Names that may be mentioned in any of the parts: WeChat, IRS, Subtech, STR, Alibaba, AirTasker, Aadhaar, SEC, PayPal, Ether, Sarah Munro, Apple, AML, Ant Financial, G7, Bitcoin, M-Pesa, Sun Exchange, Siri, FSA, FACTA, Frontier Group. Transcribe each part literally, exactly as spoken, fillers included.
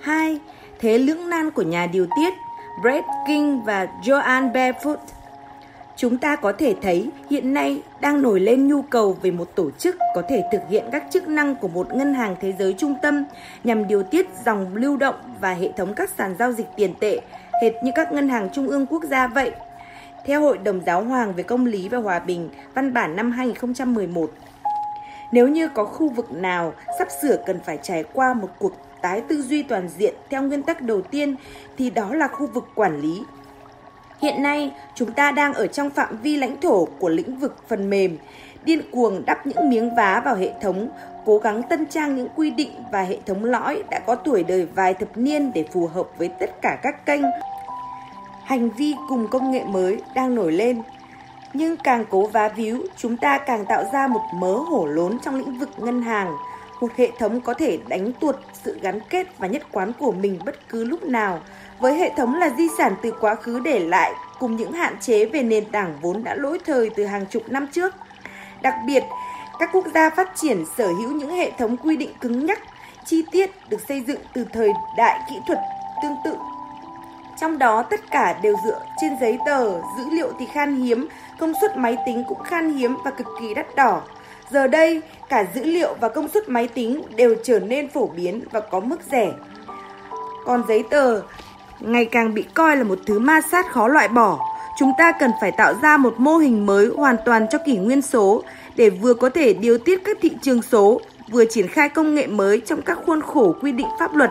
Hai, thế lưỡng nan của nhà điều tiết Brad King và Joan Barefoot. Chúng ta có thể thấy hiện nay đang nổi lên nhu cầu về một tổ chức có thể thực hiện các chức năng của một ngân hàng thế giới trung tâm nhằm điều tiết dòng lưu động và hệ thống các sàn giao dịch tiền tệ, hệt như các ngân hàng trung ương quốc gia vậy. Theo Hội đồng Giáo hoàng về Công lý và Hòa bình, văn bản năm hai không một một, nếu như có khu vực nào sắp sửa cần phải trải qua một cuộc tái tư duy toàn diện theo nguyên tắc đầu tiên thì đó là khu vực quản lý. Hiện nay, chúng ta đang ở trong phạm vi lãnh thổ của lĩnh vực phần mềm, điên cuồng đắp những miếng vá vào hệ thống, cố gắng tân trang những quy định và hệ thống lõi đã có tuổi đời vài thập niên để phù hợp với tất cả các kênh hành vi cùng công nghệ mới đang nổi lên. Nhưng càng cố vá víu, chúng ta càng tạo ra một mớ hổ lốn trong lĩnh vực ngân hàng, một hệ thống có thể đánh tuột sự gắn kết và nhất quán của mình bất cứ lúc nào, với hệ thống là di sản từ quá khứ để lại cùng những hạn chế về nền tảng vốn đã lỗi thời từ hàng chục năm trước. Đặc biệt, các quốc gia phát triển sở hữu những hệ thống quy định cứng nhắc, chi tiết được xây dựng từ thời đại kỹ thuật tương tự. Trong đó tất cả đều dựa trên giấy tờ, dữ liệu thì khan hiếm, công suất máy tính cũng khan hiếm và cực kỳ đắt đỏ. Giờ đây, cả dữ liệu và công suất máy tính đều trở nên phổ biến và có mức rẻ. Còn giấy tờ ngày càng bị coi là một thứ ma sát khó loại bỏ. Chúng ta cần phải tạo ra một mô hình mới hoàn toàn cho kỷ nguyên số để vừa có thể điều tiết các thị trường số, vừa triển khai công nghệ mới trong các khuôn khổ quy định pháp luật.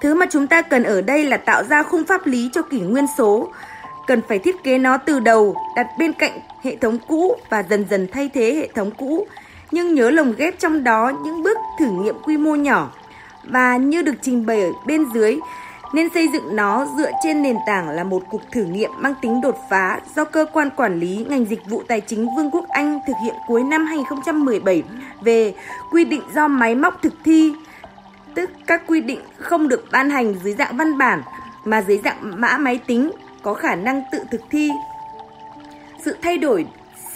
Thứ mà chúng ta cần ở đây là tạo ra khung pháp lý cho kỷ nguyên số, cần phải thiết kế nó từ đầu, đặt bên cạnh hệ thống cũ và dần dần thay thế hệ thống cũ, nhưng nhớ lồng ghép trong đó những bước thử nghiệm quy mô nhỏ. Và như được trình bày ở bên dưới, nên xây dựng nó dựa trên nền tảng là một cuộc thử nghiệm mang tính đột phá do cơ quan quản lý ngành dịch vụ tài chính Vương quốc Anh thực hiện cuối năm hai không một bảy về quy định do máy móc thực thi, tức các quy định không được ban hành dưới dạng văn bản mà dưới dạng mã máy tính có khả năng tự thực thi. Sự thay đổi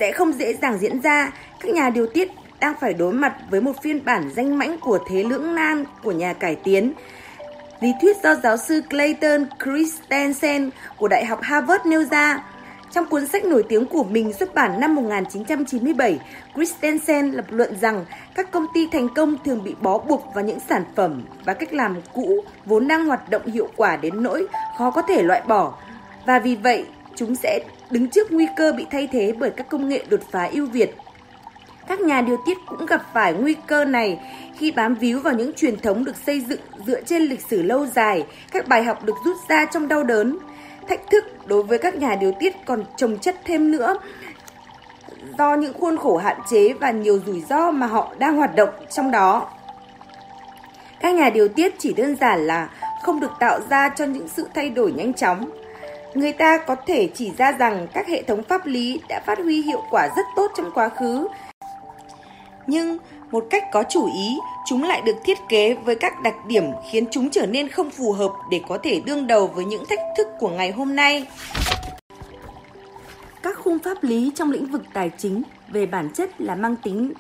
sẽ không dễ dàng diễn ra, các nhà điều tiết đang phải đối mặt với một phiên bản danh mãnh của thế lưỡng nan của nhà cải tiến. Lý thuyết do giáo sư Clayton Christensen của Đại học Harvard nêu ra. Trong cuốn sách nổi tiếng của mình xuất bản năm một nghìn chín trăm chín mươi bảy, Christensen lập luận rằng các công ty thành công thường bị bó buộc vào những sản phẩm và cách làm cũ vốn đang hoạt động hiệu quả đến nỗi khó có thể loại bỏ. Và vì vậy, chúng sẽ đứng trước nguy cơ bị thay thế bởi các công nghệ đột phá ưu việt. Các nhà điều tiết cũng gặp phải nguy cơ này khi bám víu vào những truyền thống được xây dựng dựa trên lịch sử lâu dài, các bài học được rút ra trong đau đớn. Thách thức đối với các nhà điều tiết còn chồng chất thêm nữa do những khuôn khổ hạn chế và nhiều rủi ro mà họ đang hoạt động trong đó. Các nhà điều tiết chỉ đơn giản là không được tạo ra cho những sự thay đổi nhanh chóng. Người ta có thể chỉ ra rằng các hệ thống pháp lý đã phát huy hiệu quả rất tốt trong quá khứ, nhưng một cách có chủ ý, chúng lại được thiết kế với các đặc điểm khiến chúng trở nên không phù hợp để có thể đương đầu với những thách thức của ngày hôm nay. Các khung pháp lý trong lĩnh vực tài chính về bản chất là mang tính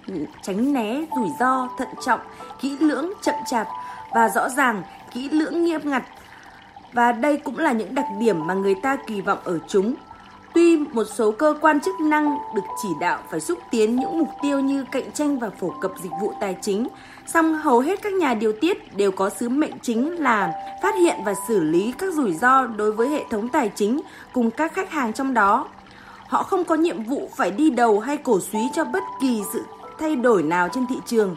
tránh né rủi ro, thận trọng, kỹ lưỡng, chậm chạp và rõ ràng, kỹ lưỡng nghiêm ngặt. Và đây cũng là những đặc điểm mà người ta kỳ vọng ở chúng. Tuy một số cơ quan chức năng được chỉ đạo phải xúc tiến những mục tiêu như cạnh tranh và phổ cập dịch vụ tài chính, song hầu hết các nhà điều tiết đều có sứ mệnh chính là phát hiện và xử lý các rủi ro đối với hệ thống tài chính cùng các khách hàng trong đó. Họ không có nhiệm vụ phải đi đầu hay cổ súy cho bất kỳ sự thay đổi nào trên thị trường.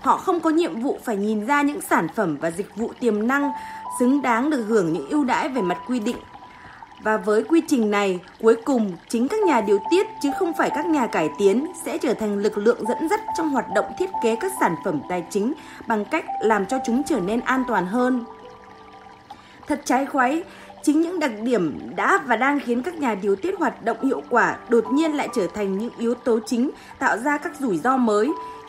Họ không có nhiệm vụ phải nhìn ra những sản phẩm và dịch vụ tiềm năng xứng đáng được hưởng những ưu đãi về mặt quy định. Và với quy trình này, cuối cùng chính các nhà điều tiết chứ không phải các nhà cải tiến sẽ trở thành lực lượng dẫn dắt trong hoạt động thiết kế các sản phẩm tài chính bằng cách làm cho chúng trở nên an toàn hơn. Thật trái khoái, chính những đặc điểm đã và đang khiến các nhà điều tiết hoạt động hiệu quả đột nhiên lại trở thành những yếu tố chính tạo ra các rủi ro mới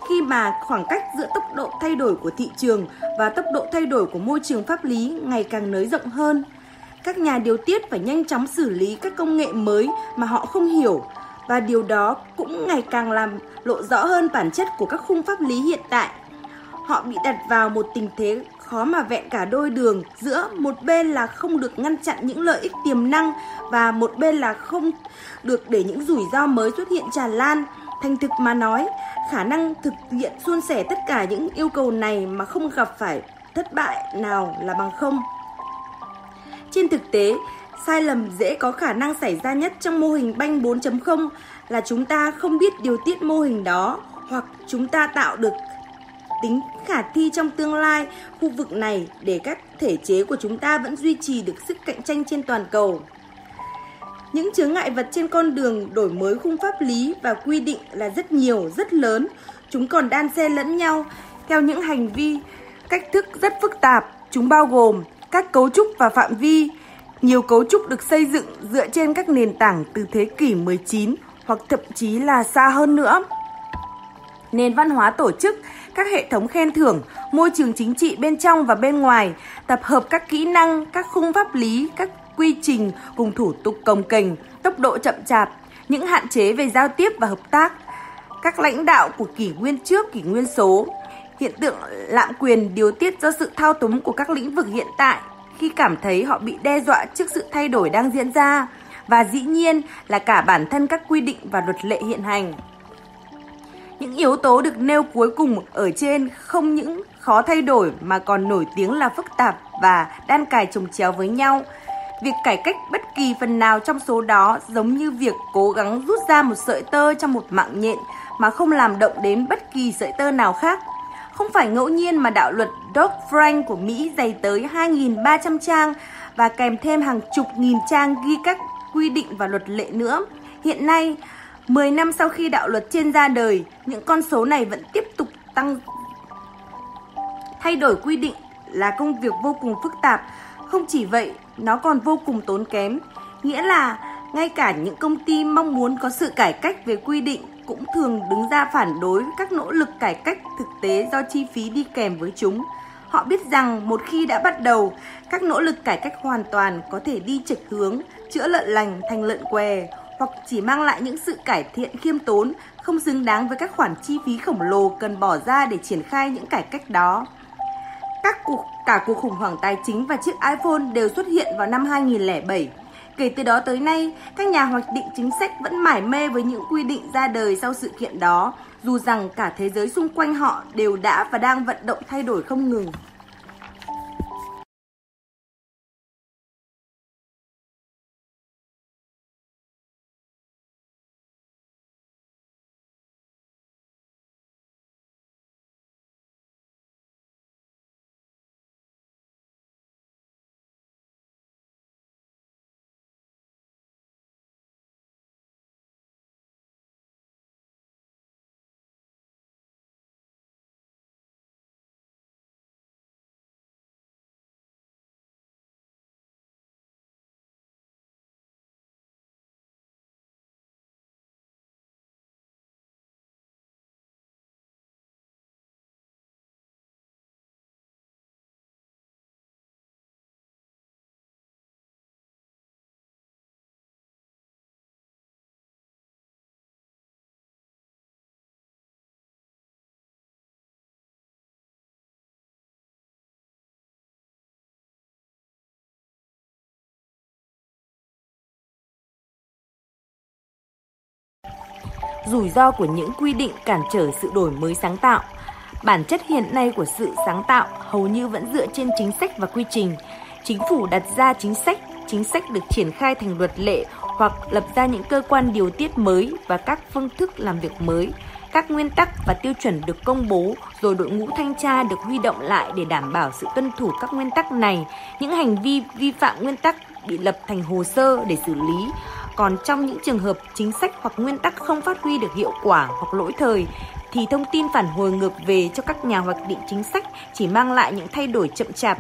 khi mà khoảng cách giữa tốc độ thay đổi của thị trường và tốc độ thay đổi của môi trường pháp lý ngày càng nới rộng hơn. Các nhà điều tiết phải nhanh chóng xử lý các công nghệ mới mà họ không hiểu, và điều đó cũng ngày càng làm lộ rõ hơn bản chất của các khung pháp lý hiện tại. Họ bị đặt vào một tình thế khó mà vẹn cả đôi đường, giữa một bên là không được ngăn chặn những lợi ích tiềm năng và một bên là không được để những rủi ro mới xuất hiện tràn lan. Thành thực mà nói, khả năng thực hiện suôn sẻ tất cả những yêu cầu này mà không gặp phải thất bại nào là bằng không. Trên thực tế, sai lầm dễ có khả năng xảy ra nhất trong mô hình banh bốn chấm không là chúng ta không biết điều tiết mô hình đó, hoặc chúng ta tạo được tính khả thi trong tương lai khu vực này để các thể chế của chúng ta vẫn duy trì được sức cạnh tranh trên toàn cầu. Những chướng ngại vật trên con đường đổi mới khung pháp lý và quy định là rất nhiều, rất lớn. Chúng còn đan xen lẫn nhau theo những hành vi, cách thức rất phức tạp. Chúng bao gồm các cấu trúc và phạm vi. Nhiều cấu trúc được xây dựng dựa trên các nền tảng từ thế kỷ mười chín hoặc thậm chí là xa hơn nữa. Nền văn hóa tổ chức, các hệ thống khen thưởng, môi trường chính trị bên trong và bên ngoài, tập hợp các kỹ năng, các khung pháp lý, các quy trình cùng thủ tục cồng kềnh, tốc độ chậm chạp, những hạn chế về giao tiếp và hợp tác, các lãnh đạo của kỷ nguyên trước, kỷ nguyên số, hiện tượng lạm quyền điều tiết do sự thao túng của các lĩnh vực hiện tại khi cảm thấy họ bị đe dọa trước sự thay đổi đang diễn ra, và dĩ nhiên là cả bản thân các quy định và luật lệ hiện hành. Những yếu tố được nêu cuối cùng ở trên không những khó thay đổi mà còn nổi tiếng là phức tạp và đan cài chồng chéo với nhau. Việc cải cách bất kỳ phần nào trong số đó giống như việc cố gắng rút ra một sợi tơ trong một mạng nhện mà không làm động đến bất kỳ sợi tơ nào khác. Không phải ngẫu nhiên mà đạo luật Dodd-Frank của Mỹ dày tới hai nghìn ba trăm trang và kèm thêm hàng chục nghìn trang ghi các quy định và luật lệ nữa. Hiện nay, mười năm sau khi đạo luật trên ra đời, những con số này vẫn tiếp tục tăng. Thay đổi quy định là công việc vô cùng phức tạp. Không chỉ vậy, nó còn vô cùng tốn kém. Nghĩa là ngay cả những công ty mong muốn có sự cải cách về quy định cũng thường đứng ra phản đối các nỗ lực cải cách thực tế do chi phí đi kèm với chúng. Họ biết rằng một khi đã bắt đầu, các nỗ lực cải cách hoàn toàn có thể đi chệch hướng, chữa lợn lành thành lợn què, hoặc chỉ mang lại những sự cải thiện khiêm tốn, không xứng đáng với các khoản chi phí khổng lồ cần bỏ ra để triển khai những cải cách đó. Các cuộc, cả cuộc khủng hoảng tài chính và chiếc iPhone đều xuất hiện vào năm hai nghìn lẻ bảy. Kể từ đó tới nay, các nhà hoạch định chính sách vẫn mải mê với những quy định ra đời sau sự kiện đó, dù rằng cả thế giới xung quanh họ đều đã và đang vận động thay đổi không ngừng. Rủi ro của những quy định cản trở sự đổi mới sáng tạo. Bản chất hiện nay của sự sáng tạo hầu như vẫn dựa trên chính sách và quy trình. Chính phủ đặt ra chính sách, chính sách được triển khai thành luật lệ hoặc lập ra những cơ quan điều tiết mới và các phương thức làm việc mới. Các nguyên tắc và tiêu chuẩn được công bố, rồi đội ngũ thanh tra được huy động lại để đảm bảo sự tuân thủ các nguyên tắc này. Những hành vi vi phạm nguyên tắc bị lập thành hồ sơ để xử lý. Còn trong những trường hợp chính sách hoặc nguyên tắc không phát huy được hiệu quả hoặc lỗi thời, thì thông tin phản hồi ngược về cho các nhà hoạch định chính sách chỉ mang lại những thay đổi chậm chạp,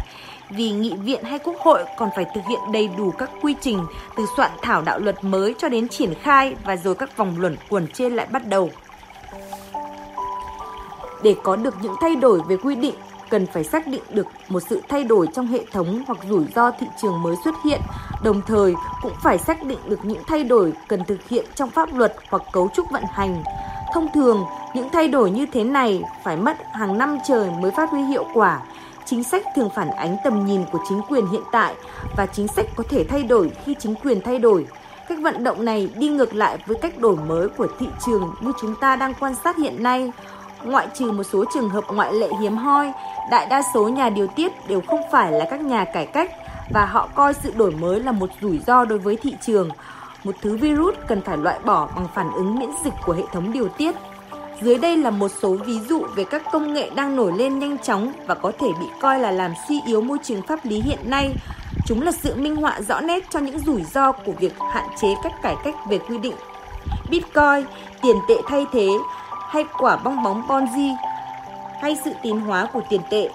vì nghị viện hay quốc hội còn phải thực hiện đầy đủ các quy trình từ soạn thảo đạo luật mới cho đến triển khai, và rồi các vòng luẩn quẩn trên lại bắt đầu. Để có được những thay đổi về quy định, cần phải xác định được một sự thay đổi trong hệ thống hoặc rủi ro thị trường mới xuất hiện, đồng thời cũng phải xác định được những thay đổi cần thực hiện trong pháp luật hoặc cấu trúc vận hành. Thông thường, những thay đổi như thế này phải mất hàng năm trời mới phát huy hiệu quả. Chính sách thường phản ánh tầm nhìn của chính quyền hiện tại và chính sách có thể thay đổi khi chính quyền thay đổi. Cách vận động này đi ngược lại với cách đổi mới của thị trường như chúng ta đang quan sát hiện nay. Ngoại trừ một số trường hợp ngoại lệ hiếm hoi, đại đa số nhà điều tiết đều không phải là các nhà cải cách và họ coi sự đổi mới là một rủi ro đối với thị trường, một thứ virus cần phải loại bỏ bằng phản ứng miễn dịch của hệ thống điều tiết. Dưới đây là một số ví dụ về các công nghệ đang nổi lên nhanh chóng và có thể bị coi là làm suy yếu môi trường pháp lý hiện nay. Chúng là sự minh họa rõ nét cho những rủi ro của việc hạn chế các cải cách về quy định. Bitcoin, tiền tệ thay thế, hay quả bong bóng Ponzi, hay sự tín hóa của tiền tệ.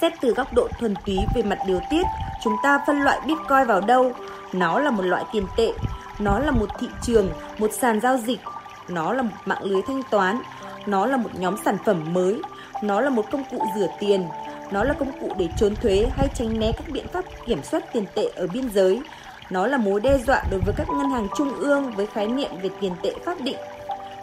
Xét từ góc độ thuần túy về mặt điều tiết, chúng ta phân loại Bitcoin vào đâu? Nó là một loại tiền tệ, nó là một thị trường, một sàn giao dịch, nó là một mạng lưới thanh toán, nó là một nhóm sản phẩm mới, nó là một công cụ rửa tiền, nó là công cụ để trốn thuế hay tránh né các biện pháp kiểm soát tiền tệ ở biên giới, nó là mối đe dọa đối với các ngân hàng trung ương với khái niệm về tiền tệ pháp định.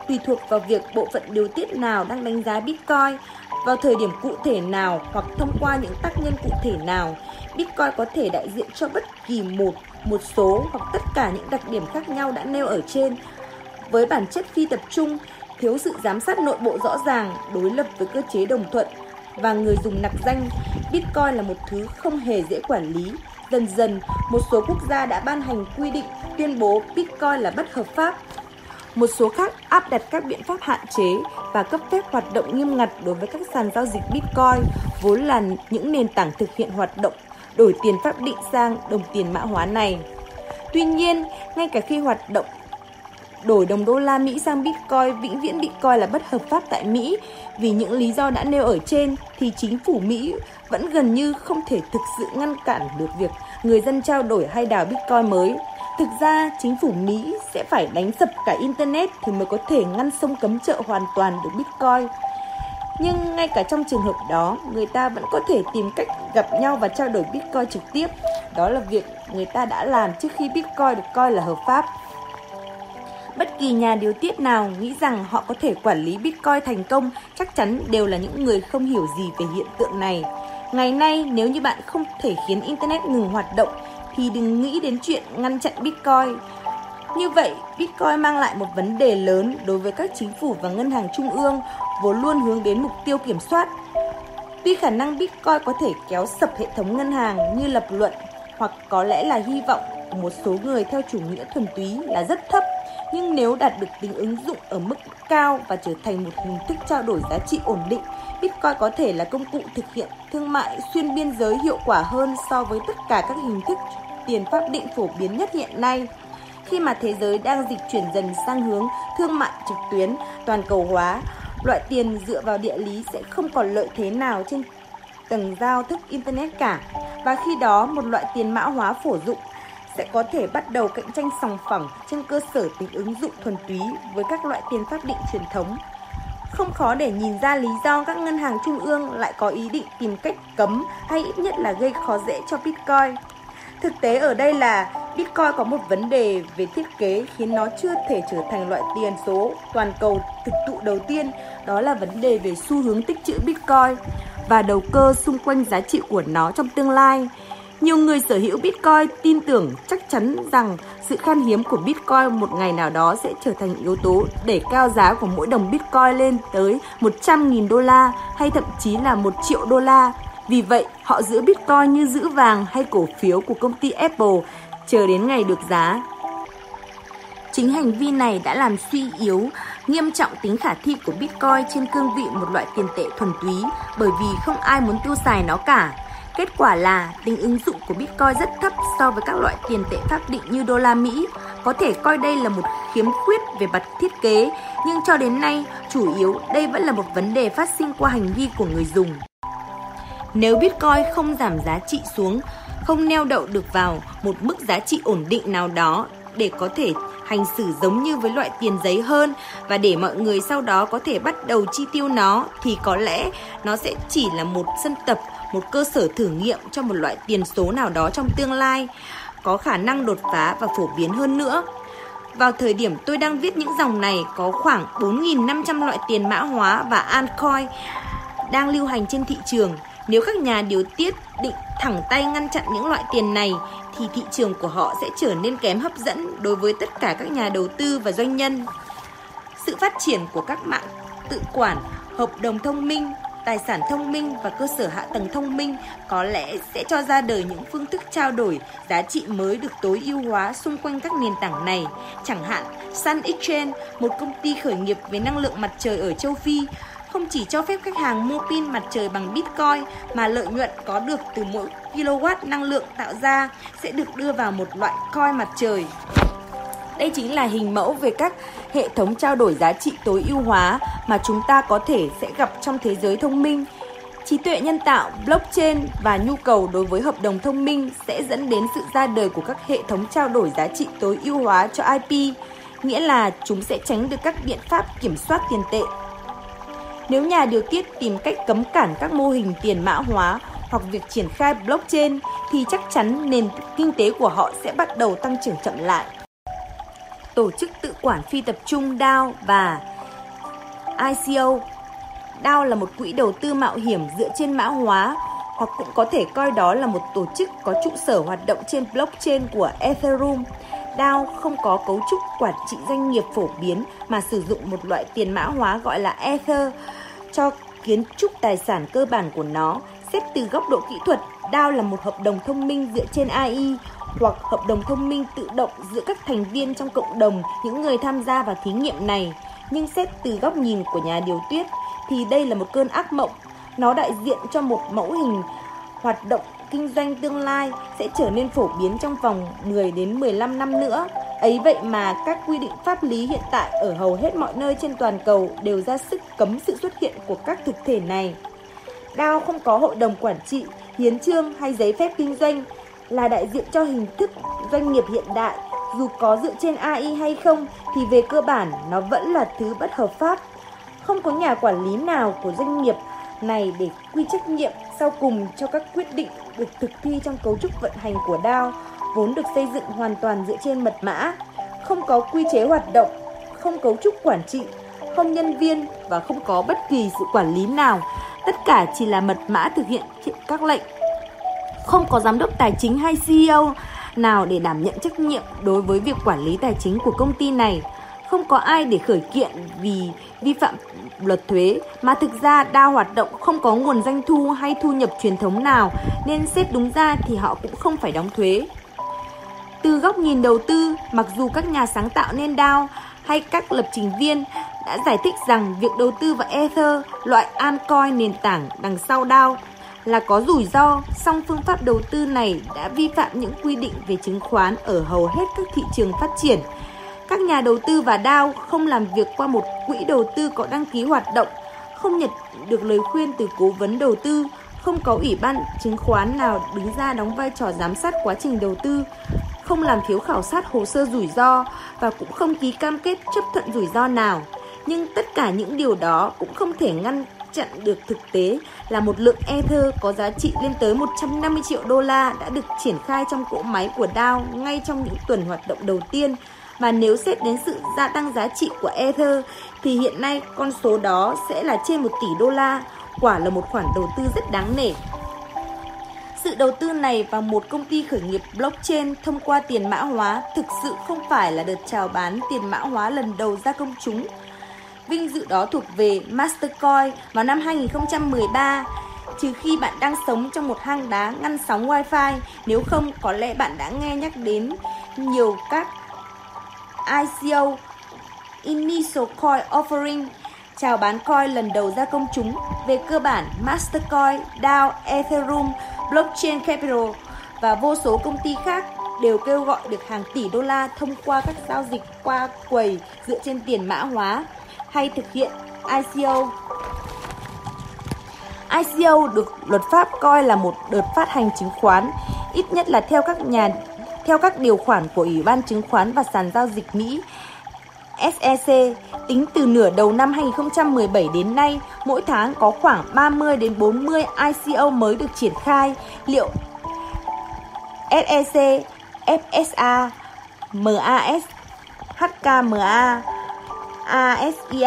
Tùy thuộc vào việc bộ phận điều tiết nào đang đánh giá Bitcoin, vào thời điểm cụ thể nào hoặc thông qua những tác nhân cụ thể nào, Bitcoin có thể đại diện cho bất kỳ một, một số hoặc tất cả những đặc điểm khác nhau đã nêu ở trên. Với bản chất phi tập trung, thiếu sự giám sát nội bộ rõ ràng, đối lập với cơ chế đồng thuận và người dùng nặc danh, Bitcoin là một thứ không hề dễ quản lý. Dần dần, một số quốc gia đã ban hành quy định tuyên bố Bitcoin là bất hợp pháp. Một số khác áp đặt các biện pháp hạn chế và cấp phép hoạt động nghiêm ngặt đối với các sàn giao dịch Bitcoin, vốn là những nền tảng thực hiện hoạt động đổi tiền pháp định sang đồng tiền mã hóa này. Tuy nhiên, ngay cả khi hoạt động đổi đồng đô la Mỹ sang Bitcoin vĩnh viễn bị coi là bất hợp pháp tại Mỹ, vì những lý do đã nêu ở trên thì chính phủ Mỹ vẫn gần như không thể thực sự ngăn cản được việc người dân trao đổi hay đào Bitcoin mới. Thực ra, chính phủ Mỹ sẽ phải đánh sập cả Internet thì mới có thể ngăn sông cấm chợ hoàn toàn được Bitcoin. Nhưng ngay cả trong trường hợp đó, người ta vẫn có thể tìm cách gặp nhau và trao đổi Bitcoin trực tiếp. Đó là việc người ta đã làm trước khi Bitcoin được coi là hợp pháp. Bất kỳ nhà điều tiết nào nghĩ rằng họ có thể quản lý Bitcoin thành công chắc chắn đều là những người không hiểu gì về hiện tượng này. Ngày nay, nếu như bạn không thể khiến Internet ngừng hoạt động, thì đừng nghĩ đến chuyện ngăn chặn Bitcoin. Như vậy, Bitcoin mang lại một vấn đề lớn đối với các chính phủ và ngân hàng trung ương, vốn luôn hướng đến mục tiêu kiểm soát. Tuy khả năng Bitcoin có thể kéo sập hệ thống ngân hàng như lập luận hoặc có lẽ là hy vọng của một số người theo chủ nghĩa thuần túy là rất thấp, nhưng nếu đạt được tính ứng dụng ở mức cao và trở thành một hình thức trao đổi giá trị ổn định, Bitcoin có thể là công cụ thực hiện thương mại xuyên biên giới hiệu quả hơn so với tất cả các hình thức tiền pháp định phổ biến nhất hiện nay. Khi mà thế giới đang dịch chuyển dần sang hướng thương mại trực tuyến, toàn cầu hóa, loại tiền dựa vào địa lý sẽ không còn lợi thế nào trên tầng giao thức Internet cả. Và khi đó, một loại tiền mã hóa phổ dụng sẽ có thể bắt đầu cạnh tranh sòng phẳng trên cơ sở tính ứng dụng thuần túy với các loại tiền pháp định truyền thống. Không khó để nhìn ra lý do các ngân hàng trung ương lại có ý định tìm cách cấm hay ít nhất là gây khó dễ cho Bitcoin. Thực tế ở đây là Bitcoin có một vấn đề về thiết kế khiến nó chưa thể trở thành loại tiền số toàn cầu thực thụ đầu tiên, đó là vấn đề về xu hướng tích trữ Bitcoin và đầu cơ xung quanh giá trị của nó trong tương lai. Nhiều người sở hữu Bitcoin tin tưởng chắc chắn rằng sự khan hiếm của Bitcoin một ngày nào đó sẽ trở thành yếu tố để cao giá của mỗi đồng Bitcoin lên tới một trăm nghìn đô la hay thậm chí là một triệu đô la. Vì vậy, họ giữ Bitcoin như giữ vàng hay cổ phiếu của công ty Apple, chờ đến ngày được giá. Chính hành vi này đã làm suy yếu nghiêm trọng tính khả thi của Bitcoin trên cương vị một loại tiền tệ thuần túy, bởi vì không ai muốn tiêu xài nó cả. Kết quả là tính ứng dụng của Bitcoin rất thấp so với các loại tiền tệ pháp định như đô la Mỹ. Có thể coi đây là một khiếm khuyết về mặt thiết kế, nhưng cho đến nay, chủ yếu đây vẫn là một vấn đề phát sinh qua hành vi của người dùng. Nếu Bitcoin không giảm giá trị xuống, không neo đậu được vào một mức giá trị ổn định nào đó để có thể hành xử giống như với loại tiền giấy hơn và để mọi người sau đó có thể bắt đầu chi tiêu nó, thì có lẽ nó sẽ chỉ là một sân tập, một cơ sở thử nghiệm cho một loại tiền số nào đó trong tương lai, có khả năng đột phá và phổ biến hơn nữa. Vào thời điểm tôi đang viết những dòng này, có khoảng bốn nghìn năm trăm loại tiền mã hóa và altcoin đang lưu hành trên thị trường. Nếu các nhà điều tiết định thẳng tay ngăn chặn những loại tiền này, thì thị trường của họ sẽ trở nên kém hấp dẫn đối với tất cả các nhà đầu tư và doanh nhân. Sự phát triển của các mạng tự quản, hợp đồng thông minh, tài sản thông minh và cơ sở hạ tầng thông minh có lẽ sẽ cho ra đời những phương thức trao đổi giá trị mới được tối ưu hóa xung quanh các nền tảng này. Chẳng hạn, Sun Exchange, một công ty khởi nghiệp về năng lượng mặt trời ở châu Phi, không chỉ cho phép khách hàng mua pin mặt trời bằng Bitcoin mà lợi nhuận có được từ mỗi kilowatt năng lượng tạo ra sẽ được đưa vào một loại coin mặt trời. Đây chính là hình mẫu về các hệ thống trao đổi giá trị tối ưu hóa mà chúng ta có thể sẽ gặp trong thế giới thông minh. Trí tuệ nhân tạo, blockchain và nhu cầu đối với hợp đồng thông minh sẽ dẫn đến sự ra đời của các hệ thống trao đổi giá trị tối ưu hóa cho i pê, nghĩa là chúng sẽ tránh được các biện pháp kiểm soát tiền tệ. Nếu nhà điều tiết tìm cách cấm cản các mô hình tiền mã hóa hoặc việc triển khai blockchain thì chắc chắn nền kinh tế của họ sẽ bắt đầu tăng trưởng chậm lại. Tổ chức tự quản phi tập trung đao và I C O. đao là một quỹ đầu tư mạo hiểm dựa trên mã hóa, hoặc cũng có thể coi đó là một tổ chức có trụ sở hoạt động trên blockchain của Ethereum. đao không có cấu trúc quản trị doanh nghiệp phổ biến mà sử dụng một loại tiền mã hóa gọi là Ether cho kiến trúc tài sản cơ bản của nó. Xét từ góc độ kỹ thuật, đao là một hợp đồng thông minh dựa trên A I hoặc hợp đồng thông minh tự động giữa các thành viên trong cộng đồng, những người tham gia vào thí nghiệm này. Nhưng xét từ góc nhìn của nhà điều tiết thì đây là một cơn ác mộng. Nó đại diện cho một mẫu hình hoạt động kinh doanh tương lai sẽ trở nên phổ biến trong vòng mười đến mười lăm năm nữa. Ấy vậy mà các quy định pháp lý hiện tại ở hầu hết mọi nơi trên toàn cầu đều ra sức cấm sự xuất hiện của các thực thể này. đao không có hội đồng quản trị, hiến chương hay giấy phép kinh doanh, là đại diện cho hình thức doanh nghiệp hiện đại. Dù có dựa trên A I hay không thì về cơ bản nó vẫn là thứ bất hợp pháp. Không có nhà quản lý nào của doanh nghiệp này để quy trách nhiệm sau cùng cho các quyết định được thực thi trong cấu trúc vận hành của đao, vốn được xây dựng hoàn toàn dựa trên mật mã. Không có quy chế hoạt động, không cấu trúc quản trị, không nhân viên và không có bất kỳ sự quản lý nào. Tất cả chỉ là mật mã thực hiện các lệnh. Không có giám đốc tài chính hay C E O nào để đảm nhận trách nhiệm đối với việc quản lý tài chính của công ty này. Không có ai để khởi kiện vì vi phạm luật thuế, mà thực ra đao hoạt động không có nguồn doanh thu hay thu nhập truyền thống nào, nên xét đúng ra thì họ cũng không phải đóng thuế. Từ góc nhìn đầu tư, mặc dù các nhà sáng tạo nên đao hay các lập trình viên đã giải thích rằng việc đầu tư vào Ether, loại altcoin nền tảng đằng sau đao, là có rủi ro, song phương pháp đầu tư này đã vi phạm những quy định về chứng khoán ở hầu hết các thị trường phát triển. Các nhà đầu tư và đao không làm việc qua một quỹ đầu tư có đăng ký hoạt động, không nhận được lời khuyên từ cố vấn đầu tư, không có ủy ban chứng khoán nào đứng ra đóng vai trò giám sát quá trình đầu tư, không làm phiếu khảo sát hồ sơ rủi ro và cũng không ký cam kết chấp thuận rủi ro nào. Nhưng tất cả những điều đó cũng không thể ngăn chặn được thực tế là một lượng Ether có giá trị lên tới một trăm năm mươi triệu đô la đã được triển khai trong cỗ máy của đao ngay trong những tuần hoạt động đầu tiên. Và nếu xét đến sự gia tăng giá trị của Ether thì hiện nay con số đó sẽ là trên một tỷ đô la, quả là một khoản đầu tư rất đáng nể. Sự đầu tư này vào một công ty khởi nghiệp blockchain thông qua tiền mã hóa thực sự không phải là đợt chào bán tiền mã hóa lần đầu ra công chúng. Vinh dự đó thuộc về Mastercoin vào năm hai nghìn không trăm mười ba, trừ khi bạn đang sống trong một hang đá ngăn sóng Wi-Fi, nếu không có lẽ bạn đã nghe nhắc đến nhiều các I C O, Initial Coin Offering, chào bán coin lần đầu ra công chúng. Về cơ bản, Mastercoin, đao, Ethereum, Blockchain Capital và vô số công ty khác đều kêu gọi được hàng tỷ đô la thông qua các giao dịch qua quầy dựa trên tiền mã hóa hay thực hiện I C O. I C O được luật pháp coi là một đợt phát hành chứng khoán, ít nhất là theo các nhà Theo các điều khoản của Ủy ban Chứng khoán và Sàn Giao dịch Mỹ, S E C, tính từ nửa đầu năm hai nghìn không trăm mười bảy đến nay, mỗi tháng có khoảng ba mươi đến bốn mươi I C O mới được triển khai. Liệu ét e xê, F S A, M A S hát ca em a,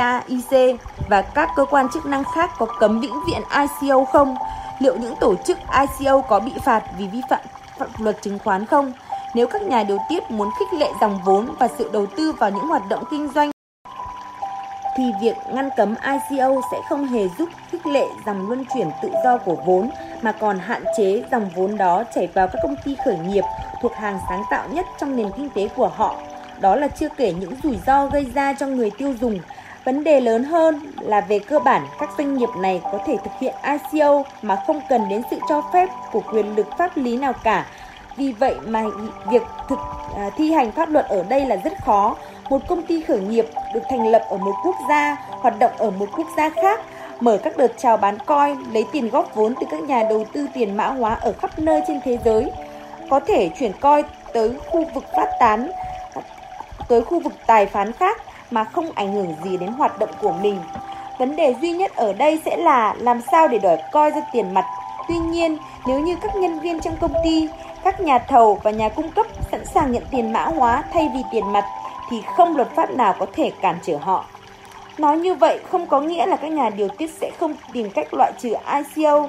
a sik và các cơ quan chức năng khác có cấm vĩnh viễn I C O không? Liệu những tổ chức I C O có bị phạt vì vi phạm pháp luật chứng khoán không? Nếu các nhà điều tiết muốn khích lệ dòng vốn và sự đầu tư vào những hoạt động kinh doanh, thì việc ngăn cấm I C O sẽ không hề giúp khích lệ dòng luân chuyển tự do của vốn, mà còn hạn chế dòng vốn đó chảy vào các công ty khởi nghiệp thuộc hàng sáng tạo nhất trong nền kinh tế của họ. Đó là chưa kể những rủi ro gây ra cho người tiêu dùng. Vấn đề lớn hơn là về cơ bản, các doanh nghiệp này có thể thực hiện I C O mà không cần đến sự cho phép của quyền lực pháp lý nào cả. Vì vậy mà việc thực, à, thi hành pháp luật ở đây là rất khó. Một công ty khởi nghiệp được thành lập ở một quốc gia, hoạt động ở một quốc gia khác, mở các đợt chào bán coin, lấy tiền góp vốn từ các nhà đầu tư tiền mã hóa ở khắp nơi trên thế giới, có thể chuyển coin tới khu vực phát tán, tới khu vực tài phán khác mà không ảnh hưởng gì đến hoạt động của mình. Vấn đề duy nhất ở đây sẽ là làm sao để đòi coi ra tiền mặt. Tuy nhiên, nếu như các nhân viên trong công ty, các nhà thầu và nhà cung cấp sẵn sàng nhận tiền mã hóa thay vì tiền mặt, thì không luật pháp nào có thể cản trở họ. Nói như vậy không có nghĩa là các nhà điều tiết sẽ không tìm cách loại trừ I C O.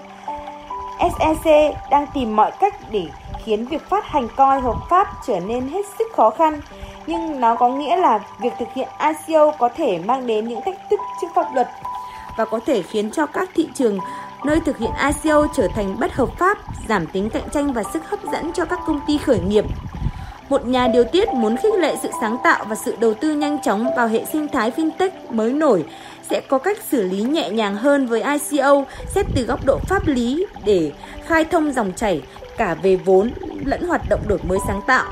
S E C đang tìm mọi cách để khiến việc phát hành coin hợp pháp trở nên hết sức khó khăn, nhưng nó có nghĩa là việc thực hiện I C O có thể mang đến những thách thức trước pháp luật và có thể khiến cho các thị trường nơi thực hiện I C O trở thành bất hợp pháp, giảm tính cạnh tranh và sức hấp dẫn cho các công ty khởi nghiệp. Một nhà điều tiết muốn khích lệ sự sáng tạo và sự đầu tư nhanh chóng vào hệ sinh thái fintech mới nổi sẽ có cách xử lý nhẹ nhàng hơn với I C O xét từ góc độ pháp lý để khai thông dòng chảy cả về vốn lẫn hoạt động đổi mới sáng tạo.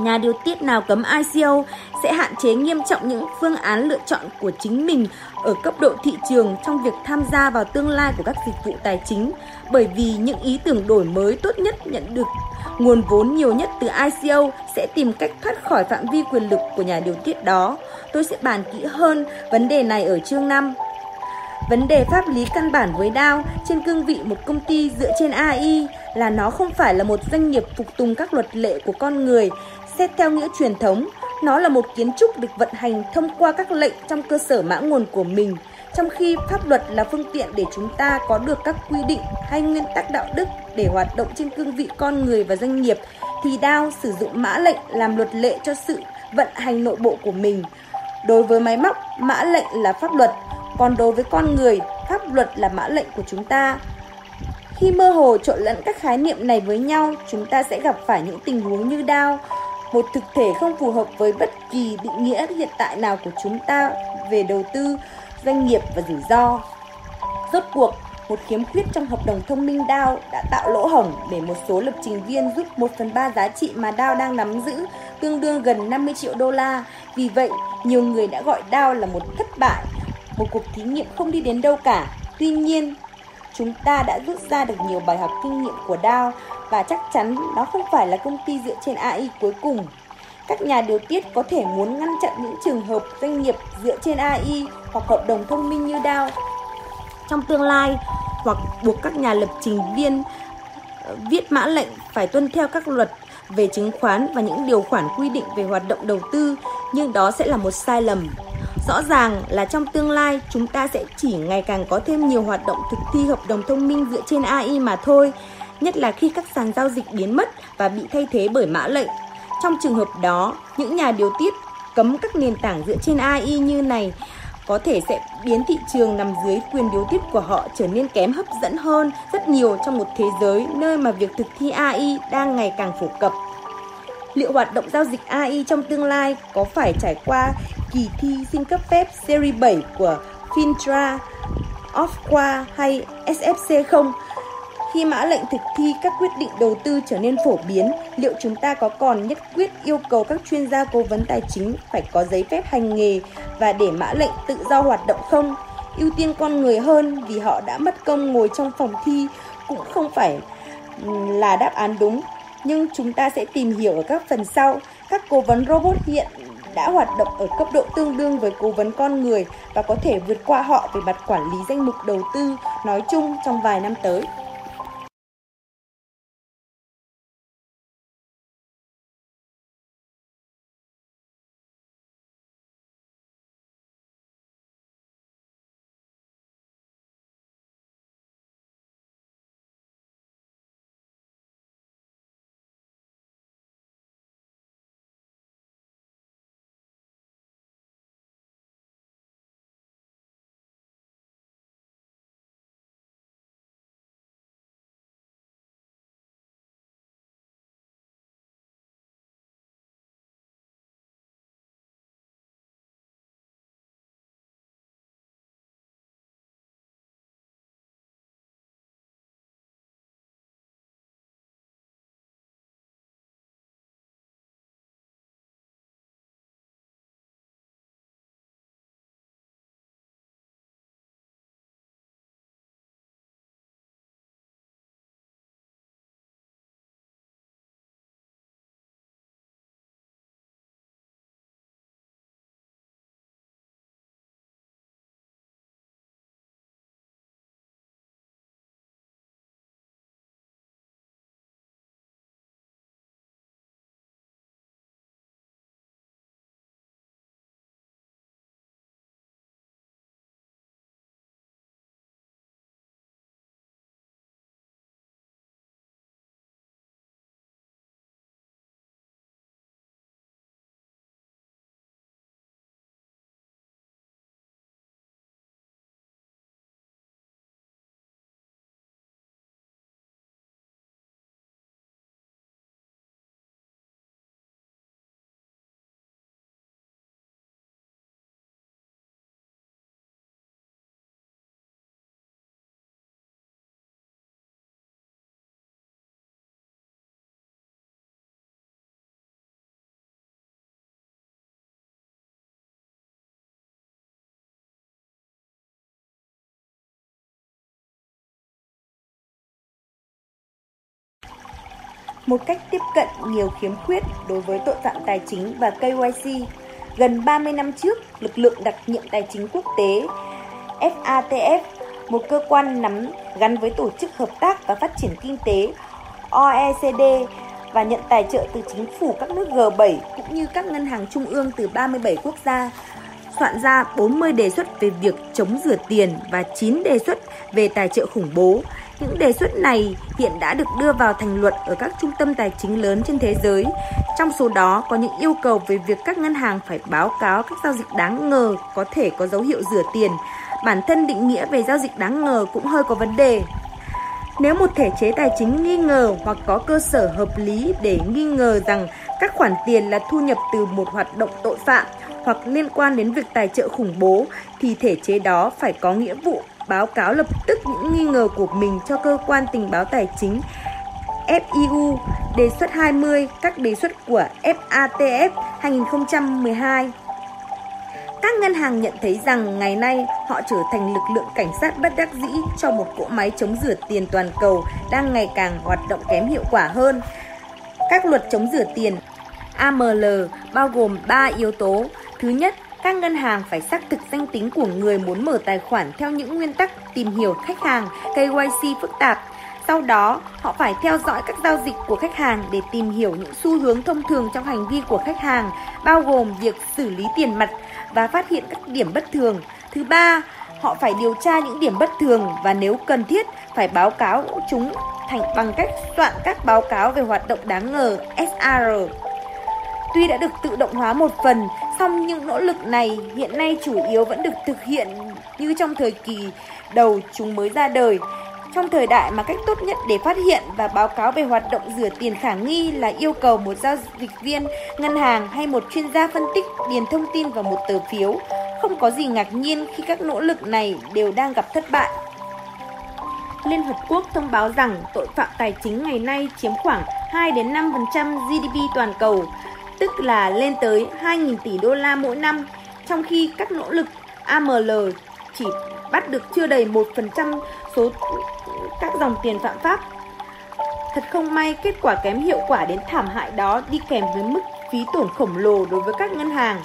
Nhà điều tiết nào cấm I C O sẽ hạn chế nghiêm trọng những phương án lựa chọn của chính mình ở cấp độ thị trường trong việc tham gia vào tương lai của các dịch vụ tài chính, bởi vì những ý tưởng đổi mới tốt nhất nhận được nguồn vốn nhiều nhất từ I C O sẽ tìm cách thoát khỏi phạm vi quyền lực của nhà điều tiết đó. Tôi sẽ bàn kỹ hơn vấn đề này ở chương năm. Vấn đề pháp lý căn bản với đê a o trên cương vị một công ty dựa trên A I là nó không phải là một doanh nghiệp phục tùng các luật lệ của con người xét theo nghĩa truyền thống. Nó là một kiến trúc được vận hành thông qua các lệnh trong cơ sở mã nguồn của mình, trong khi pháp luật là phương tiện để chúng ta có được các quy định hay nguyên tắc đạo đức để hoạt động trên cương vị con người và doanh nghiệp, thì đê a o sử dụng mã lệnh làm luật lệ cho sự vận hành nội bộ của mình. Đối với máy móc, mã lệnh là pháp luật, còn đối với con người, pháp luật là mã lệnh của chúng ta. Khi mơ hồ trộn lẫn các khái niệm này với nhau, chúng ta sẽ gặp phải những tình huống như đê a o, một thực thể không phù hợp với bất kỳ định nghĩa hiện tại nào của chúng ta về đầu tư, doanh nghiệp và rủi ro. Rốt cuộc, một khiếm khuyết trong hợp đồng thông minh đê a o đã tạo lỗ hổng để một số lập trình viên rút một phần ba giá trị mà đê a o đang nắm giữ, tương đương gần năm mươi triệu đô la. Vì vậy, nhiều người đã gọi đê a o là một thất bại, một cuộc thí nghiệm không đi đến đâu cả. Tuy nhiên, chúng ta đã rút ra được nhiều bài học kinh nghiệm của đê a o và chắc chắn nó không phải là công ty dựa trên A I cuối cùng. Các nhà điều tiết có thể muốn ngăn chặn những trường hợp doanh nghiệp dựa trên A I hoặc hợp đồng thông minh như đê a o trong tương lai, hoặc buộc các nhà lập trình viên viết mã lệnh phải tuân theo các luật về chứng khoán và những điều khoản quy định về hoạt động đầu tư, nhưng đó sẽ là một sai lầm. Rõ ràng là trong tương lai, chúng ta sẽ chỉ ngày càng có thêm nhiều hoạt động thực thi hợp đồng thông minh dựa trên A I mà thôi, nhất là khi các sàn giao dịch biến mất và bị thay thế bởi mã lệnh. Trong trường hợp đó, những nhà điều tiết cấm các nền tảng dựa trên A I như này có thể sẽ biến thị trường nằm dưới quyền điều tiết của họ trở nên kém hấp dẫn hơn rất nhiều trong một thế giới nơi mà việc thực thi A I đang ngày càng phổ cập. Liệu hoạt động giao dịch A I trong tương lai có phải trải qua kỳ thi xin cấp phép Series bảy của FINRA, ofqua hay ép ép xê không? Khi mã lệnh thực thi các quyết định đầu tư trở nên phổ biến, liệu chúng ta có còn nhất quyết yêu cầu các chuyên gia cố vấn tài chính phải có giấy phép hành nghề và để mã lệnh tự do hoạt động không? Ưu tiên con người hơn vì họ đã mất công ngồi trong phòng thi cũng không phải là đáp án đúng. Nhưng chúng ta sẽ tìm hiểu ở các phần sau. Các cố vấn robot hiện đã hoạt động ở cấp độ tương đương với cố vấn con người và có thể vượt qua họ về mặt quản lý danh mục đầu tư nói chung trong vài năm tới. một cách tiếp cận nhiều khiếm khuyết đối với tội phạm tài chính và K Y C. Gần ba mươi năm trước, lực lượng đặc nhiệm tài chính quốc tế F A T F, một cơ quan nắm gắn với Tổ chức Hợp tác và Phát triển Kinh tế O E C D và nhận tài trợ từ chính phủ các nước G bảy cũng như các ngân hàng trung ương từ ba mươi bảy quốc gia, soạn ra bốn mươi đề xuất về việc chống rửa tiền và chín đề xuất về tài trợ khủng bố. Những đề xuất này hiện đã được đưa vào thành luật ở các trung tâm tài chính lớn trên thế giới. Trong số đó có những yêu cầu về việc các ngân hàng phải báo cáo các giao dịch đáng ngờ có thể có dấu hiệu rửa tiền. Bản thân định nghĩa về giao dịch đáng ngờ cũng hơi có vấn đề. Nếu một thể chế tài chính nghi ngờ hoặc có cơ sở hợp lý để nghi ngờ rằng các khoản tiền là thu nhập từ một hoạt động tội phạm hoặc liên quan đến việc tài trợ khủng bố, thì thể chế đó phải có nghĩa vụ báo cáo lập tức những nghi ngờ của mình cho cơ quan tình báo tài chính F I U. Đề xuất hai mươi, các đề xuất của F A T F hai không một hai. Các ngân hàng nhận thấy rằng ngày nay họ trở thành lực lượng cảnh sát bất đắc dĩ cho một cỗ máy chống rửa tiền toàn cầu đang ngày càng hoạt động kém hiệu quả hơn. Các luật chống rửa tiền A M L bao gồm ba yếu tố. Thứ nhất, các ngân hàng phải xác thực danh tính của người muốn mở tài khoản theo những nguyên tắc tìm hiểu khách hàng K Y C phức tạp. Sau đó, họ phải theo dõi các giao dịch của khách hàng để tìm hiểu những xu hướng thông thường trong hành vi của khách hàng, bao gồm việc xử lý tiền mặt và phát hiện các điểm bất thường. Thứ ba, họ phải điều tra những điểm bất thường và nếu cần thiết phải báo cáo chúng thành bằng cách soạn các báo cáo về hoạt động đáng ngờ S R. Tuy đã được tự động hóa một phần, song những nỗ lực này hiện nay chủ yếu vẫn được thực hiện như trong thời kỳ đầu chúng mới ra đời. Trong thời đại mà cách tốt nhất để phát hiện và báo cáo về hoạt động rửa tiền khả nghi là yêu cầu một giao dịch viên ngân hàng hay một chuyên gia phân tích điền thông tin vào một tờ phiếu, không có gì ngạc nhiên khi các nỗ lực này đều đang gặp thất bại. Liên Hợp Quốc thông báo rằng tội phạm tài chính ngày nay chiếm khoảng hai đến năm phần trăm G D P toàn cầu, tức là lên tới hai nghìn tỷ đô la mỗi năm, trong khi các nỗ lực A M L chỉ bắt được chưa đầy một phần trăm số các dòng tiền phạm pháp. Thật không may, kết quả kém hiệu quả đến thảm hại đó đi kèm với mức phí tổn khổng lồ đối với các ngân hàng.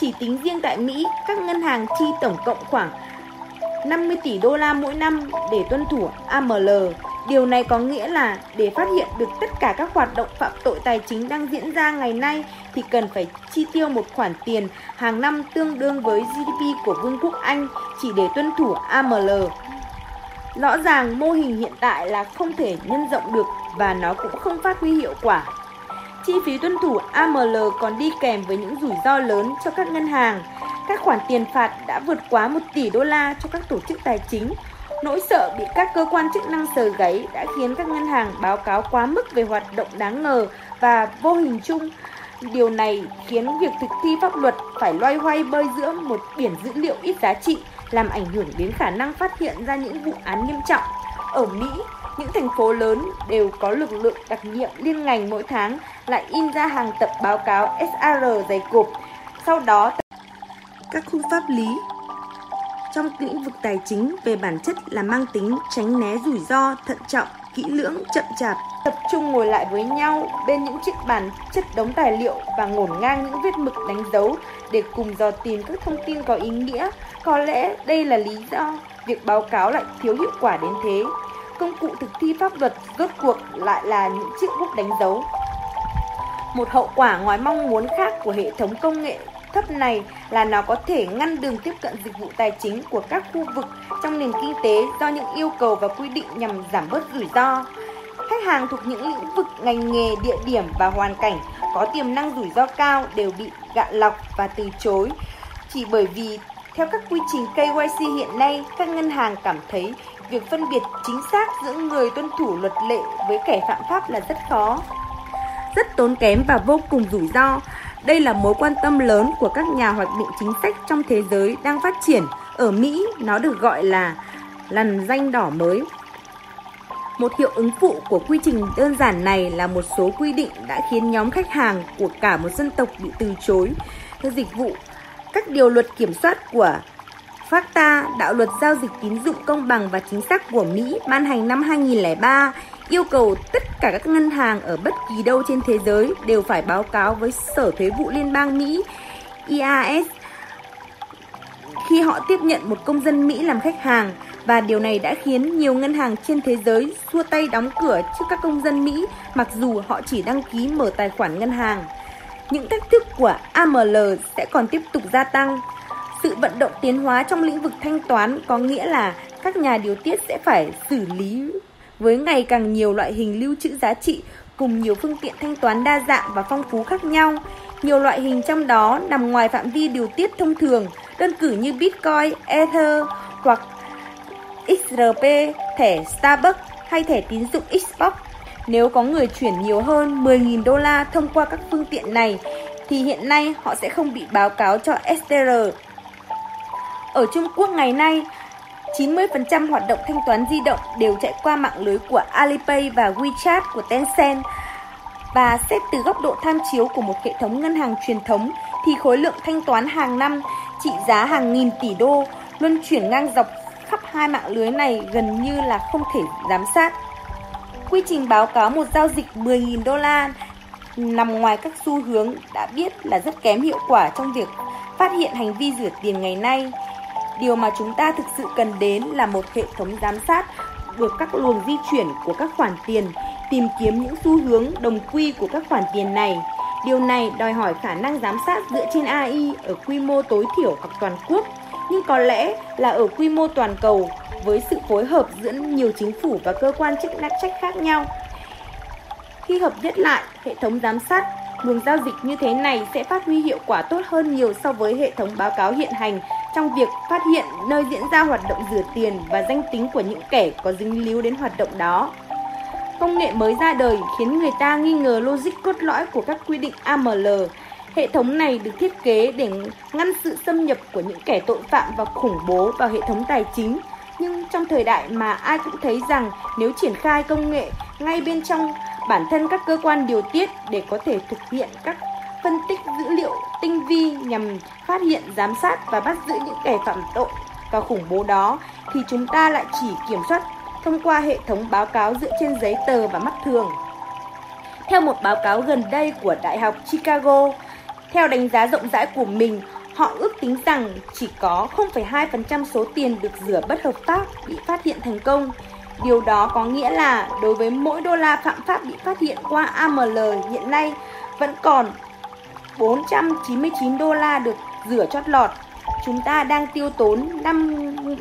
Chỉ tính riêng tại Mỹ, các ngân hàng chi tổng cộng khoảng năm mươi tỷ đô la mỗi năm để tuân thủ A M L. Điều này có nghĩa là để phát hiện được tất cả các hoạt động phạm tội tài chính đang diễn ra ngày nay thì cần phải chi tiêu một khoản tiền hàng năm tương đương với G D P của Vương quốc Anh chỉ để tuân thủ A M L. Rõ ràng mô hình hiện tại là không thể nhân rộng được và nó cũng không phát huy hiệu quả. Chi phí tuân thủ A M L còn đi kèm với những rủi ro lớn cho các ngân hàng. Các khoản tiền phạt đã vượt quá một tỷ đô la cho các tổ chức tài chính. Nỗi sợ bị các cơ quan chức năng sờ gáy đã khiến các ngân hàng báo cáo quá mức về hoạt động đáng ngờ và vô hình chung. Điều này khiến việc thực thi pháp luật phải loay hoay bơi giữa một biển dữ liệu ít giá trị, làm ảnh hưởng đến khả năng phát hiện ra những vụ án nghiêm trọng. Ở Mỹ, những thành phố lớn đều có lực lượng đặc nhiệm liên ngành mỗi tháng lại in ra hàng tập báo cáo S R dày cộp. Sau đó, các khung pháp lý trong lĩnh vực tài chính về bản chất là mang tính tránh né rủi ro, thận trọng, kỹ lưỡng, chậm chạp, tập trung ngồi lại với nhau bên những chiếc bàn chất đống tài liệu và ngổn ngang những vết mực đánh dấu để cùng dò tìm các thông tin có ý nghĩa. Có lẽ đây là lý do việc báo cáo lại thiếu hiệu quả đến thế. Công cụ thực thi pháp luật rốt cuộc lại là những chiếc bút đánh dấu. Một hậu quả ngoài mong muốn khác của hệ thống công nghệ thấp này là nó có thể ngăn đường tiếp cận dịch vụ tài chính của các khu vực trong nền kinh tế do những yêu cầu và quy định nhằm giảm bớt rủi ro. Khách hàng thuộc những lĩnh vực, ngành nghề, địa điểm và hoàn cảnh có tiềm năng rủi ro cao đều bị gạn lọc và từ chối. Chỉ bởi vì theo các quy trình K Y C hiện nay, các ngân hàng cảm thấy việc phân biệt chính xác giữa người tuân thủ luật lệ với kẻ phạm pháp là rất khó, rất tốn kém và vô cùng rủi ro. Đây là mối quan tâm lớn của các nhà hoạch định chính sách trong thế giới đang phát triển. Ở Mỹ, nó được gọi là lằn ranh đỏ mới. Một hiệu ứng phụ của quy trình đơn giản này là một số quy định đã khiến nhóm khách hàng của cả một dân tộc bị từ chối các dịch vụ. Các điều luật kiểm soát của F A T F A, đạo luật giao dịch tín dụng công bằng và chính xác của Mỹ ban hành năm hai nghìn lẻ ba, yêu cầu tất cả các ngân hàng ở bất kỳ đâu trên thế giới đều phải báo cáo với Sở Thuế vụ Liên bang Mỹ I R S khi họ tiếp nhận một công dân Mỹ làm khách hàng, và điều này đã khiến nhiều ngân hàng trên thế giới xua tay đóng cửa trước các công dân Mỹ mặc dù họ chỉ đăng ký mở tài khoản ngân hàng. Những thách thức của a em lờ sẽ còn tiếp tục gia tăng. Sự vận động tiến hóa trong lĩnh vực thanh toán có nghĩa là các nhà điều tiết sẽ phải xử lý với ngày càng nhiều loại hình lưu trữ giá trị cùng nhiều phương tiện thanh toán đa dạng và phong phú khác nhau. Nhiều loại hình trong đó nằm ngoài phạm vi điều tiết thông thường, đơn cử như Bitcoin, Ether hoặc X R P, thẻ Starbucks hay thẻ tín dụng Xbox. Nếu có người chuyển nhiều hơn mười nghìn đô la thông qua các phương tiện này, thì hiện nay họ sẽ không bị báo cáo cho S T R. Ở Trung Quốc ngày nay, chín mươi phần trăm hoạt động thanh toán di động đều chạy qua mạng lưới của Alipay và WeChat của Tencent. Và xét từ góc độ tham chiếu của một hệ thống ngân hàng truyền thống thì khối lượng thanh toán hàng năm trị giá hàng nghìn tỷ đô luân chuyển ngang dọc khắp hai mạng lưới này gần như là không thể giám sát. Quy trình báo cáo một giao dịch mười nghìn đô la nằm ngoài các xu hướng đã biết là rất kém hiệu quả trong việc phát hiện hành vi rửa tiền ngày nay. Điều mà chúng ta thực sự cần đến là một hệ thống giám sát được các luồng di chuyển của các khoản tiền, tìm kiếm những xu hướng đồng quy của các khoản tiền này. Điều này đòi hỏi khả năng giám sát dựa trên A I ở quy mô tối thiểu hoặc toàn quốc, nhưng có lẽ là ở quy mô toàn cầu với sự phối hợp giữa nhiều chính phủ và cơ quan chức năng khác nhau. Khi hợp nhất lại, hệ thống giám sát luồng giao dịch như thế này sẽ phát huy hiệu quả tốt hơn nhiều so với hệ thống báo cáo hiện hành trong việc phát hiện nơi diễn ra hoạt động rửa tiền và danh tính của những kẻ có dính líu đến hoạt động đó. Công nghệ mới ra đời khiến người ta nghi ngờ logic cốt lõi của các quy định a em lờ. Hệ thống này được thiết kế để ngăn sự xâm nhập của những kẻ tội phạm và khủng bố vào hệ thống tài chính. Nhưng trong thời đại mà ai cũng thấy rằng nếu triển khai công nghệ ngay bên trong bản thân các cơ quan điều tiết để có thể thực hiện các phân tích dữ liệu tinh vi nhằm phát hiện, giám sát và bắt giữ những kẻ phạm tội và khủng bố đó, thì chúng ta lại chỉ kiểm soát thông qua hệ thống báo cáo dựa trên giấy tờ và mắt thường. Theo một báo cáo gần đây của Đại học Chicago, theo đánh giá rộng rãi của mình, họ ước tính rằng chỉ có không phẩy hai phần trăm số tiền được rửa bất hợp pháp bị phát hiện thành công. Điều đó có nghĩa là đối với mỗi đô la phạm pháp bị phát hiện qua a em lờ hiện nay, vẫn còn bốn trăm chín mươi chín đô la được rửa chót lọt. Chúng ta đang tiêu tốn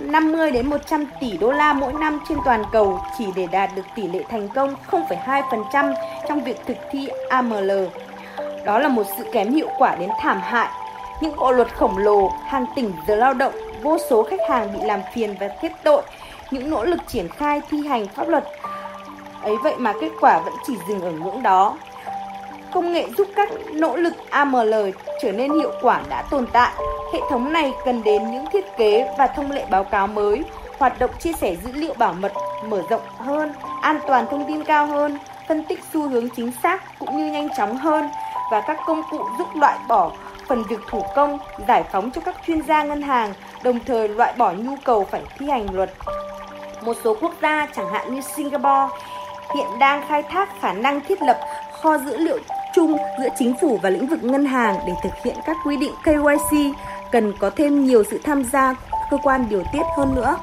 năm mươi đến một trăm tỷ đô la mỗi năm trên toàn cầu chỉ để đạt được tỷ lệ thành công không phẩy hai phần trăm trong việc thực thi a em lờ. Đó là một sự kém hiệu quả đến thảm hại. Những bộ luật khổng lồ, hàng tỷ giờ lao động, vô số khách hàng bị làm phiền và kết tội, những nỗ lực triển khai thi hành pháp luật ấy, vậy mà kết quả vẫn chỉ dừng ở ngưỡng đó. Công nghệ giúp các nỗ lực a em lờ trở nên hiệu quả đã tồn tại. Hệ thống này cần đến những thiết kế và thông lệ báo cáo mới, hoạt động chia sẻ dữ liệu bảo mật mở rộng hơn, an toàn thông tin cao hơn, phân tích xu hướng chính xác cũng như nhanh chóng hơn, và các công cụ giúp loại bỏ phần việc thủ công, giải phóng cho các chuyên gia ngân hàng, đồng thời loại bỏ nhu cầu phải thi hành luật. Một số quốc gia, chẳng hạn như Singapore, hiện đang khai thác khả năng thiết lập kho dữ liệu chung giữa chính phủ và lĩnh vực ngân hàng để thực hiện các quy định K Y C, cần có thêm nhiều sự tham gia cơ quan điều tiết hơn nữa.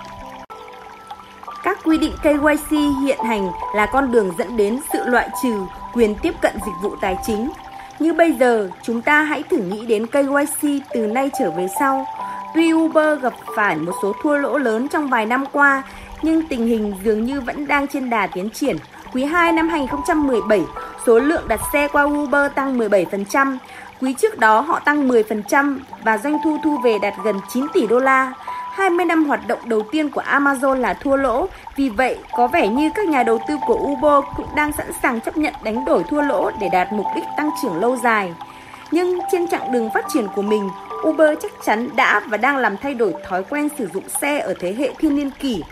Các quy định K Y C hiện hành là con đường dẫn đến sự loại trừ quyền tiếp cận dịch vụ tài chính. Như bây giờ, chúng ta hãy thử nghĩ đến K Y C từ nay trở về sau. Tuy Uber gặp phải một số thua lỗ lớn trong vài năm qua, nhưng tình hình dường như vẫn đang trên đà tiến triển. Quý hai năm hai không một bảy, số lượng đặt xe qua Uber tăng mười bảy phần trăm. Quý trước đó họ tăng mười phần trăm và doanh thu thu về đạt gần chín tỷ đô la. hai mươi năm hoạt động đầu tiên của Amazon là thua lỗ, vì vậy có vẻ như các nhà đầu tư của Uber cũng đang sẵn sàng chấp nhận đánh đổi thua lỗ để đạt mục đích tăng trưởng lâu dài. Nhưng trên chặng đường phát triển của mình, Uber chắc chắn đã và đang làm thay đổi thói quen sử dụng xe ở thế hệ thiên niên kỷ.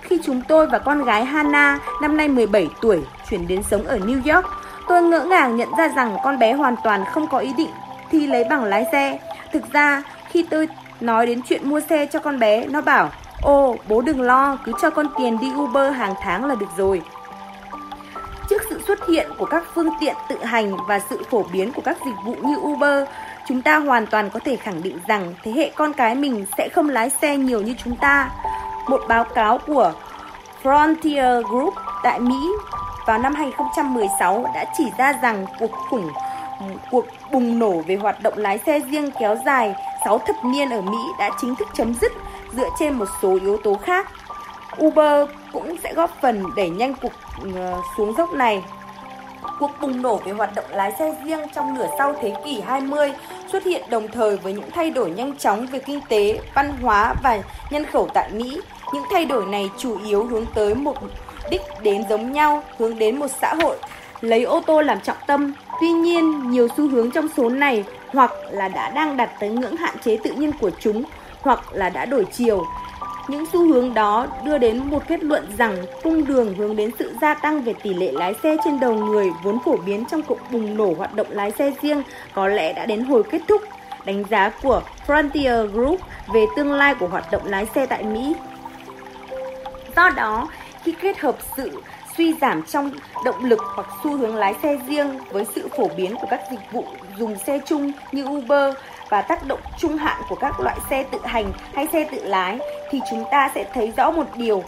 Khi chúng tôi và con gái Hana, năm nay mười bảy tuổi, chuyển đến sống ở New York, tôi ngỡ ngàng nhận ra rằng con bé hoàn toàn không có ý định thi lấy bằng lái xe. Thực ra, khi tôi nói đến chuyện mua xe cho con bé, nó bảo: "Ô, bố đừng lo, cứ cho con tiền đi Uber hàng tháng là được rồi." xuất hiện của các phương tiện tự hành và sự phổ biến của các dịch vụ như Uber, chúng ta hoàn toàn có thể khẳng định rằng thế hệ con cái mình sẽ không lái xe nhiều như chúng ta. Một báo cáo của Frontier Group tại Mỹ vào năm hai không một sáu đã chỉ ra rằng cuộc khủng cuộc bùng nổ về hoạt động lái xe riêng kéo dài sáu thập niên ở Mỹ đã chính thức chấm dứt dựa trên một số yếu tố khác. Uber cũng sẽ góp phần đẩy nhanh cuộc xuống dốc này. Cuộc bùng nổ về hoạt động lái xe riêng trong nửa sau thế kỷ hai mươi xuất hiện đồng thời với những thay đổi nhanh chóng về kinh tế, văn hóa và nhân khẩu tại Mỹ. Những thay đổi này chủ yếu hướng tới một đích đến giống nhau, hướng đến một xã hội lấy ô tô làm trọng tâm. Tuy nhiên, nhiều xu hướng trong số này hoặc là đã đang đạt tới ngưỡng hạn chế tự nhiên của chúng, hoặc là đã đổi chiều. Những xu hướng đó đưa đến một kết luận rằng cung đường hướng đến sự gia tăng về tỷ lệ lái xe trên đầu người vốn phổ biến trong cuộc bùng nổ hoạt động lái xe riêng có lẽ đã đến hồi kết thúc. Đánh giá của Frontier Group về tương lai của hoạt động lái xe tại Mỹ. Do đó, khi kết hợp sự suy giảm trong động lực hoặc xu hướng lái xe riêng với sự phổ biến của các dịch vụ dùng xe chung như Uber và tác động trung hạn của các loại xe tự hành hay xe tự lái, thì chúng ta sẽ thấy rõ một điều: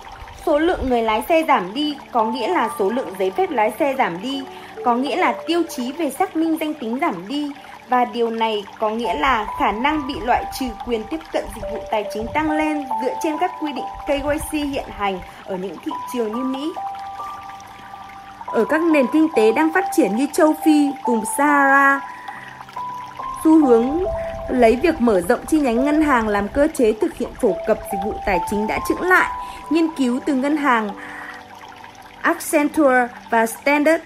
số lượng người lái xe giảm đi có nghĩa là số lượng giấy phép lái xe giảm đi, có nghĩa là tiêu chí về xác minh danh tính giảm đi, và điều này có nghĩa là khả năng bị loại trừ quyền tiếp cận dịch vụ tài chính tăng lên dựa trên các quy định K Y C hiện hành ở những thị trường như Mỹ. Ở các nền kinh tế đang phát triển như châu Phi, vùng Sahara, xu hướng lấy việc mở rộng chi nhánh ngân hàng làm cơ chế thực hiện phổ cập dịch vụ tài chính đã chững lại. Nghiên cứu từ ngân hàng Accenture và Standard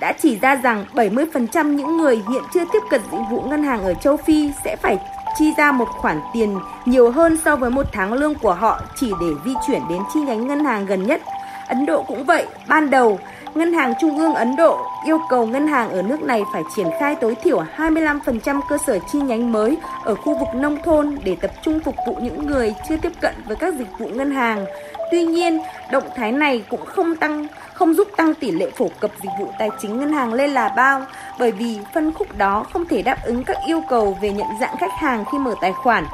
đã chỉ ra rằng bảy mươi phần trăm những người hiện chưa tiếp cận dịch vụ ngân hàng ở châu Phi sẽ phải chi ra một khoản tiền nhiều hơn so với một tháng lương của họ chỉ để di chuyển đến chi nhánh ngân hàng gần nhất. Ấn Độ cũng vậy. Ban đầu, Ngân hàng Trung ương Ấn Độ yêu cầu ngân hàng ở nước này phải triển khai tối thiểu hai mươi lăm phần trăm cơ sở chi nhánh mới ở khu vực nông thôn để tập trung phục vụ những người chưa tiếp cận với các dịch vụ ngân hàng. Tuy nhiên, động thái này cũng không tăng, không giúp tăng tỷ lệ phổ cập dịch vụ tài chính ngân hàng lên là bao, bởi vì phân khúc đó không thể đáp ứng các yêu cầu về nhận dạng khách hàng khi mở tài khoản.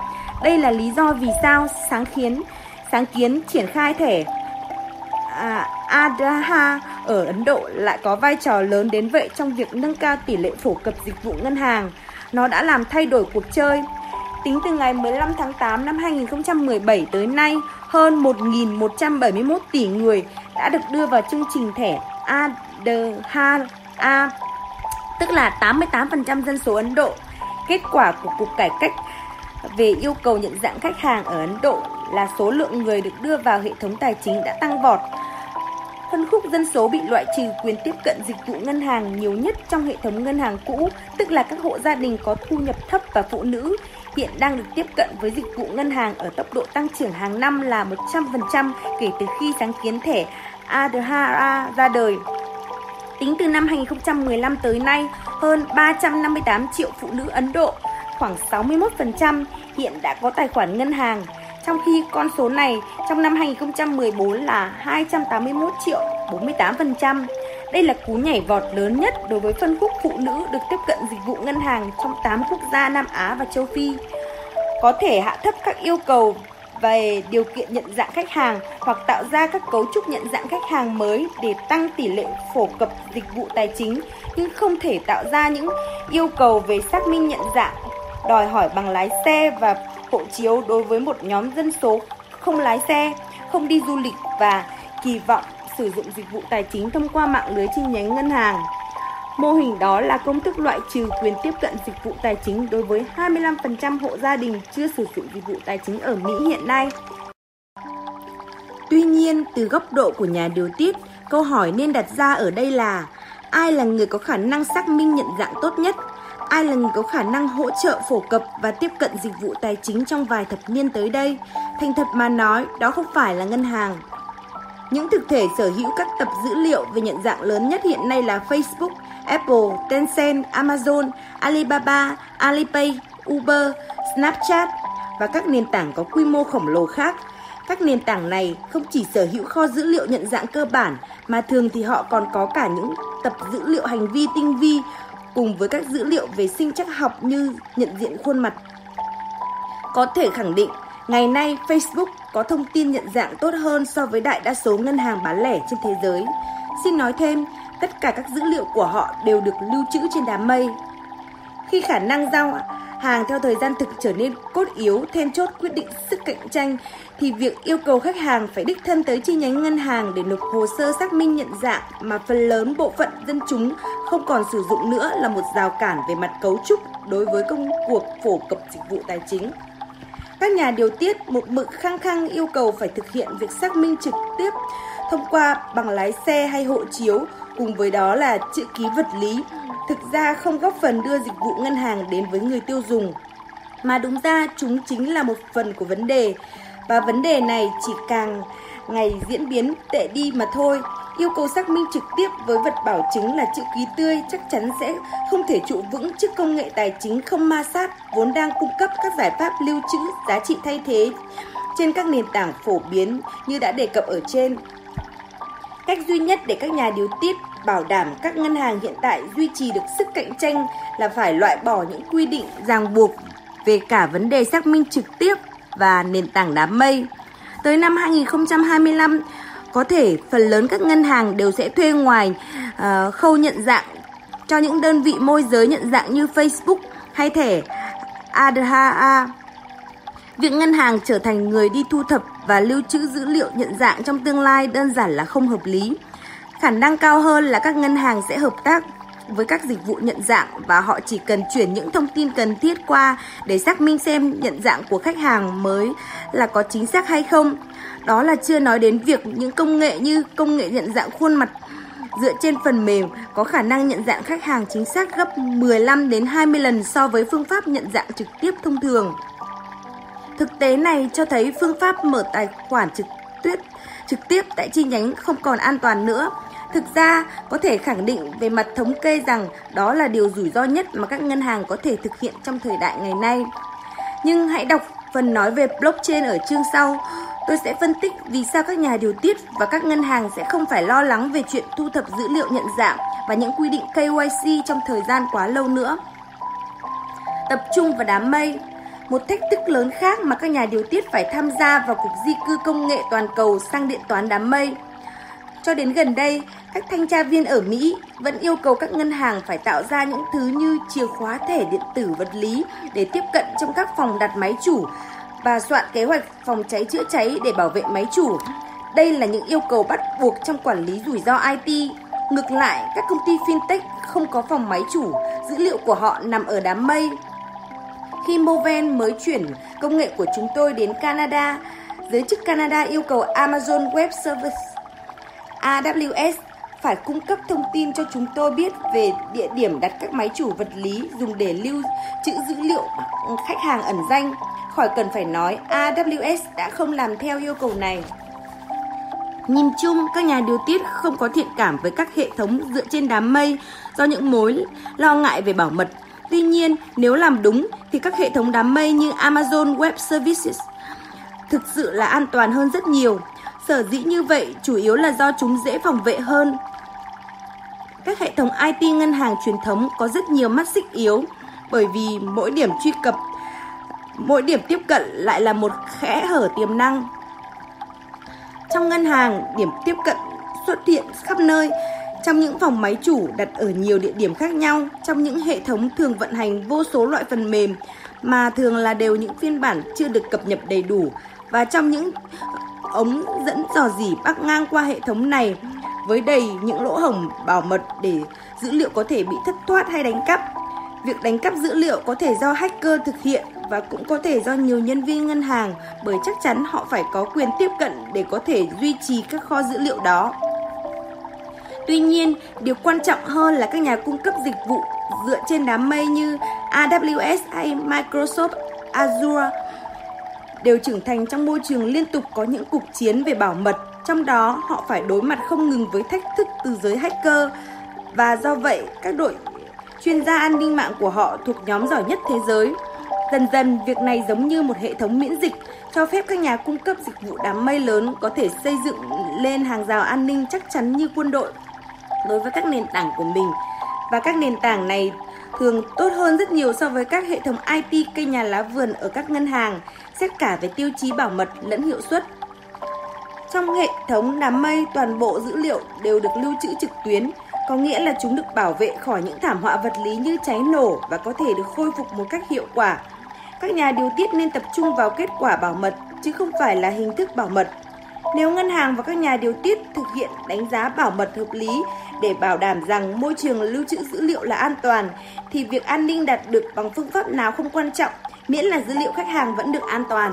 Đây là lý do vì sao sáng kiến, sáng kiến triển khai thẻ À, Aadhaar ở Ấn Độ lại có vai trò lớn đến vậy trong việc nâng cao tỷ lệ phổ cập dịch vụ ngân hàng. Nó đã làm thay đổi cuộc chơi. Tính từ ngày mười lăm tháng tám năm hai nghìn không trăm mười bảy tới nay, hơn một nghìn một trăm bảy mươi mốt tỷ người đã được đưa vào chương trình thẻ Aadhaar, tức là tám mươi tám phần trăm dân số Ấn Độ. Kết quả của cuộc cải cách về yêu cầu nhận dạng khách hàng ở Ấn Độ là số lượng người được đưa vào hệ thống tài chính đã tăng vọt. Phân khúc dân số bị loại trừ quyền tiếp cận dịch vụ ngân hàng nhiều nhất trong hệ thống ngân hàng cũ, tức là các hộ gia đình có thu nhập thấp và phụ nữ, hiện đang được tiếp cận với dịch vụ ngân hàng ở tốc độ tăng trưởng hàng năm là một trăm phần trăm kể từ khi sáng kiến thẻ Aadhaar ra đời. Tính từ năm hai nghìn không trăm mười lăm tới nay, hơn ba trăm năm mươi tám triệu phụ nữ Ấn Độ, khoảng sáu mươi mốt phần trăm, hiện đã có tài khoản ngân hàng, trong khi con số này trong năm hai nghìn không trăm mười bốn là hai trăm tám mươi mốt triệu, bốn mươi tám phần trăm. Đây là cú nhảy vọt lớn nhất đối với phân khúc phụ nữ được tiếp cận dịch vụ ngân hàng trong tám quốc gia Nam Á và châu Phi. Có thể hạ thấp các yêu cầu về điều kiện nhận dạng khách hàng hoặc tạo ra các cấu trúc nhận dạng khách hàng mới để tăng tỷ lệ phổ cập dịch vụ tài chính, nhưng không thể tạo ra những yêu cầu về xác minh nhận dạng, đòi hỏi bằng lái xe và hộ chiếu đối với một nhóm dân số không lái xe, không đi du lịch và kỳ vọng sử dụng dịch vụ tài chính thông qua mạng lưới chi nhánh ngân hàng. Mô hình đó là công thức loại trừ quyền tiếp cận dịch vụ tài chính đối với hai mươi lăm phần trăm hộ gia đình chưa sử dụng dịch vụ tài chính ở Mỹ hiện nay. Tuy nhiên, từ góc độ của nhà điều tiết, câu hỏi nên đặt ra ở đây là ai là người có khả năng xác minh nhận dạng tốt nhất? Ai là người có khả năng hỗ trợ phổ cập và tiếp cận dịch vụ tài chính trong vài thập niên tới đây? Thành thật mà nói, đó không phải là ngân hàng. Những thực thể sở hữu các tập dữ liệu về nhận dạng lớn nhất hiện nay là Facebook, Apple, Tencent, Amazon, Alibaba, Alipay, Uber, Snapchat và các nền tảng có quy mô khổng lồ khác. Các nền tảng này không chỉ sở hữu kho dữ liệu nhận dạng cơ bản mà thường thì họ còn có cả những tập dữ liệu hành vi tinh vi cùng với các dữ liệu về sinh trắc học như nhận diện khuôn mặt. Có thể khẳng định, ngày nay Facebook có thông tin nhận dạng tốt hơn so với đại đa số ngân hàng bán lẻ trên thế giới. Xin nói thêm, tất cả các dữ liệu của họ đều được lưu trữ trên đám mây. Khi khả năng giao hàng theo thời gian thực trở nên cốt yếu, then chốt quyết định sức cạnh tranh, thì việc yêu cầu khách hàng phải đích thân tới chi nhánh ngân hàng để nộp hồ sơ xác minh nhận dạng mà phần lớn bộ phận dân chúng không còn sử dụng nữa là một rào cản về mặt cấu trúc đối với công cuộc phổ cập dịch vụ tài chính. Các nhà điều tiết một mực khăng khăng yêu cầu phải thực hiện việc xác minh trực tiếp thông qua bằng lái xe hay hộ chiếu, cùng với đó là chữ ký vật lý, thực ra không góp phần đưa dịch vụ ngân hàng đến với người tiêu dùng, mà đúng ra chúng chính là một phần của vấn đề, và vấn đề này chỉ càng ngày diễn biến tệ đi mà thôi. Yêu cầu xác minh trực tiếp với vật bảo chứng là chữ ký tươi chắc chắn sẽ không thể trụ vững trước công nghệ tài chính không ma sát vốn đang cung cấp các giải pháp lưu trữ giá trị thay thế trên các nền tảng phổ biến như đã đề cập ở trên. Cách duy nhất để các nhà điều tiết bảo đảm các ngân hàng hiện tại duy trì được sức cạnh tranh là phải loại bỏ những quy định ràng buộc về cả vấn đề xác minh trực tiếp và nền tảng đám mây. Tới năm hai không hai lăm, có thể phần lớn các ngân hàng đều sẽ thuê ngoài uh, khâu nhận dạng cho những đơn vị môi giới nhận dạng như Facebook hay thẻ Aadhaar. Việc ngân hàng trở thành người đi thu thập và lưu trữ dữ liệu nhận dạng trong tương lai đơn giản là không hợp lý. Khả năng cao hơn là các ngân hàng sẽ hợp tác với các dịch vụ nhận dạng và họ chỉ cần chuyển những thông tin cần thiết qua để xác minh xem nhận dạng của khách hàng mới là có chính xác hay không. Đó là chưa nói đến việc những công nghệ như công nghệ nhận dạng khuôn mặt dựa trên phần mềm có khả năng nhận dạng khách hàng chính xác gấp mười lăm đến hai mươi lần so với phương pháp nhận dạng trực tiếp thông thường. Thực tế này cho thấy phương pháp mở tài khoản trực tiếp trực tiếp tại chi nhánh không còn an toàn nữa. Thực ra, có thể khẳng định về mặt thống kê rằng đó là điều rủi ro nhất mà các ngân hàng có thể thực hiện trong thời đại ngày nay. Nhưng hãy đọc phần nói về blockchain ở chương sau. Tôi sẽ phân tích vì sao các nhà điều tiết và các ngân hàng sẽ không phải lo lắng về chuyện thu thập dữ liệu nhận dạng và những quy định K Y C trong thời gian quá lâu nữa. Tập trung vào đám mây. Một thách thức lớn khác mà các nhà điều tiết phải tham gia vào cuộc di cư công nghệ toàn cầu sang điện toán đám mây. Cho đến gần đây, các thanh tra viên ở Mỹ vẫn yêu cầu các ngân hàng phải tạo ra những thứ như chìa khóa thẻ điện tử vật lý để tiếp cận trong các phòng đặt máy chủ và soạn kế hoạch phòng cháy chữa cháy để bảo vệ máy chủ. Đây là những yêu cầu bắt buộc trong quản lý rủi ro I T. Ngược lại, các công ty fintech không có phòng máy chủ, dữ liệu của họ nằm ở đám mây. Khi Moven mới chuyển công nghệ của chúng tôi đến Canada, giới chức Canada yêu cầu Amazon Web Service A W S phải cung cấp thông tin cho chúng tôi biết về địa điểm đặt các máy chủ vật lý dùng để lưu trữ dữ liệu khách hàng ẩn danh. Khỏi cần phải nói, A W S đã không làm theo yêu cầu này. Nhìn chung, các nhà điều tiết không có thiện cảm với các hệ thống dựa trên đám mây do những mối lo ngại về bảo mật. Tuy nhiên, nếu làm đúng thì các hệ thống đám mây như Amazon Web Services thực sự là an toàn hơn rất nhiều. Sở dĩ như vậy chủ yếu là do chúng dễ phòng vệ hơn. Các hệ thống I T ngân hàng truyền thống có rất nhiều mắt xích yếu bởi vì mỗi điểm truy cập, mỗi điểm tiếp cận lại là một kẽ hở tiềm năng. Trong ngân hàng, điểm tiếp cận xuất hiện khắp nơi, trong những phòng máy chủ đặt ở nhiều địa điểm khác nhau, trong những hệ thống thường vận hành vô số loại phần mềm mà thường là đều những phiên bản chưa được cập nhật đầy đủ, và trong những ống dẫn rò rỉ bắc ngang qua hệ thống này với đầy những lỗ hổng bảo mật để dữ liệu có thể bị thất thoát hay đánh cắp. Việc đánh cắp dữ liệu có thể do hacker thực hiện và cũng có thể do nhiều nhân viên ngân hàng, bởi chắc chắn họ phải có quyền tiếp cận để có thể duy trì các kho dữ liệu đó. Tuy nhiên, điều quan trọng hơn là các nhà cung cấp dịch vụ dựa trên đám mây như A W S hay Microsoft Azure đều trưởng thành trong môi trường liên tục có những cuộc chiến về bảo mật, trong đó họ phải đối mặt không ngừng với thách thức từ giới hacker, và do vậy các đội chuyên gia an ninh mạng của họ thuộc nhóm giỏi nhất thế giới. Dần dần, việc này giống như một hệ thống miễn dịch, cho phép các nhà cung cấp dịch vụ đám mây lớn có thể xây dựng lên hàng rào an ninh chắc chắn như quân đội. đối với các nền tảng của mình. Và các nền tảng này thường tốt hơn rất nhiều so với các hệ thống i tê cây nhà lá vườn ở các ngân hàng, xét cả về tiêu chí bảo mật lẫn hiệu suất. Trong hệ thống đám mây, toàn bộ dữ liệu đều được lưu trữ trực tuyến, có nghĩa là chúng được bảo vệ khỏi những thảm họa vật lý như cháy nổ và có thể được khôi phục một cách hiệu quả. Các nhà điều tiết nên tập trung vào kết quả bảo mật, chứ không phải là hình thức bảo mật. Nếu ngân hàng và các nhà điều tiết thực hiện đánh giá bảo mật hợp lý để bảo đảm rằng môi trường lưu trữ dữ liệu là an toàn, thì việc an ninh đạt được bằng phương pháp nào không quan trọng, miễn là dữ liệu khách hàng vẫn được an toàn.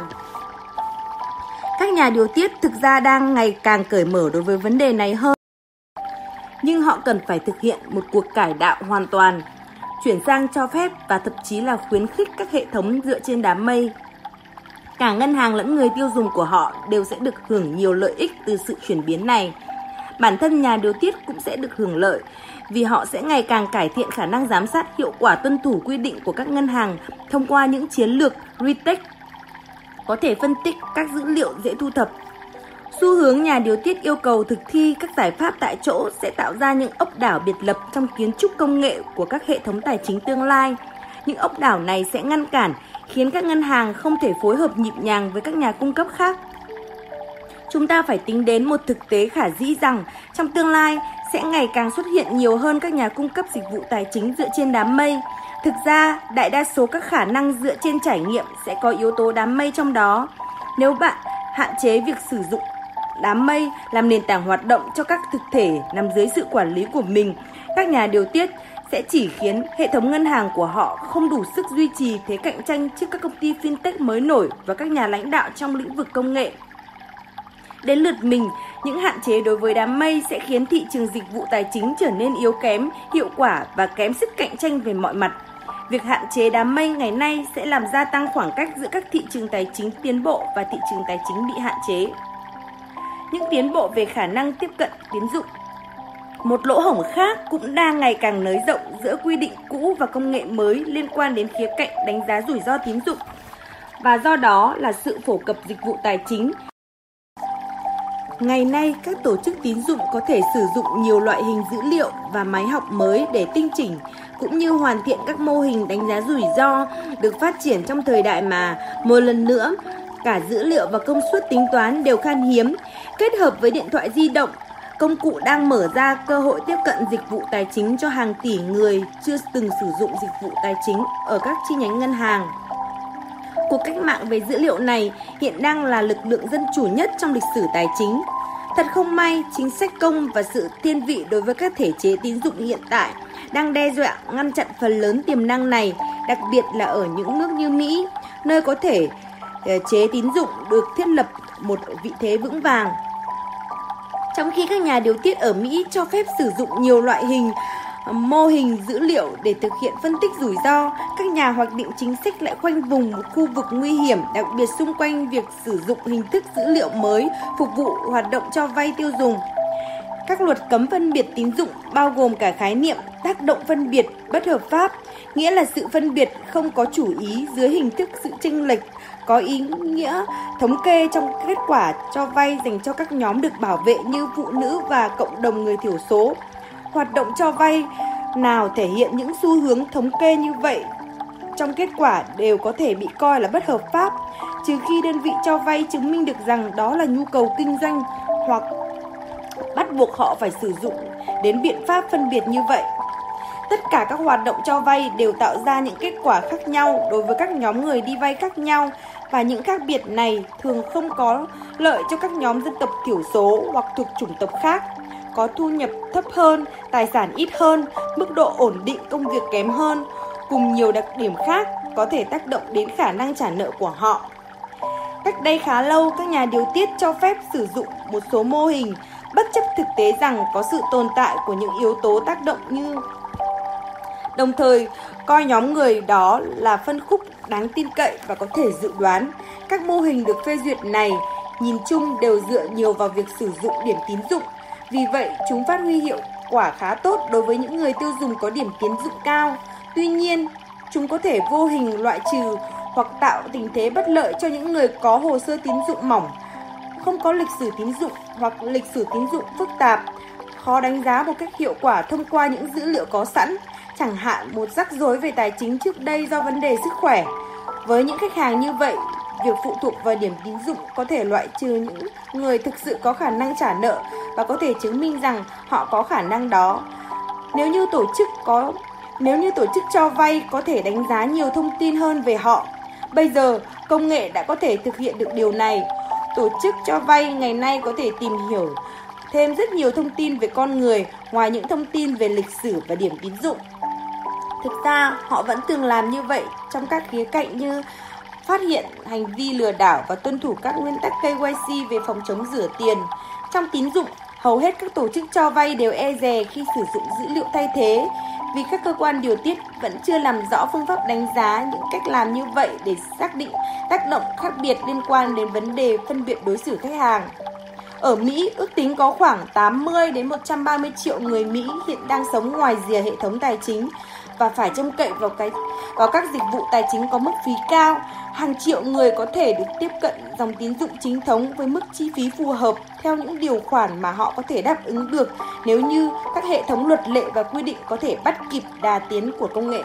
Các nhà điều tiết thực ra đang ngày càng cởi mở đối với vấn đề này hơn, nhưng họ cần phải thực hiện một cuộc cải đạo hoàn toàn, chuyển sang cho phép và thậm chí là khuyến khích các hệ thống dựa trên đám mây. Cả ngân hàng lẫn người tiêu dùng của họ đều sẽ được hưởng nhiều lợi ích từ sự chuyển biến này. Bản thân nhà điều tiết cũng sẽ được hưởng lợi vì họ sẽ ngày càng cải thiện khả năng giám sát hiệu quả tuân thủ quy định của các ngân hàng thông qua những chiến lược retake có thể phân tích các dữ liệu dễ thu thập. Xu hướng nhà điều tiết yêu cầu thực thi các giải pháp tại chỗ sẽ tạo ra những ốc đảo biệt lập trong kiến trúc công nghệ của các hệ thống tài chính tương lai. Những ốc đảo này sẽ ngăn cản, khiến các ngân hàng không thể phối hợp nhịp nhàng với các nhà cung cấp khác. Chúng ta phải tính đến một thực tế khả dĩ rằng trong tương lai sẽ ngày càng xuất hiện nhiều hơn các nhà cung cấp dịch vụ tài chính dựa trên đám mây. Thực ra, đại đa số các khả năng dựa trên trải nghiệm sẽ có yếu tố đám mây trong đó. Nếu bạn hạn chế việc sử dụng đám mây làm nền tảng hoạt động cho các thực thể nằm dưới sự quản lý của mình, các nhà điều tiết sẽ chỉ khiến hệ thống ngân hàng của họ không đủ sức duy trì thế cạnh tranh trước các công ty fintech mới nổi và các nhà lãnh đạo trong lĩnh vực công nghệ. Đến lượt mình, những hạn chế đối với đám mây sẽ khiến thị trường dịch vụ tài chính trở nên yếu kém, hiệu quả và kém sức cạnh tranh về mọi mặt. Việc hạn chế đám mây ngày nay sẽ làm gia tăng khoảng cách giữa các thị trường tài chính tiến bộ và thị trường tài chính bị hạn chế. Những tiến bộ về khả năng tiếp cận tín dụng. Một lỗ hổng khác cũng đang ngày càng nới rộng giữa quy định cũ và công nghệ mới liên quan đến khía cạnh đánh giá rủi ro tín dụng, và do đó là sự phổ cập dịch vụ tài chính. Ngày nay, các tổ chức tín dụng có thể sử dụng nhiều loại hình dữ liệu và máy học mới để tinh chỉnh, cũng như hoàn thiện các mô hình đánh giá rủi ro được phát triển trong thời đại mà, một lần nữa, cả dữ liệu và công suất tính toán đều khan hiếm, kết hợp với điện thoại di động. Công cụ đang mở ra cơ hội tiếp cận dịch vụ tài chính cho hàng tỷ người chưa từng sử dụng dịch vụ tài chính ở các chi nhánh ngân hàng. Cuộc cách mạng về dữ liệu này hiện đang là lực lượng dân chủ nhất trong lịch sử tài chính. Thật không may, chính sách công và sự thiên vị đối với các thể chế tín dụng hiện tại đang đe dọa ngăn chặn phần lớn tiềm năng này, đặc biệt là ở những nước như Mỹ, nơi có thể chế tín dụng được thiết lập một vị thế vững vàng. Trong khi các nhà điều tiết ở Mỹ cho phép sử dụng nhiều loại hình, mô hình dữ liệu để thực hiện phân tích rủi ro, các nhà hoạch định chính sách lại khoanh vùng một khu vực nguy hiểm, đặc biệt xung quanh việc sử dụng hình thức dữ liệu mới phục vụ hoạt động cho vay tiêu dùng. Các luật cấm phân biệt tín dụng bao gồm cả khái niệm tác động phân biệt bất hợp pháp, nghĩa là sự phân biệt không có chủ ý dưới hình thức sự chênh lệch, có ý nghĩa thống kê trong kết quả cho vay dành cho các nhóm được bảo vệ như phụ nữ và cộng đồng người thiểu số. Hoạt động cho vay nào thể hiện những xu hướng thống kê như vậy trong kết quả đều có thể bị coi là bất hợp pháp, trừ khi đơn vị cho vay chứng minh được rằng đó là nhu cầu kinh doanh hoặc bắt buộc họ phải sử dụng đến biện pháp phân biệt như vậy. Tất cả các hoạt động cho vay đều tạo ra những kết quả khác nhau đối với các nhóm người đi vay khác nhau, và những khác biệt này thường không có lợi cho các nhóm dân tộc thiểu số hoặc thuộc chủng tộc khác, có thu nhập thấp hơn, tài sản ít hơn, mức độ ổn định công việc kém hơn, cùng nhiều đặc điểm khác có thể tác động đến khả năng trả nợ của họ. Cách đây khá lâu, các nhà điều tiết cho phép sử dụng một số mô hình bất chấp thực tế rằng có sự tồn tại của những yếu tố tác động, như đồng thời coi nhóm người đó là phân khúc đáng tin cậy và có thể dự đoán. Các mô hình được phê duyệt này nhìn chung đều dựa nhiều vào việc sử dụng điểm tín dụng. Vì vậy, chúng phát huy hiệu quả khá tốt đối với những người tiêu dùng có điểm tín dụng cao. Tuy nhiên, chúng có thể vô hình loại trừ hoặc tạo tình thế bất lợi cho những người có hồ sơ tín dụng mỏng, không có lịch sử tín dụng hoặc lịch sử tín dụng phức tạp, khó đánh giá một cách hiệu quả thông qua những dữ liệu có sẵn, chẳng hạn một rắc rối về tài chính trước đây do vấn đề sức khỏe. Với những khách hàng như vậy, việc phụ thuộc vào điểm tín dụng có thể loại trừ những người thực sự có khả năng trả nợ và có thể chứng minh rằng họ có khả năng đó. Nếu như tổ chức có nếu như tổ chức cho vay có thể đánh giá nhiều thông tin hơn về họ. Bây giờ, công nghệ đã có thể thực hiện được điều này. Tổ chức cho vay ngày nay có thể tìm hiểu thêm rất nhiều thông tin về con người ngoài những thông tin về lịch sử và điểm tín dụng. Thực ra, họ vẫn thường làm như vậy trong các khía cạnh như phát hiện hành vi lừa đảo và tuân thủ các nguyên tắc K Y C về phòng chống rửa tiền. Trong tín dụng, hầu hết các tổ chức cho vay đều e dè khi sử dụng dữ liệu thay thế vì các cơ quan điều tiết vẫn chưa làm rõ phương pháp đánh giá những cách làm như vậy để xác định tác động khác biệt liên quan đến vấn đề phân biệt đối xử khách hàng. Ở Mỹ, ước tính có khoảng tám mươi đến một trăm ba mươi triệu người Mỹ hiện đang sống ngoài rìa hệ thống tài chính và phải trông cậy vào cái vào các dịch vụ tài chính có mức phí cao. Hàng triệu người có thể được tiếp cận dòng tín dụng chính thống với mức chi phí phù hợp theo những điều khoản mà họ có thể đáp ứng được nếu như các hệ thống luật lệ và quy định có thể bắt kịp đà tiến của công nghệ.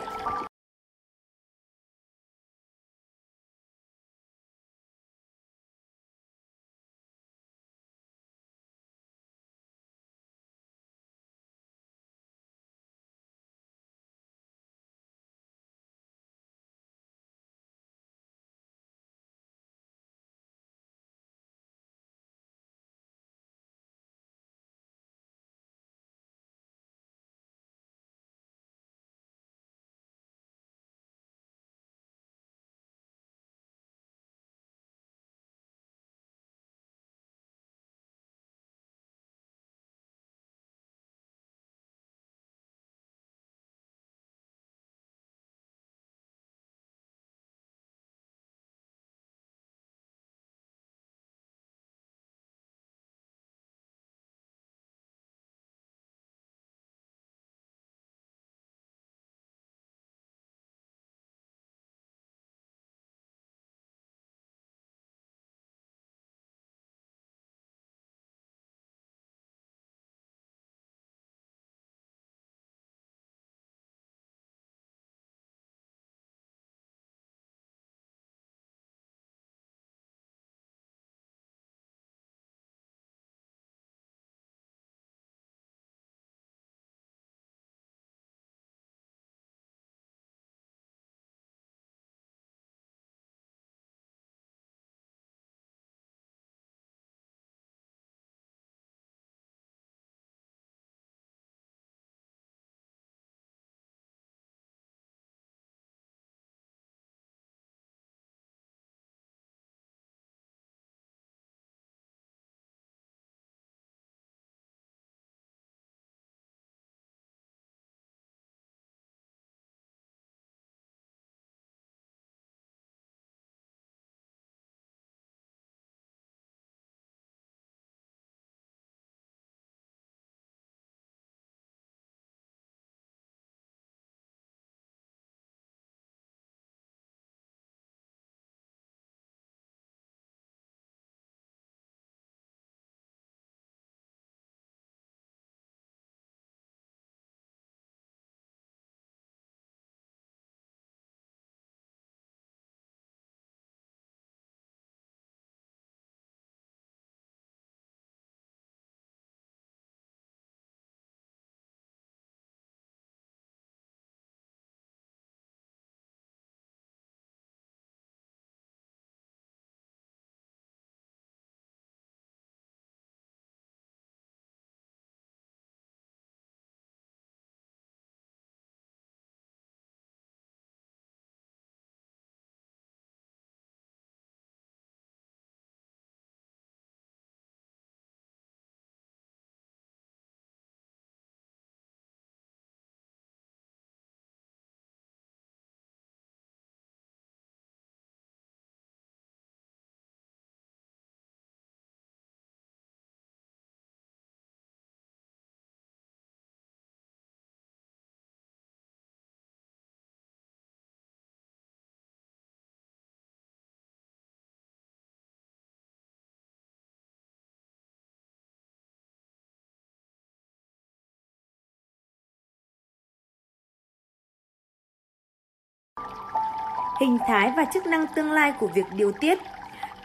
hình thái và chức năng tương lai của việc điều tiết.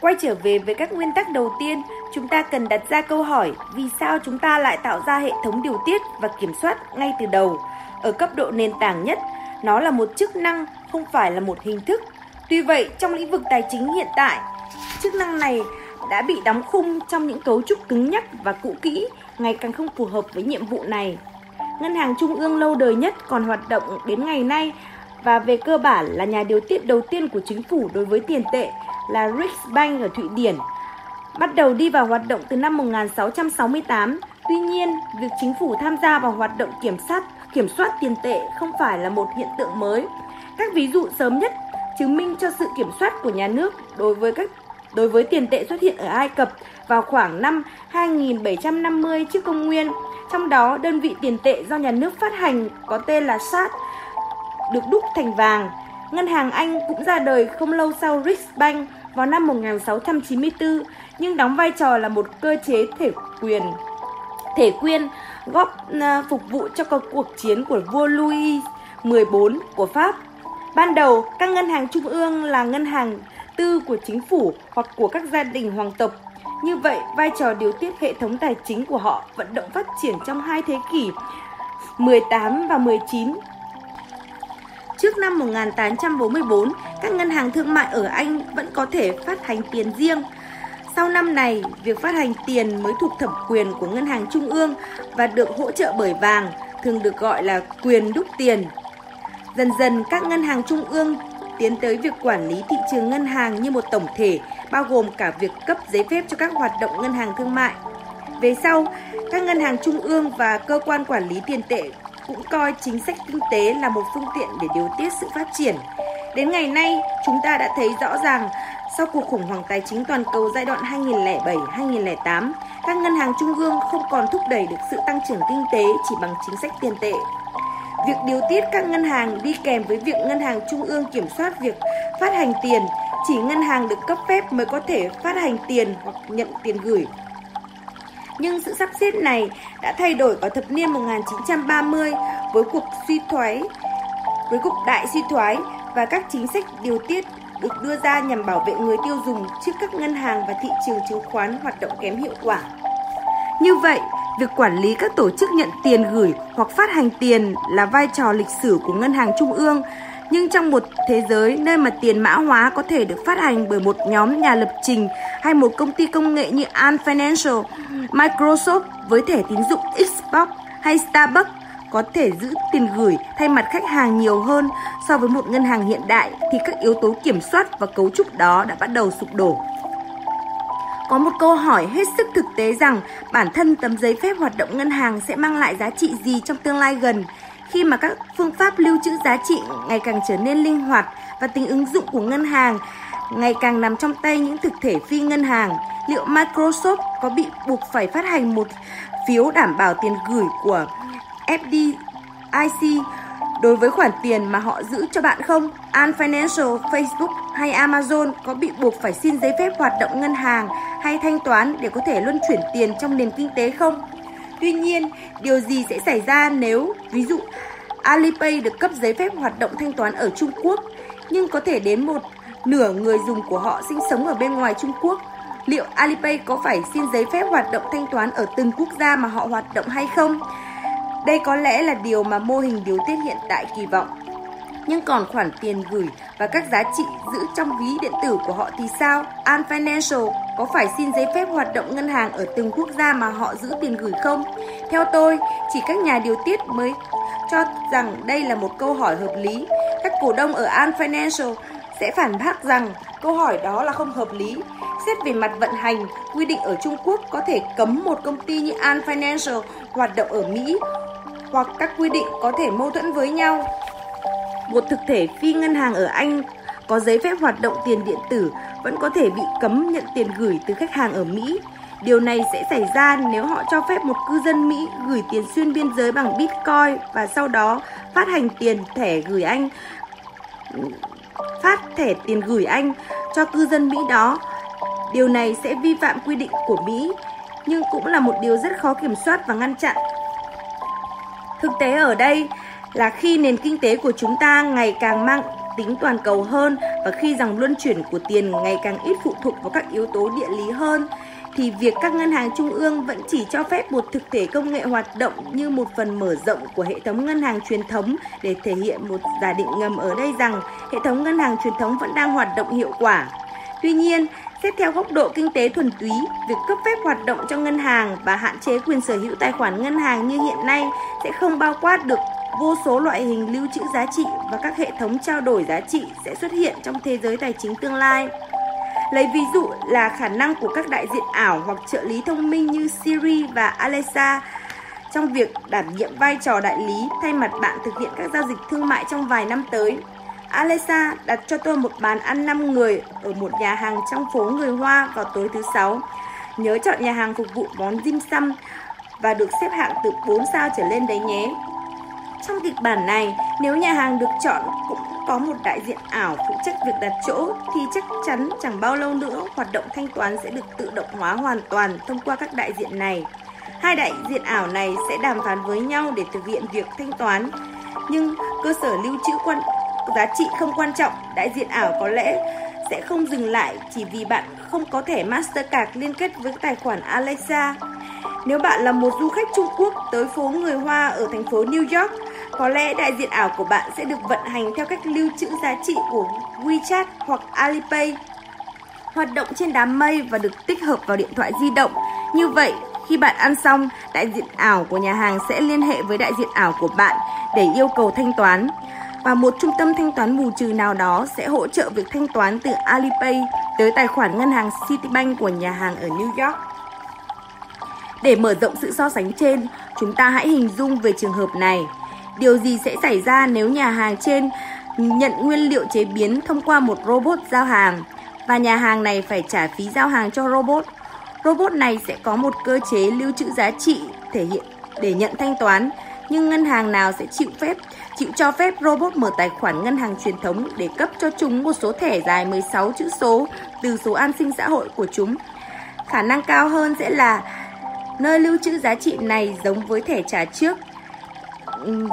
Quay trở về với các nguyên tắc đầu tiên, chúng ta cần đặt ra câu hỏi vì sao chúng ta lại tạo ra hệ thống điều tiết và kiểm soát ngay từ đầu. Ở cấp độ nền tảng nhất, nó là một chức năng, không phải là một hình thức. Tuy vậy, trong lĩnh vực tài chính hiện tại, chức năng này đã bị đóng khung trong những cấu trúc cứng nhắc và cũ kỹ, ngày càng không phù hợp với nhiệm vụ này. Ngân hàng trung ương lâu đời nhất còn hoạt động đến ngày nay và về cơ bản là nhà điều tiết đầu tiên của chính phủ đối với tiền tệ là Riksbank ở Thụy Điển, bắt đầu đi vào hoạt động từ năm một nghìn sáu trăm sáu mươi tám. Tuy nhiên, việc chính phủ tham gia vào hoạt động kiểm soát, kiểm soát tiền tệ không phải là một hiện tượng mới. Các ví dụ sớm nhất chứng minh cho sự kiểm soát của nhà nước đối với các đối với tiền tệ xuất hiện ở Ai Cập vào khoảng năm hai nghìn bảy trăm năm mươi trước công nguyên. Trong đó, đơn vị tiền tệ do nhà nước phát hành có tên là shat được đúc thành vàng. Ngân hàng Anh cũng ra đời không lâu sau Riksbank vào năm một nghìn sáu trăm chín mươi tư, nhưng đóng vai trò là một cơ chế thể quyền, thể quyên góp phục vụ cho cuộc chiến của vua Louis mười bốn của Pháp. Ban đầu, các ngân hàng trung ương là ngân hàng tư của chính phủ hoặc của các gia đình hoàng tộc. Như vậy, vai trò điều tiết hệ thống tài chính của họ vận động phát triển trong hai thế kỷ mười tám và mười chín. Trước năm một nghìn tám trăm bốn mươi tư, các ngân hàng thương mại ở Anh vẫn có thể phát hành tiền riêng. Sau năm này, việc phát hành tiền mới thuộc thẩm quyền của ngân hàng trung ương và được hỗ trợ bởi vàng, thường được gọi là quyền đúc tiền. Dần dần, các ngân hàng trung ương tiến tới việc quản lý thị trường ngân hàng như một tổng thể, bao gồm cả việc cấp giấy phép cho các hoạt động ngân hàng thương mại. Về sau, các ngân hàng trung ương và cơ quan quản lý tiền tệ cũng coi chính sách kinh tế là một phương tiện để điều tiết sự phát triển. Đến ngày nay, chúng ta đã thấy rõ ràng sau cuộc khủng hoảng tài chính toàn cầu giai đoạn hai nghìn lẻ bảy đến hai nghìn lẻ tám, các ngân hàng trung ương không còn thúc đẩy được sự tăng trưởng kinh tế chỉ bằng chính sách tiền tệ. Việc điều tiết các ngân hàng đi kèm với việc ngân hàng trung ương kiểm soát việc phát hành tiền, chỉ ngân hàng được cấp phép mới có thể phát hành tiền hoặc nhận tiền gửi. Nhưng sự sắp xếp này đã thay đổi vào thập niên một nghìn chín trăm ba mươi với cuộc suy thoái, với cuộc đại suy thoái và các chính sách điều tiết được đưa ra nhằm bảo vệ người tiêu dùng trước các ngân hàng và thị trường chứng khoán hoạt động kém hiệu quả. Như vậy, việc quản lý các tổ chức nhận tiền gửi hoặc phát hành tiền là vai trò lịch sử của ngân hàng trung ương, nhưng trong một thế giới nơi mà tiền mã hóa có thể được phát hành bởi một nhóm nhà lập trình hay một công ty công nghệ như Ant Financial, Microsoft với thẻ tín dụng Xbox hay Starbucks có thể giữ tiền gửi thay mặt khách hàng nhiều hơn so với một ngân hàng hiện đại, thì các yếu tố kiểm soát và cấu trúc đó đã bắt đầu sụp đổ. Có một câu hỏi hết sức thực tế rằng bản thân tấm giấy phép hoạt động ngân hàng sẽ mang lại giá trị gì trong tương lai gần, khi mà các phương pháp lưu trữ giá trị ngày càng trở nên linh hoạt và tính ứng dụng của ngân hàng ngày càng nằm trong tay những thực thể phi ngân hàng. Liệu Microsoft có bị buộc phải phát hành một phiếu đảm bảo tiền gửi của ép đê i xê đối với khoản tiền mà họ giữ cho bạn không? Ant Financial, Facebook hay Amazon có bị buộc phải xin giấy phép hoạt động ngân hàng hay thanh toán để có thể luân chuyển tiền trong nền kinh tế không? Tuy nhiên, điều gì sẽ xảy ra nếu, ví dụ, Alipay được cấp giấy phép hoạt động thanh toán ở Trung Quốc, nhưng có thể đến một nửa người dùng của họ sinh sống ở bên ngoài Trung Quốc? Liệu Alipay có phải xin giấy phép hoạt động thanh toán ở từng quốc gia mà họ hoạt động hay không? Đây có lẽ là điều mà mô hình điều tiết hiện tại kỳ vọng. Nhưng còn khoản tiền gửi và các giá trị giữ trong ví điện tử của họ thì sao? Ant Financial có phải xin giấy phép hoạt động ngân hàng ở từng quốc gia mà họ giữ tiền gửi không? Theo tôi, chỉ các nhà điều tiết mới cho rằng đây là một câu hỏi hợp lý. Các cổ đông ở Ant Financial sẽ phản bác rằng câu hỏi đó là không hợp lý. Xét về mặt vận hành, quy định ở Trung Quốc có thể cấm một công ty như Ant Financial hoạt động ở Mỹ, hoặc các quy định có thể mâu thuẫn với nhau. Một thực thể phi ngân hàng ở Anh có giấy phép hoạt động tiền điện tử vẫn có thể bị cấm nhận tiền gửi từ khách hàng ở Mỹ. Điều này sẽ xảy ra nếu họ cho phép một cư dân Mỹ gửi tiền xuyên biên giới bằng Bitcoin và sau đó phát hành tiền thẻ gửi Anh, phát thẻ tiền gửi Anh cho cư dân Mỹ đó. Điều này sẽ vi phạm quy định của Mỹ, nhưng cũng là một điều rất khó kiểm soát và ngăn chặn. Thực tế ở đây là khi nền kinh tế của chúng ta ngày càng mang tính toàn cầu hơn và khi rằng luân chuyển của tiền ngày càng ít phụ thuộc vào các yếu tố địa lý hơn, thì việc các ngân hàng trung ương vẫn chỉ cho phép một thực thể công nghệ hoạt động như một phần mở rộng của hệ thống ngân hàng truyền thống để thể hiện một giả định ngầm ở đây rằng hệ thống ngân hàng truyền thống vẫn đang hoạt động hiệu quả. Tuy nhiên, xét theo góc độ kinh tế thuần túy, việc cấp phép hoạt động cho ngân hàng và hạn chế quyền sở hữu tài khoản ngân hàng như hiện nay sẽ không bao quát được vô số loại hình lưu trữ giá trị và các hệ thống trao đổi giá trị sẽ xuất hiện trong thế giới tài chính tương lai. Lấy ví dụ là khả năng của các đại diện ảo hoặc trợ lý thông minh như Siri và Alexa trong việc đảm nhiệm vai trò đại lý thay mặt bạn thực hiện các giao dịch thương mại trong vài năm tới. Alexa đặt cho tôi một bàn ăn năm người ở một nhà hàng trong phố người Hoa vào tối thứ Sáu. Nhớ chọn nhà hàng phục vụ món dim sum và được xếp hạng từ bốn sao trở lên đấy nhé. Trong kịch bản này, nếu nhà hàng được chọn cũng có một đại diện ảo phụ trách việc đặt chỗ thì chắc chắn chẳng bao lâu nữa hoạt động thanh toán sẽ được tự động hóa hoàn toàn thông qua các đại diện này. Hai đại diện ảo này sẽ đàm phán với nhau để thực hiện việc thanh toán, nhưng cơ sở lưu trữ quan giá trị không quan trọng, đại diện ảo có lẽ sẽ không dừng lại chỉ vì bạn không có thẻ Mastercard liên kết với tài khoản Alexa. Nếu bạn là một du khách Trung Quốc tới phố người Hoa ở thành phố New York, có lẽ đại diện ảo của bạn sẽ được vận hành theo cách lưu trữ giá trị của WeChat hoặc Alipay, hoạt động trên đám mây và được tích hợp vào điện thoại di động. Như vậy, khi bạn ăn xong, đại diện ảo của nhà hàng sẽ liên hệ với đại diện ảo của bạn để yêu cầu thanh toán. Và một trung tâm thanh toán bù trừ nào đó sẽ hỗ trợ việc thanh toán từ Alipay tới tài khoản ngân hàng Citibank của nhà hàng ở New York. Để mở rộng sự so sánh trên, chúng ta hãy hình dung về trường hợp này. Điều gì sẽ xảy ra nếu nhà hàng trên nhận nguyên liệu chế biến thông qua một robot giao hàng và nhà hàng này phải trả phí giao hàng cho robot? Robot này sẽ có một cơ chế lưu trữ giá trị thể hiện để nhận thanh toán, nhưng ngân hàng nào sẽ chịu phép chịu cho phép robot mở tài khoản ngân hàng truyền thống để cấp cho chúng một số thẻ dài mười sáu chữ số từ số an sinh xã hội của chúng? Khả năng cao hơn sẽ là nơi lưu trữ giá trị này giống với thẻ trả trước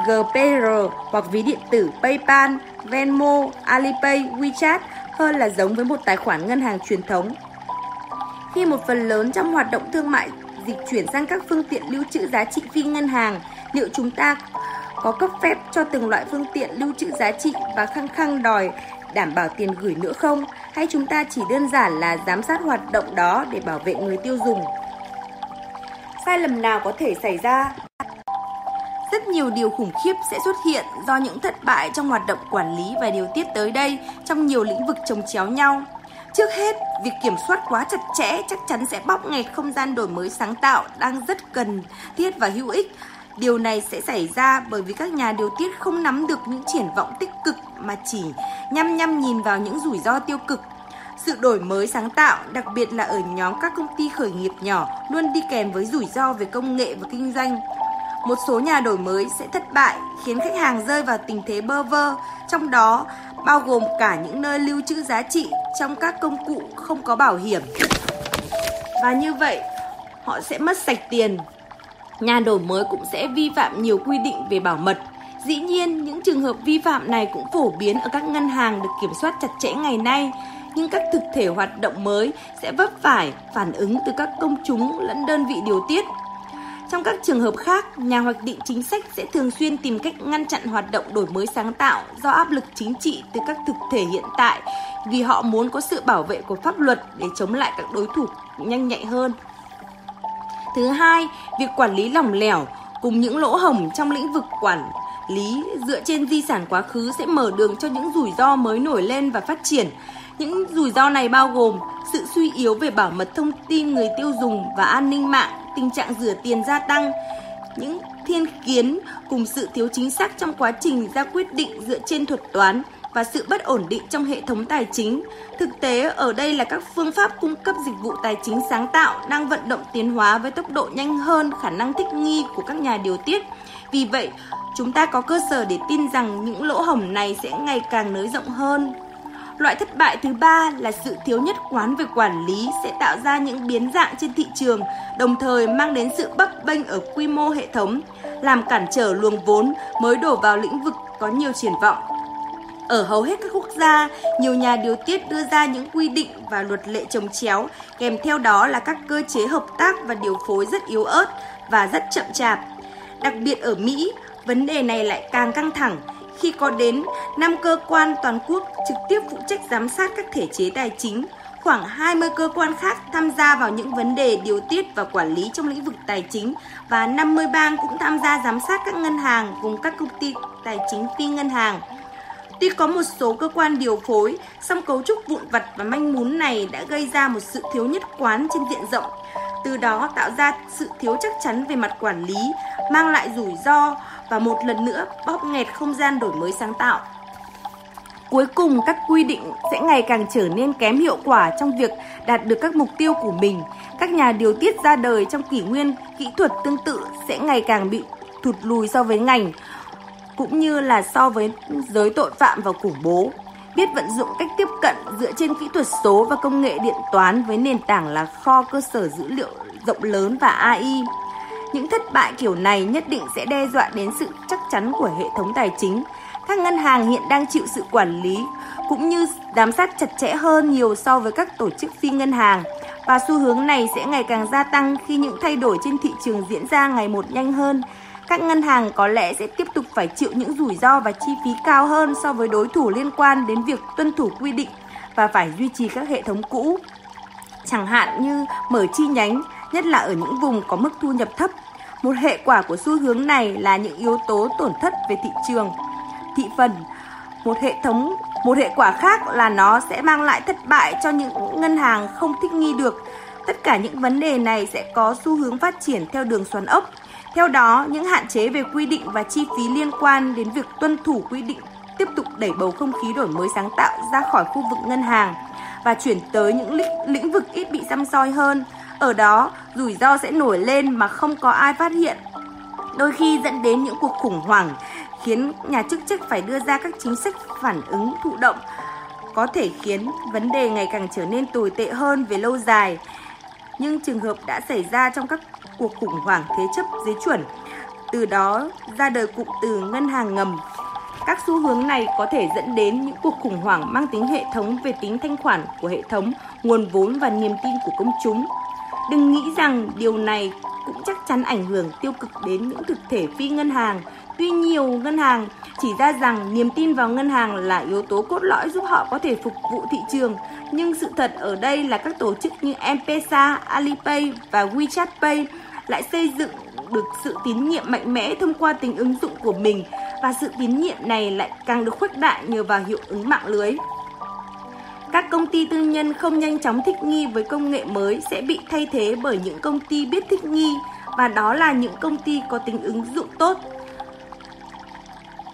G P R hoặc ví điện tử PayPal, Venmo, Alipay, WeChat hơn là giống với một tài khoản ngân hàng truyền thống. Khi một phần lớn trong hoạt động thương mại dịch chuyển sang các phương tiện lưu trữ giá trị phi ngân hàng, liệu chúng ta có cấp phép cho từng loại phương tiện lưu trữ giá trị và khăng khăng đòi đảm bảo tiền gửi nữa không? Hay chúng ta chỉ đơn giản là giám sát hoạt động đó để bảo vệ người tiêu dùng? Sai lầm nào có thể xảy ra? Rất nhiều điều khủng khiếp sẽ xuất hiện do những thất bại trong hoạt động quản lý và điều tiết tới đây trong nhiều lĩnh vực chồng chéo nhau. Trước hết, việc kiểm soát quá chặt chẽ chắc chắn sẽ bóp nghẹt không gian đổi mới sáng tạo đang rất cần thiết và hữu ích. Điều này sẽ xảy ra bởi vì các nhà điều tiết không nắm được những triển vọng tích cực mà chỉ nhăm nhăm nhìn vào những rủi ro tiêu cực. Sự đổi mới sáng tạo, đặc biệt là ở nhóm các công ty khởi nghiệp nhỏ, luôn đi kèm với rủi ro về công nghệ và kinh doanh. Một số nhà đổi mới sẽ thất bại, khiến khách hàng rơi vào tình thế bơ vơ, trong đó bao gồm cả những nơi lưu trữ giá trị trong các công cụ không có bảo hiểm. Và như vậy, họ sẽ mất sạch tiền. Nhà đổi mới cũng sẽ vi phạm nhiều quy định về bảo mật. Dĩ nhiên, những trường hợp vi phạm này cũng phổ biến ở các ngân hàng được kiểm soát chặt chẽ ngày nay, nhưng các thực thể hoạt động mới sẽ vấp phải phản ứng từ các công chúng lẫn đơn vị điều tiết. Trong các trường hợp khác, nhà hoạch định chính sách sẽ thường xuyên tìm cách ngăn chặn hoạt động đổi mới sáng tạo do áp lực chính trị từ các thực thể hiện tại vì họ muốn có sự bảo vệ của pháp luật để chống lại các đối thủ nhanh nhạy hơn. Thứ hai, việc quản lý lỏng lẻo cùng những lỗ hổng trong lĩnh vực quản lý dựa trên di sản quá khứ sẽ mở đường cho những rủi ro mới nổi lên và phát triển. Những rủi ro này bao gồm sự suy yếu về bảo mật thông tin người tiêu dùng và an ninh mạng, tình trạng rửa tiền gia tăng, những thiên kiến cùng sự thiếu chính xác trong quá trình ra quyết định dựa trên thuật toán và sự bất ổn định trong hệ thống tài chính. Thực tế ở đây là các phương pháp cung cấp dịch vụ tài chính sáng tạo đang vận động tiến hóa với tốc độ nhanh hơn khả năng thích nghi của các nhà điều tiết. Vì vậy, chúng ta có cơ sở để tin rằng những lỗ hổng này sẽ ngày càng nới rộng hơn. Loại thất bại thứ ba là sự thiếu nhất quán về quản lý sẽ tạo ra những biến dạng trên thị trường, đồng thời mang đến sự bấp bênh ở quy mô hệ thống, làm cản trở luồng vốn mới đổ vào lĩnh vực có nhiều triển vọng. Ở hầu hết các quốc gia, nhiều nhà điều tiết đưa ra những quy định và luật lệ chồng chéo, kèm theo đó là các cơ chế hợp tác và điều phối rất yếu ớt và rất chậm chạp. Đặc biệt ở Mỹ, vấn đề này lại càng căng thẳng khi có đến năm cơ quan toàn quốc trực tiếp phụ trách giám sát các thể chế tài chính, khoảng hai mươi cơ quan khác tham gia vào những vấn đề điều tiết và quản lý trong lĩnh vực tài chính và năm mươi bang cũng tham gia giám sát các ngân hàng cùng các công ty tài chính phi ngân hàng. Tuy có một số cơ quan điều phối, song cấu trúc vụn vặt và manh mún này đã gây ra một sự thiếu nhất quán trên diện rộng, từ đó tạo ra sự thiếu chắc chắn về mặt quản lý, mang lại rủi ro và một lần nữa bóp nghẹt không gian đổi mới sáng tạo. Cuối cùng, các quy định sẽ ngày càng trở nên kém hiệu quả trong việc đạt được các mục tiêu của mình. Các nhà điều tiết ra đời trong kỷ nguyên kỹ thuật tương tự sẽ ngày càng bị thụt lùi so với ngành, cũng như là so với giới tội phạm và khủng bố. Biết vận dụng cách tiếp cận dựa trên kỹ thuật số và công nghệ điện toán với nền tảng là kho cơ sở dữ liệu rộng lớn và a i. Những thất bại kiểu này nhất định sẽ đe dọa đến sự chắc chắn của hệ thống tài chính. Các ngân hàng hiện đang chịu sự quản lý cũng như giám sát chặt chẽ hơn nhiều so với các tổ chức phi ngân hàng, và xu hướng này sẽ ngày càng gia tăng khi những thay đổi trên thị trường diễn ra ngày một nhanh hơn. Các ngân hàng có lẽ sẽ tiếp tục phải chịu những rủi ro và chi phí cao hơn so với đối thủ liên quan đến việc tuân thủ quy định và phải duy trì các hệ thống cũ, chẳng hạn như mở chi nhánh, nhất là ở những vùng có mức thu nhập thấp. Một hệ quả của xu hướng này là những yếu tố tổn thất về thị trường, thị phần. Một hệ thống, một hệ quả khác là nó sẽ mang lại thất bại cho những ngân hàng không thích nghi được. Tất cả những vấn đề này sẽ có xu hướng phát triển theo đường xoắn ốc. Theo đó, những hạn chế về quy định và chi phí liên quan đến việc tuân thủ quy định tiếp tục đẩy bầu không khí đổi mới sáng tạo ra khỏi khu vực ngân hàng và chuyển tới những lĩnh vực ít bị răm soi hơn. Ở đó, rủi ro sẽ nổi lên mà không có ai phát hiện, đôi khi dẫn đến những cuộc khủng hoảng, khiến nhà chức trách phải đưa ra các chính sách phản ứng thụ động, có thể khiến vấn đề ngày càng trở nên tồi tệ hơn về lâu dài. Nhưng trường hợp đã xảy ra trong các cuộc khủng hoảng thế chấp dưới chuẩn, từ đó ra đời cụm từ ngân hàng ngầm. Các xu hướng này có thể dẫn đến những cuộc khủng hoảng mang tính hệ thống về tính thanh khoản của hệ thống, nguồn vốn và niềm tin của công chúng. Đừng nghĩ rằng điều này cũng chắc chắn ảnh hưởng tiêu cực đến những thực thể phi ngân hàng. Tuy nhiều ngân hàng chỉ ra rằng niềm tin vào ngân hàng là yếu tố cốt lõi giúp họ có thể phục vụ thị trường, nhưng sự thật ở đây là các tổ chức như M-Pesa, Alipay và WeChat Pay lại xây dựng được sự tín nhiệm mạnh mẽ thông qua tính ứng dụng của mình, và sự tín nhiệm này lại càng được khuếch đại nhờ vào hiệu ứng mạng lưới. Các công ty tư nhân không nhanh chóng thích nghi với công nghệ mới sẽ bị thay thế bởi những công ty biết thích nghi, và đó là những công ty có tính ứng dụng tốt.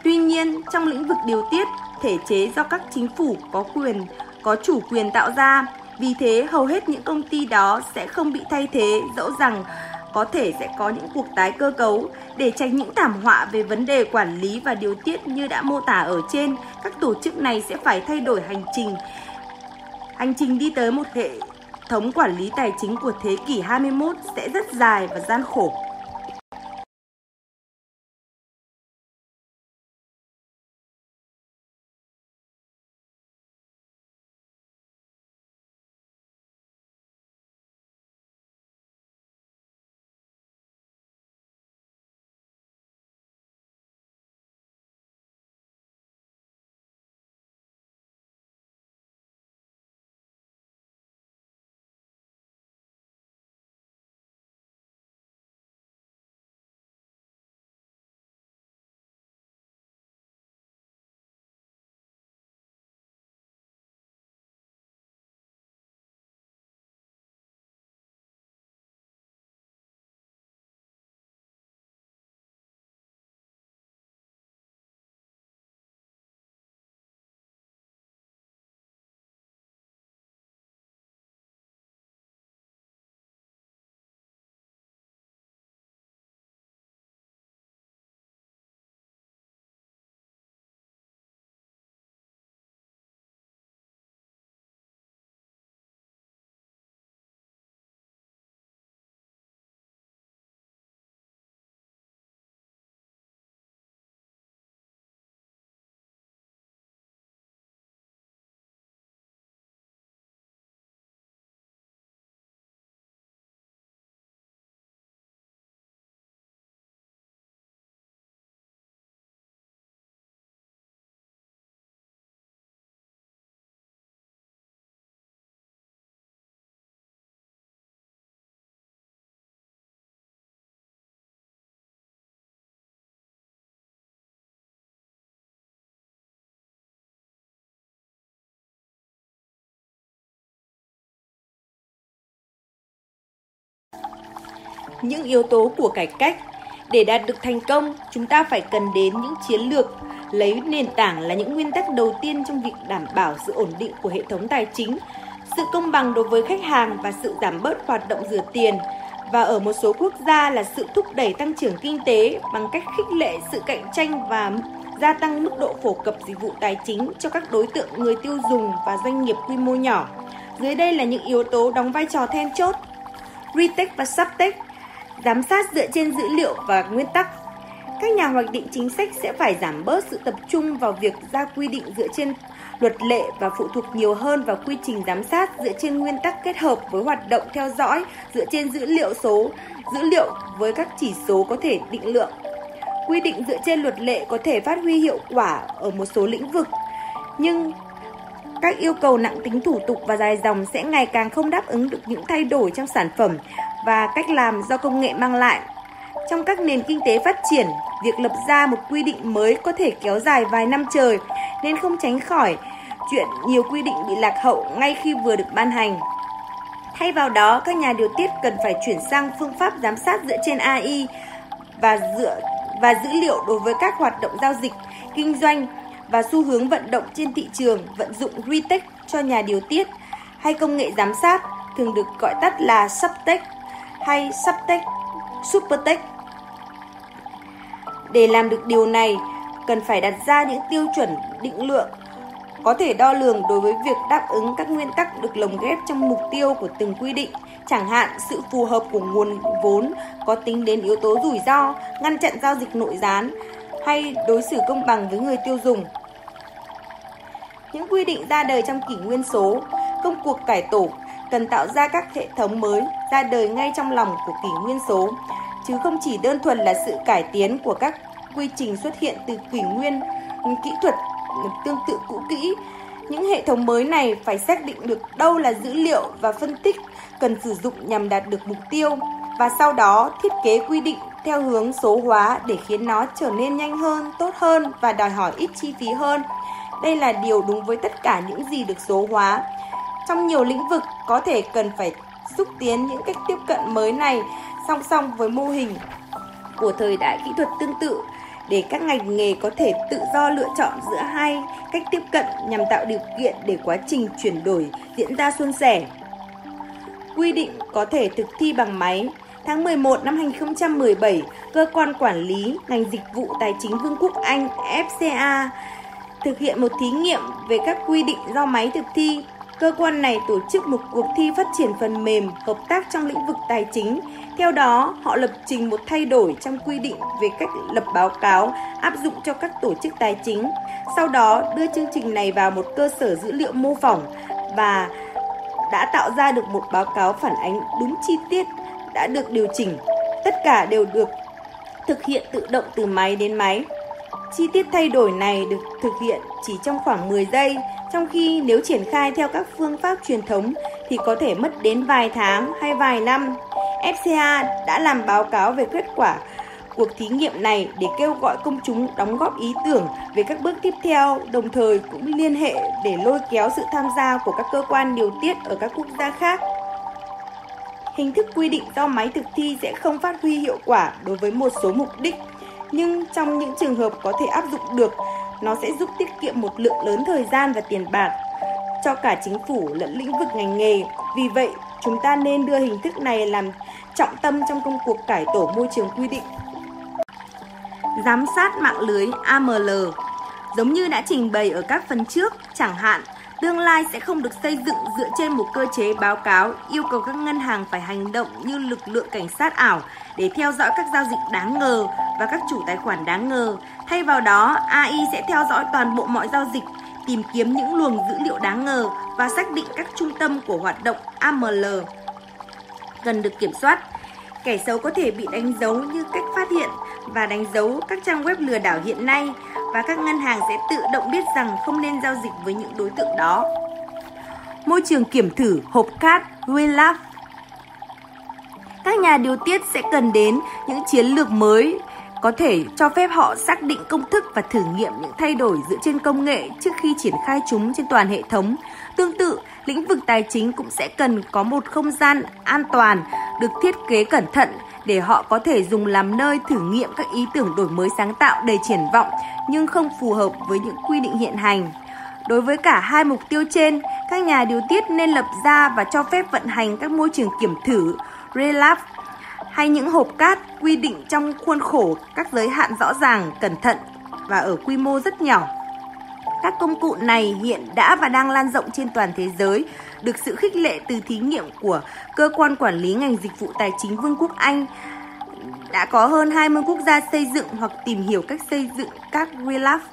Tuy nhiên, trong lĩnh vực điều tiết, thể chế do các chính phủ có quyền, có chủ quyền tạo ra, vì thế hầu hết những công ty đó sẽ không bị thay thế, dẫu rằng có thể sẽ có những cuộc tái cơ cấu. Để tránh những thảm họa về vấn đề quản lý và điều tiết như đã mô tả ở trên, các tổ chức này sẽ phải thay đổi hành trình. Hành trình đi tới một hệ thống quản lý tài chính của thế kỷ hai mươi mốt sẽ rất dài và gian khổ. những yếu tố của cải cách. Để đạt được thành công, chúng ta phải cần đến những chiến lược, lấy nền tảng là những nguyên tắc đầu tiên trong việc đảm bảo sự ổn định của hệ thống tài chính, sự công bằng đối với khách hàng và sự giảm bớt hoạt động rửa tiền, và ở một số quốc gia là sự thúc đẩy tăng trưởng kinh tế bằng cách khích lệ sự cạnh tranh và gia tăng mức độ phổ cập dịch vụ tài chính cho các đối tượng người tiêu dùng và doanh nghiệp quy mô nhỏ. Dưới đây là những yếu tố đóng vai trò then chốt. Retech và Subtech, giám sát dựa trên dữ liệu và nguyên tắc. Các nhà hoạch định chính sách sẽ phải giảm bớt sự tập trung vào việc ra quy định dựa trên luật lệ và phụ thuộc nhiều hơn vào quy trình giám sát dựa trên nguyên tắc kết hợp với hoạt động theo dõi dựa trên dữ liệu số, dữ liệu với các chỉ số có thể định lượng. Quy định dựa trên luật lệ có thể phát huy hiệu quả ở một số lĩnh vực, nhưng các yêu cầu nặng tính thủ tục và dài dòng sẽ ngày càng không đáp ứng được những thay đổi trong sản phẩm và cách làm do công nghệ mang lại. Trong các nền kinh tế phát triển, việc lập ra một quy định mới có thể kéo dài vài năm trời, nên không tránh khỏi chuyện nhiều quy định bị lạc hậu ngay khi vừa được ban hành. Thay vào đó, các nhà điều tiết cần phải chuyển sang phương pháp giám sát dựa trên a i và dựa và dữ liệu đối với các hoạt động giao dịch, kinh doanh và xu hướng vận động trên thị trường, vận dụng Retech cho nhà điều tiết hay công nghệ giám sát, thường được gọi tắt là Subtech hay Subtech, Supertech. Để làm được điều này, cần phải đặt ra những tiêu chuẩn định lượng có thể đo lường đối với việc đáp ứng các nguyên tắc được lồng ghép trong mục tiêu của từng quy định, chẳng hạn sự phù hợp của nguồn vốn có tính đến yếu tố rủi ro, ngăn chặn giao dịch nội gián hay đối xử công bằng với người tiêu dùng. Những quy định ra đời trong kỷ nguyên số, công cuộc cải tổ cần tạo ra các hệ thống mới ra đời ngay trong lòng của kỷ nguyên số, chứ không chỉ đơn thuần là sự cải tiến của các quy trình xuất hiện từ kỷ nguyên kỹ thuật tương tự cũ kỹ. Những hệ thống mới này phải xác định được đâu là dữ liệu và phân tích cần sử dụng nhằm đạt được mục tiêu, và sau đó thiết kế quy định theo hướng số hóa để khiến nó trở nên nhanh hơn, tốt hơn và đòi hỏi ít chi phí hơn. Đây là điều đúng với tất cả những gì được số hóa. Trong nhiều lĩnh vực có thể cần phải xúc tiến những cách tiếp cận mới này song song với mô hình của thời đại kỹ thuật tương tự, để các ngành nghề có thể tự do lựa chọn giữa hai cách tiếp cận nhằm tạo điều kiện để quá trình chuyển đổi diễn ra suôn sẻ. Quy định có thể thực thi bằng máy. Tháng mười một năm hai không một bảy, cơ quan quản lý ngành dịch vụ tài chính Vương quốc Anh F S A thực hiện một thí nghiệm về các quy định do máy thực thi. Cơ quan này tổ chức một cuộc thi phát triển phần mềm hợp tác trong lĩnh vực tài chính. Theo đó, họ lập trình một thay đổi trong quy định về cách lập báo cáo áp dụng cho các tổ chức tài chính. Sau đó, đưa chương trình này vào một cơ sở dữ liệu mô phỏng và đã tạo ra được một báo cáo phản ánh đúng chi tiết đã được điều chỉnh. Tất cả đều được thực hiện tự động từ máy đến máy. Chi tiết thay đổi này được thực hiện chỉ trong khoảng mười giây, trong khi nếu triển khai theo các phương pháp truyền thống thì có thể mất đến vài tháng hay vài năm. ép xê a đã làm báo cáo về kết quả cuộc thí nghiệm này để kêu gọi công chúng đóng góp ý tưởng về các bước tiếp theo, đồng thời cũng liên hệ để lôi kéo sự tham gia của các cơ quan điều tiết ở các quốc gia khác. Hình thức quy định do máy thực thi sẽ không phát huy hiệu quả đối với một số mục đích, nhưng trong những trường hợp có thể áp dụng được, nó sẽ giúp tiết kiệm một lượng lớn thời gian và tiền bạc cho cả chính phủ lẫn lĩnh vực ngành nghề. Vì vậy, chúng ta nên đưa hình thức này làm trọng tâm trong công cuộc cải tổ môi trường quy định. Giám sát mạng lưới a em lờ. Giống như đã trình bày ở các phần trước, chẳng hạn, tương lai sẽ không được xây dựng dựa trên một cơ chế báo cáo yêu cầu các ngân hàng phải hành động như lực lượng cảnh sát ảo để theo dõi các giao dịch đáng ngờ và các chủ tài khoản đáng ngờ. Thay vào đó, a i sẽ theo dõi toàn bộ mọi giao dịch, tìm kiếm những luồng dữ liệu đáng ngờ và xác định các trung tâm của hoạt động a em lờ cần được kiểm soát. Kẻ xấu có thể bị đánh dấu như cách phát hiện và đánh dấu các trang web lừa đảo hiện nay, và các ngân hàng sẽ tự động biết rằng không nên giao dịch với những đối tượng đó. Môi trường kiểm thử hộp cát WeLab. Các nhà điều tiết sẽ cần đến những chiến lược mới có thể cho phép họ xác định công thức và thử nghiệm những thay đổi dựa trên công nghệ trước khi triển khai chúng trên toàn hệ thống. Tương tự, lĩnh vực tài chính cũng sẽ cần có một không gian an toàn được thiết kế cẩn thận để họ có thể dùng làm nơi thử nghiệm các ý tưởng đổi mới sáng tạo đầy triển vọng nhưng không phù hợp với những quy định hiện hành. Đối với cả hai mục tiêu trên, các nhà điều tiết nên lập ra và cho phép vận hành các môi trường kiểm thử, relapse hay những hộp cát quy định trong khuôn khổ các giới hạn rõ ràng, cẩn thận và ở quy mô rất nhỏ. Các công cụ này hiện đã và đang lan rộng trên toàn thế giới, được sự khích lệ từ thí nghiệm của cơ quan quản lý ngành dịch vụ tài chính Vương quốc Anh. Đã có hơn hai mươi quốc gia xây dựng hoặc tìm hiểu cách xây dựng các relapse.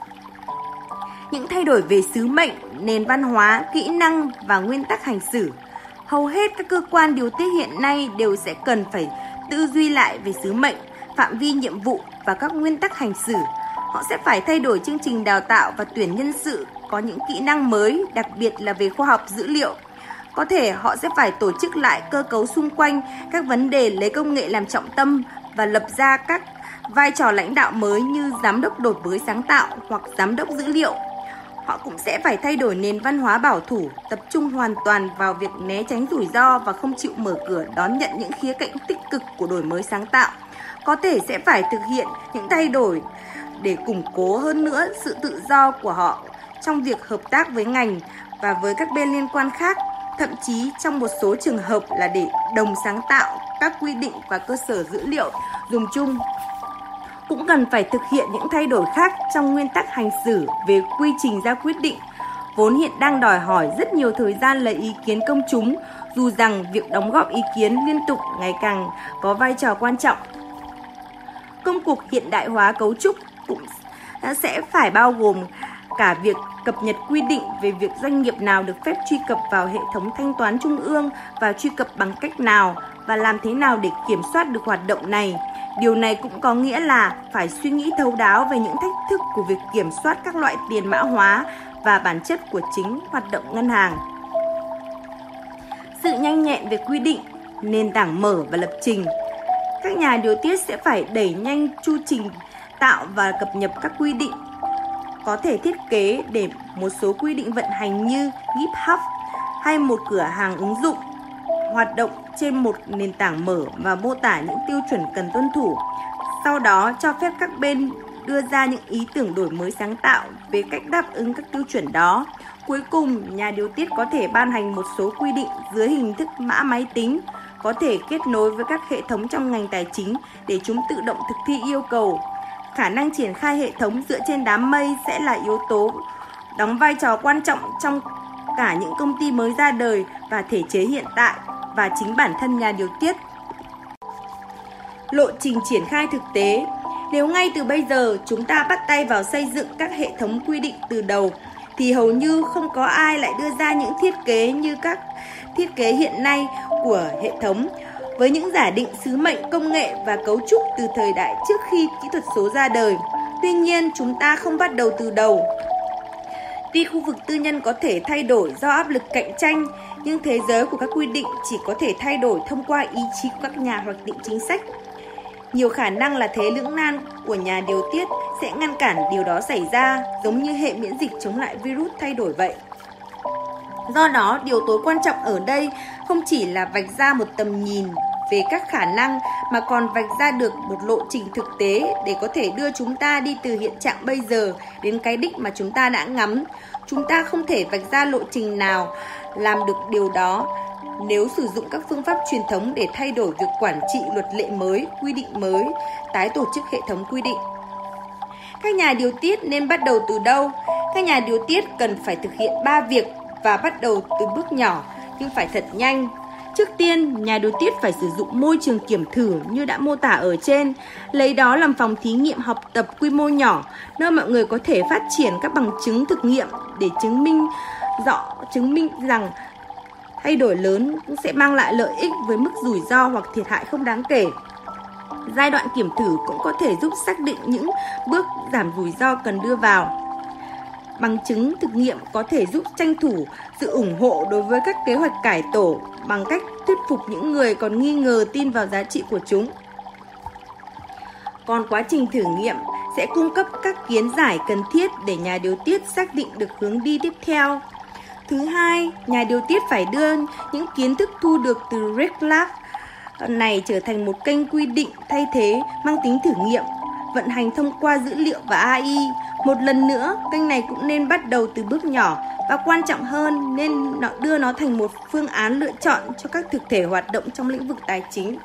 Những thay đổi về sứ mệnh, nền văn hóa, kỹ năng và nguyên tắc hành xử. Hầu hết các cơ quan điều tiết hiện nay đều sẽ cần phải tư duy lại về sứ mệnh, phạm vi nhiệm vụ và các nguyên tắc hành xử. Họ sẽ phải thay đổi chương trình đào tạo và tuyển nhân sự có những kỹ năng mới, đặc biệt là về khoa học dữ liệu. Có thể họ sẽ phải tổ chức lại cơ cấu xung quanh các vấn đề lấy công nghệ làm trọng tâm và lập ra các vai trò lãnh đạo mới như giám đốc đổi mới sáng tạo hoặc giám đốc dữ liệu. Họ cũng sẽ phải thay đổi nền văn hóa bảo thủ, tập trung hoàn toàn vào việc né tránh rủi ro và không chịu mở cửa đón nhận những khía cạnh tích cực của đổi mới sáng tạo. Có thể sẽ phải thực hiện những thay đổi để củng cố hơn nữa sự tự do của họ trong việc hợp tác với ngành và với các bên liên quan khác, thậm chí trong một số trường hợp là để đồng sáng tạo các quy định và cơ sở dữ liệu dùng chung. Cũng cần phải thực hiện những thay đổi khác trong nguyên tắc hành xử về quy trình ra quyết định, vốn hiện đang đòi hỏi rất nhiều thời gian lấy ý kiến công chúng, dù rằng việc đóng góp ý kiến liên tục ngày càng có vai trò quan trọng. Công cuộc hiện đại hóa cấu trúc cũng sẽ phải bao gồm cả việc cập nhật quy định về việc doanh nghiệp nào được phép truy cập vào hệ thống thanh toán trung ương và truy cập bằng cách nào và làm thế nào để kiểm soát được hoạt động này. Điều này cũng có nghĩa là phải suy nghĩ thấu đáo về những thách thức của việc kiểm soát các loại tiền mã hóa và bản chất của chính hoạt động ngân hàng. Sự nhanh nhẹn về quy định, nền tảng mở và lập trình. Các nhà điều tiết sẽ phải đẩy nhanh chu trình tạo và cập nhật các quy định. Có thể thiết kế để một số quy định vận hành như GitHub hay một cửa hàng ứng dụng hoạt động trên một nền tảng mở và mô tả những tiêu chuẩn cần tuân thủ. Sau đó cho phép các bên đưa ra những ý tưởng đổi mới sáng tạo về cách đáp ứng các tiêu chuẩn đó. Cuối cùng, nhà điều tiết có thể ban hành một số quy định dưới hình thức mã máy tính, có thể kết nối với các hệ thống trong ngành tài chính để chúng tự động thực thi yêu cầu. Khả năng triển khai hệ thống dựa trên đám mây sẽ là yếu tố đóng vai trò quan trọng trong cả những công ty mới ra đời và thể chế hiện tại và chính bản thân nhà điều tiết. Lộ trình triển khai thực tế. Nếu ngay từ bây giờ chúng ta bắt tay vào xây dựng các hệ thống quy định từ đầu thì hầu như không có ai lại đưa ra những thiết kế như các thiết kế hiện nay của hệ thống với những giả định sứ mệnh công nghệ và cấu trúc từ thời đại trước khi kỹ thuật số ra đời. Tuy nhiên, chúng ta không bắt đầu từ đầu. Tuy khu vực tư nhân có thể thay đổi do áp lực cạnh tranh, nhưng thế giới của các quy định chỉ có thể thay đổi thông qua ý chí của các nhà hoạch định chính sách. Nhiều khả năng là thế lưỡng nan của nhà điều tiết sẽ ngăn cản điều đó xảy ra, giống như hệ miễn dịch chống lại virus thay đổi vậy. Do đó, điều tối quan trọng ở đây không chỉ là vạch ra một tầm nhìn về các khả năng mà còn vạch ra được một lộ trình thực tế để có thể đưa chúng ta đi từ hiện trạng bây giờ đến cái đích mà chúng ta đã ngắm. Chúng ta không thể vạch ra lộ trình nào làm được điều đó nếu sử dụng các phương pháp truyền thống để thay đổi việc quản trị luật lệ mới, quy định mới, tái tổ chức hệ thống quy định. Các nhà điều tiết nên bắt đầu từ đâu? Các nhà điều tiết cần phải thực hiện ba việc và bắt đầu từ bước nhỏ nhưng phải thật nhanh. Trước tiên, nhà điều tiết phải sử dụng môi trường kiểm thử như đã mô tả ở trên, lấy đó làm phòng thí nghiệm học tập quy mô nhỏ, nơi mọi người có thể phát triển các bằng chứng thực nghiệm để chứng minh rõ chứng minh rằng thay đổi lớn cũng sẽ mang lại lợi ích với mức rủi ro hoặc thiệt hại không đáng kể. Giai đoạn kiểm thử cũng có thể giúp xác định những bước giảm rủi ro cần đưa vào. Bằng chứng thực nghiệm có thể giúp tranh thủ sự ủng hộ đối với các kế hoạch cải tổ bằng cách thuyết phục những người còn nghi ngờ tin vào giá trị của chúng. Còn quá trình thử nghiệm sẽ cung cấp các kiến giải cần thiết để nhà điều tiết xác định được hướng đi tiếp theo. Thứ hai, nhà điều tiết phải đưa những kiến thức thu được từ relapse này trở thành một kênh quy định thay thế mang tính thử nghiệm, vận hành thông qua dữ liệu và a i. Một lần nữa, kênh này cũng nên bắt đầu từ bước nhỏ và quan trọng hơn nên đưa nó thành một phương án lựa chọn cho các thực thể hoạt động trong lĩnh vực tài chính.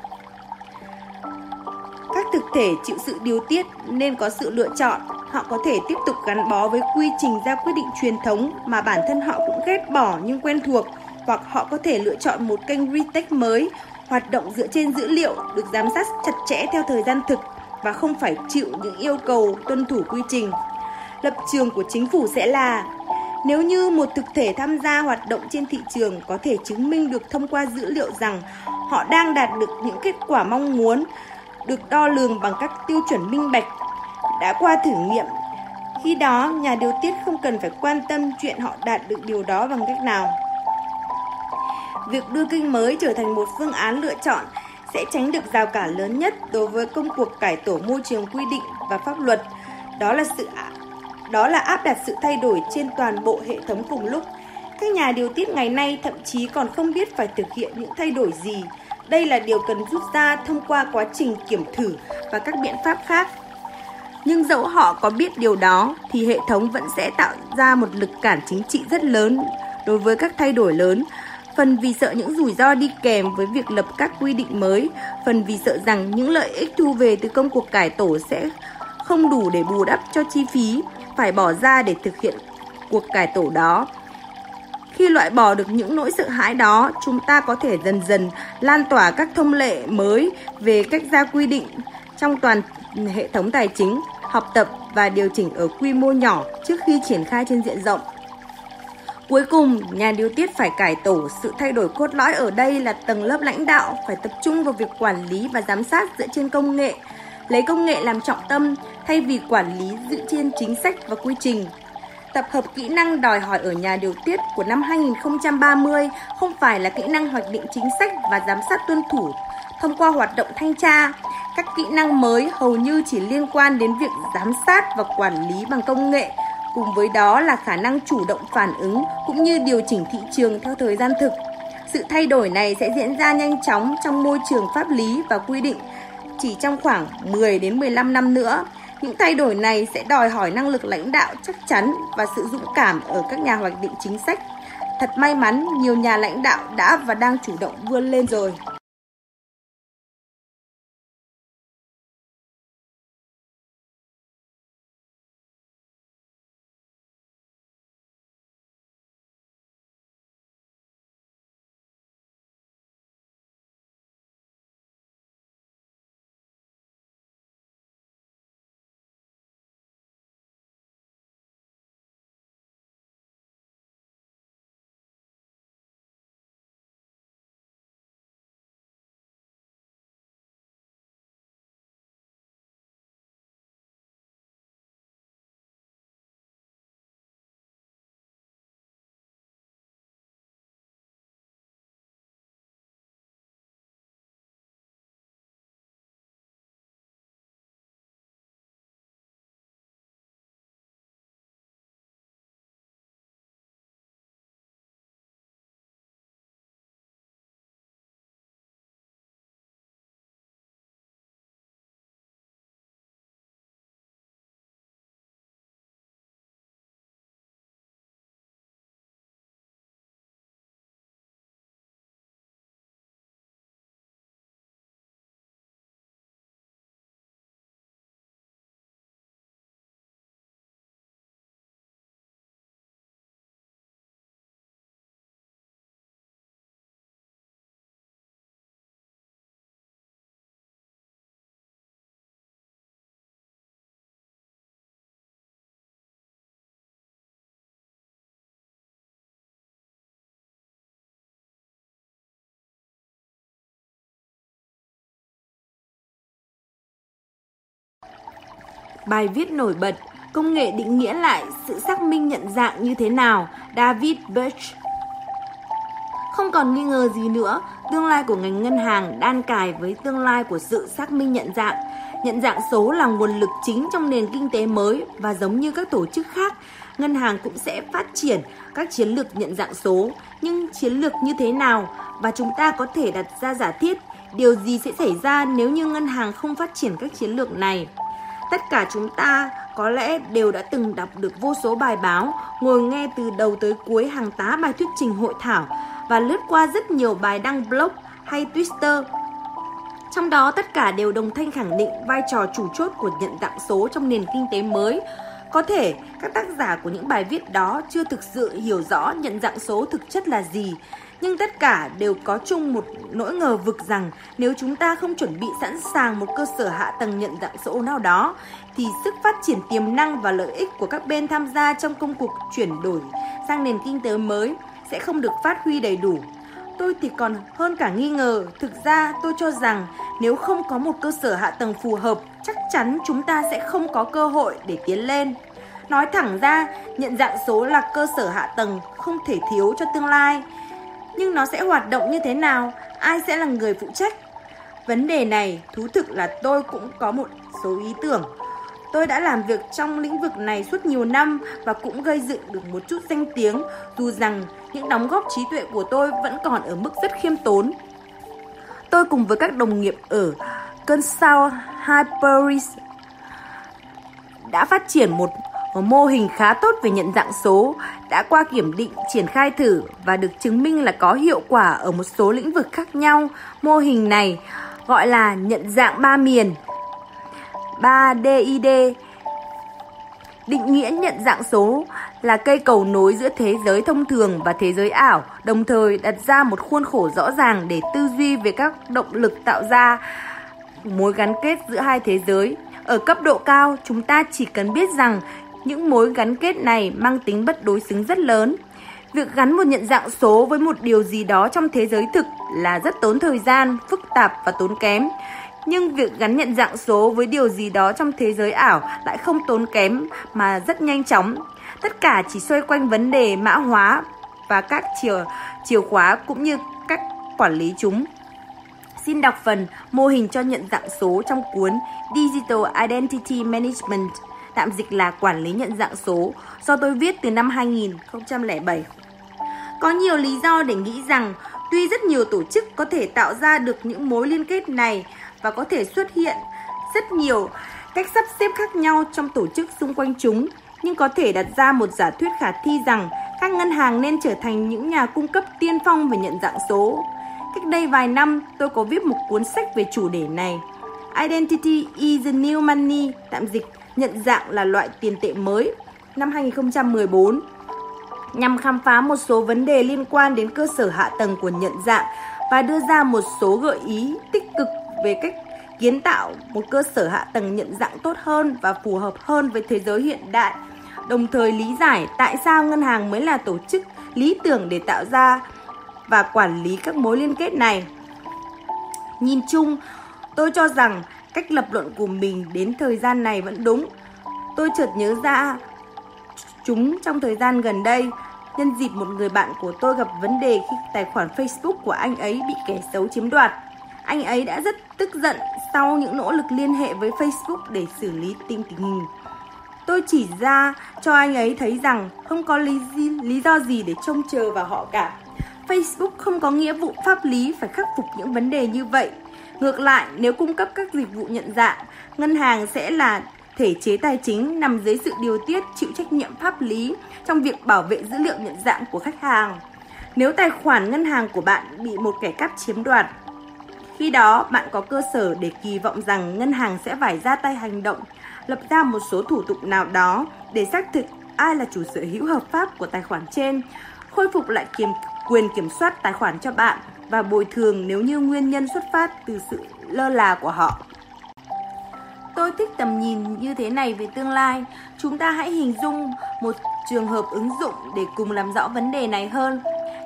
Các thực thể chịu sự điều tiết nên có sự lựa chọn, họ có thể tiếp tục gắn bó với quy trình ra quyết định truyền thống mà bản thân họ cũng ghét bỏ nhưng quen thuộc, hoặc họ có thể lựa chọn một kênh fintech mới, hoạt động dựa trên dữ liệu, được giám sát chặt chẽ theo thời gian thực và không phải chịu những yêu cầu tuân thủ quy trình. Lập trường của chính phủ sẽ là: nếu như một thực thể tham gia hoạt động trên thị trường có thể chứng minh được thông qua dữ liệu rằng họ đang đạt được những kết quả mong muốn, được đo lường bằng các tiêu chuẩn minh bạch, đã qua thử nghiệm, khi đó nhà điều tiết không cần phải quan tâm chuyện họ đạt được điều đó bằng cách nào. Việc đưa kênh mới trở thành một phương án lựa chọn sẽ tránh được rào cản lớn nhất đối với công cuộc cải tổ môi trường quy định và pháp luật, đó là sự đó là áp đặt sự thay đổi trên toàn bộ hệ thống cùng lúc. Các nhà điều tiết ngày nay thậm chí còn không biết phải thực hiện những thay đổi gì. Đây là điều cần rút ra thông qua quá trình kiểm thử và các biện pháp khác. Nhưng dẫu họ có biết điều đó thì hệ thống vẫn sẽ tạo ra một lực cản chính trị rất lớn đối với các thay đổi lớn, phần vì sợ những rủi ro đi kèm với việc lập các quy định mới, phần vì sợ rằng những lợi ích thu về từ công cuộc cải tổ sẽ không đủ để bù đắp cho chi phí phải bỏ ra để thực hiện cuộc cải tổ đó. Khi loại bỏ được những nỗi sợ hãi đó, chúng ta có thể dần dần lan tỏa các thông lệ mới về cách ra quy định trong toàn hệ thống tài chính, học tập và điều chỉnh ở quy mô nhỏ trước khi triển khai trên diện rộng. Cuối cùng, nhà điều tiết phải cải tổ. Sự thay đổi cốt lõi ở đây là tầng lớp lãnh đạo phải tập trung vào việc quản lý và giám sát dựa trên công nghệ, lấy công nghệ làm trọng tâm thay vì quản lý dựa trên chính sách và quy trình. Tập hợp kỹ năng đòi hỏi ở nhà điều tiết của năm hai không ba không không phải là kỹ năng hoạch định chính sách và giám sát tuân thủ thông qua hoạt động thanh tra. Các kỹ năng mới hầu như chỉ liên quan đến việc giám sát và quản lý bằng công nghệ, cùng với đó là khả năng chủ động phản ứng cũng như điều chỉnh thị trường theo thời gian thực. Sự thay đổi này sẽ diễn ra nhanh chóng trong môi trường pháp lý và quy định chỉ trong khoảng mười đến mười lăm năm nữa. Những thay đổi này sẽ đòi hỏi năng lực lãnh đạo chắc chắn và sự dũng cảm ở các nhà hoạch định chính sách. Thật may mắn, nhiều nhà lãnh đạo đã và đang chủ động vươn lên rồi. Bài viết nổi bật: Công nghệ định nghĩa lại sự xác minh nhận dạng như thế nào, David Birch. Không còn nghi ngờ gì nữa, tương lai của ngành ngân hàng đan cài với tương lai của sự xác minh nhận dạng. Nhận dạng số là nguồn lực chính trong nền kinh tế mới và giống như các tổ chức khác, ngân hàng cũng sẽ phát triển các chiến lược nhận dạng số. Nhưng chiến lược như thế nào? Và chúng ta có thể đặt ra giả thiết Điều gì sẽ xảy ra nếu như ngân hàng không phát triển các chiến lược này? Tất cả chúng ta có lẽ đều đã từng đọc được vô số bài báo, ngồi nghe từ đầu tới cuối hàng tá bài thuyết trình hội thảo và lướt qua rất nhiều bài đăng blog hay Twitter. Trong đó tất cả đều đồng thanh khẳng định vai trò chủ chốt của nhận dạng số trong nền kinh tế mới. Có thể các tác giả của những bài viết đó chưa thực sự hiểu rõ nhận dạng số thực chất là gì, nhưng tất cả đều có chung một nỗi ngờ vực rằng nếu chúng ta không chuẩn bị sẵn sàng một cơ sở hạ tầng nhận dạng số nào đó, thì sức phát triển tiềm năng và lợi ích của các bên tham gia trong công cuộc chuyển đổi sang nền kinh tế mới sẽ không được phát huy đầy đủ. Tôi thì còn hơn cả nghi ngờ, thực ra tôi cho rằng nếu không có một cơ sở hạ tầng phù hợp, chắc chắn chúng ta sẽ không có cơ hội để tiến lên. Nói thẳng ra, nhận dạng số là cơ sở hạ tầng không thể thiếu cho tương lai. Nhưng nó sẽ hoạt động như thế nào? Ai sẽ là người phụ trách? Vấn đề này, thú thực là tôi cũng có một số ý tưởng. Tôi đã làm việc trong lĩnh vực này suốt nhiều năm và cũng gây dựng được một chút danh tiếng, dù rằng những đóng góp trí tuệ của tôi vẫn còn ở mức rất khiêm tốn. Tôi cùng với các đồng nghiệp ở Consult Hyperis đã phát triển một mô hình khá tốt về nhận dạng số, đã qua kiểm định, triển khai thử và được chứng minh là có hiệu quả ở một số lĩnh vực khác nhau. Mô hình này gọi là nhận dạng ba miền, ba D I D. Định nghĩa nhận dạng số là cây cầu nối giữa thế giới thông thường và thế giới ảo, đồng thời đặt ra một khuôn khổ rõ ràng để tư duy về các động lực tạo ra mối gắn kết giữa hai thế giới. Ở cấp độ cao, chúng ta chỉ cần biết rằng những mối gắn kết này mang tính bất đối xứng rất lớn. Việc gắn một nhận dạng số với một điều gì đó trong thế giới thực là rất tốn thời gian, phức tạp và tốn kém. Nhưng việc gắn nhận dạng số với điều gì đó trong thế giới ảo lại không tốn kém mà rất nhanh chóng. Tất cả chỉ xoay quanh vấn đề mã hóa và các chìa, chìa khóa cũng như cách quản lý chúng. Xin đọc phần mô hình cho nhận dạng số trong cuốn Digital Identity Management, tạm dịch là quản lý nhận dạng số, do tôi viết từ năm hai nghìn không trăm lẻ bảy. Có nhiều lý do để nghĩ rằng tuy rất nhiều tổ chức có thể tạo ra được những mối liên kết này và có thể xuất hiện rất nhiều cách sắp xếp khác nhau trong tổ chức xung quanh chúng, nhưng có thể đặt ra một giả thuyết khả thi rằng các ngân hàng nên trở thành những nhà cung cấp tiên phong về nhận dạng số. Cách đây vài năm, tôi có viết một cuốn sách về chủ đề này. Identity is the new money, tạm dịch nhận dạng là loại tiền tệ mới, năm hai nghìn không trăm mười bốn, nhằm khám phá một số vấn đề liên quan đến cơ sở hạ tầng của nhận dạng và đưa ra một số gợi ý tích cực về cách kiến tạo một cơ sở hạ tầng nhận dạng tốt hơn và phù hợp hơn với thế giới hiện đại, đồng thời lý giải tại sao ngân hàng mới là tổ chức lý tưởng để tạo ra và quản lý các mối liên kết này. Nhìn chung, tôi cho rằng cách lập luận của mình đến thời gian này vẫn đúng. Tôi chợt nhớ ra chúng trong thời gian gần đây, nhân dịp một người bạn của tôi gặp vấn đề khi tài khoản Facebook của anh ấy bị kẻ xấu chiếm đoạt. Anh ấy đã rất tức giận sau những nỗ lực liên hệ với Facebook để xử lý tình hình. Tôi chỉ ra cho anh ấy thấy rằng không có lý, lý do gì để trông chờ vào họ cả. Facebook không có nghĩa vụ pháp lý phải khắc phục những vấn đề như vậy. Ngược lại, nếu cung cấp các dịch vụ nhận dạng, ngân hàng sẽ là thể chế tài chính nằm dưới sự điều tiết chịu trách nhiệm pháp lý trong việc bảo vệ dữ liệu nhận dạng của khách hàng. Nếu tài khoản ngân hàng của bạn bị một kẻ cắp chiếm đoạt, khi đó bạn có cơ sở để kỳ vọng rằng ngân hàng sẽ phải ra tay hành động, lập ra một số thủ tục nào đó để xác thực ai là chủ sở hữu hợp pháp của tài khoản trên, khôi phục lại kiểm, quyền kiểm soát tài khoản cho bạn và bồi thường nếu như nguyên nhân xuất phát từ sự lơ là của họ. Tôi thích tầm nhìn như thế này về tương lai. Chúng ta hãy hình dung một trường hợp ứng dụng để cùng làm rõ vấn đề này hơn.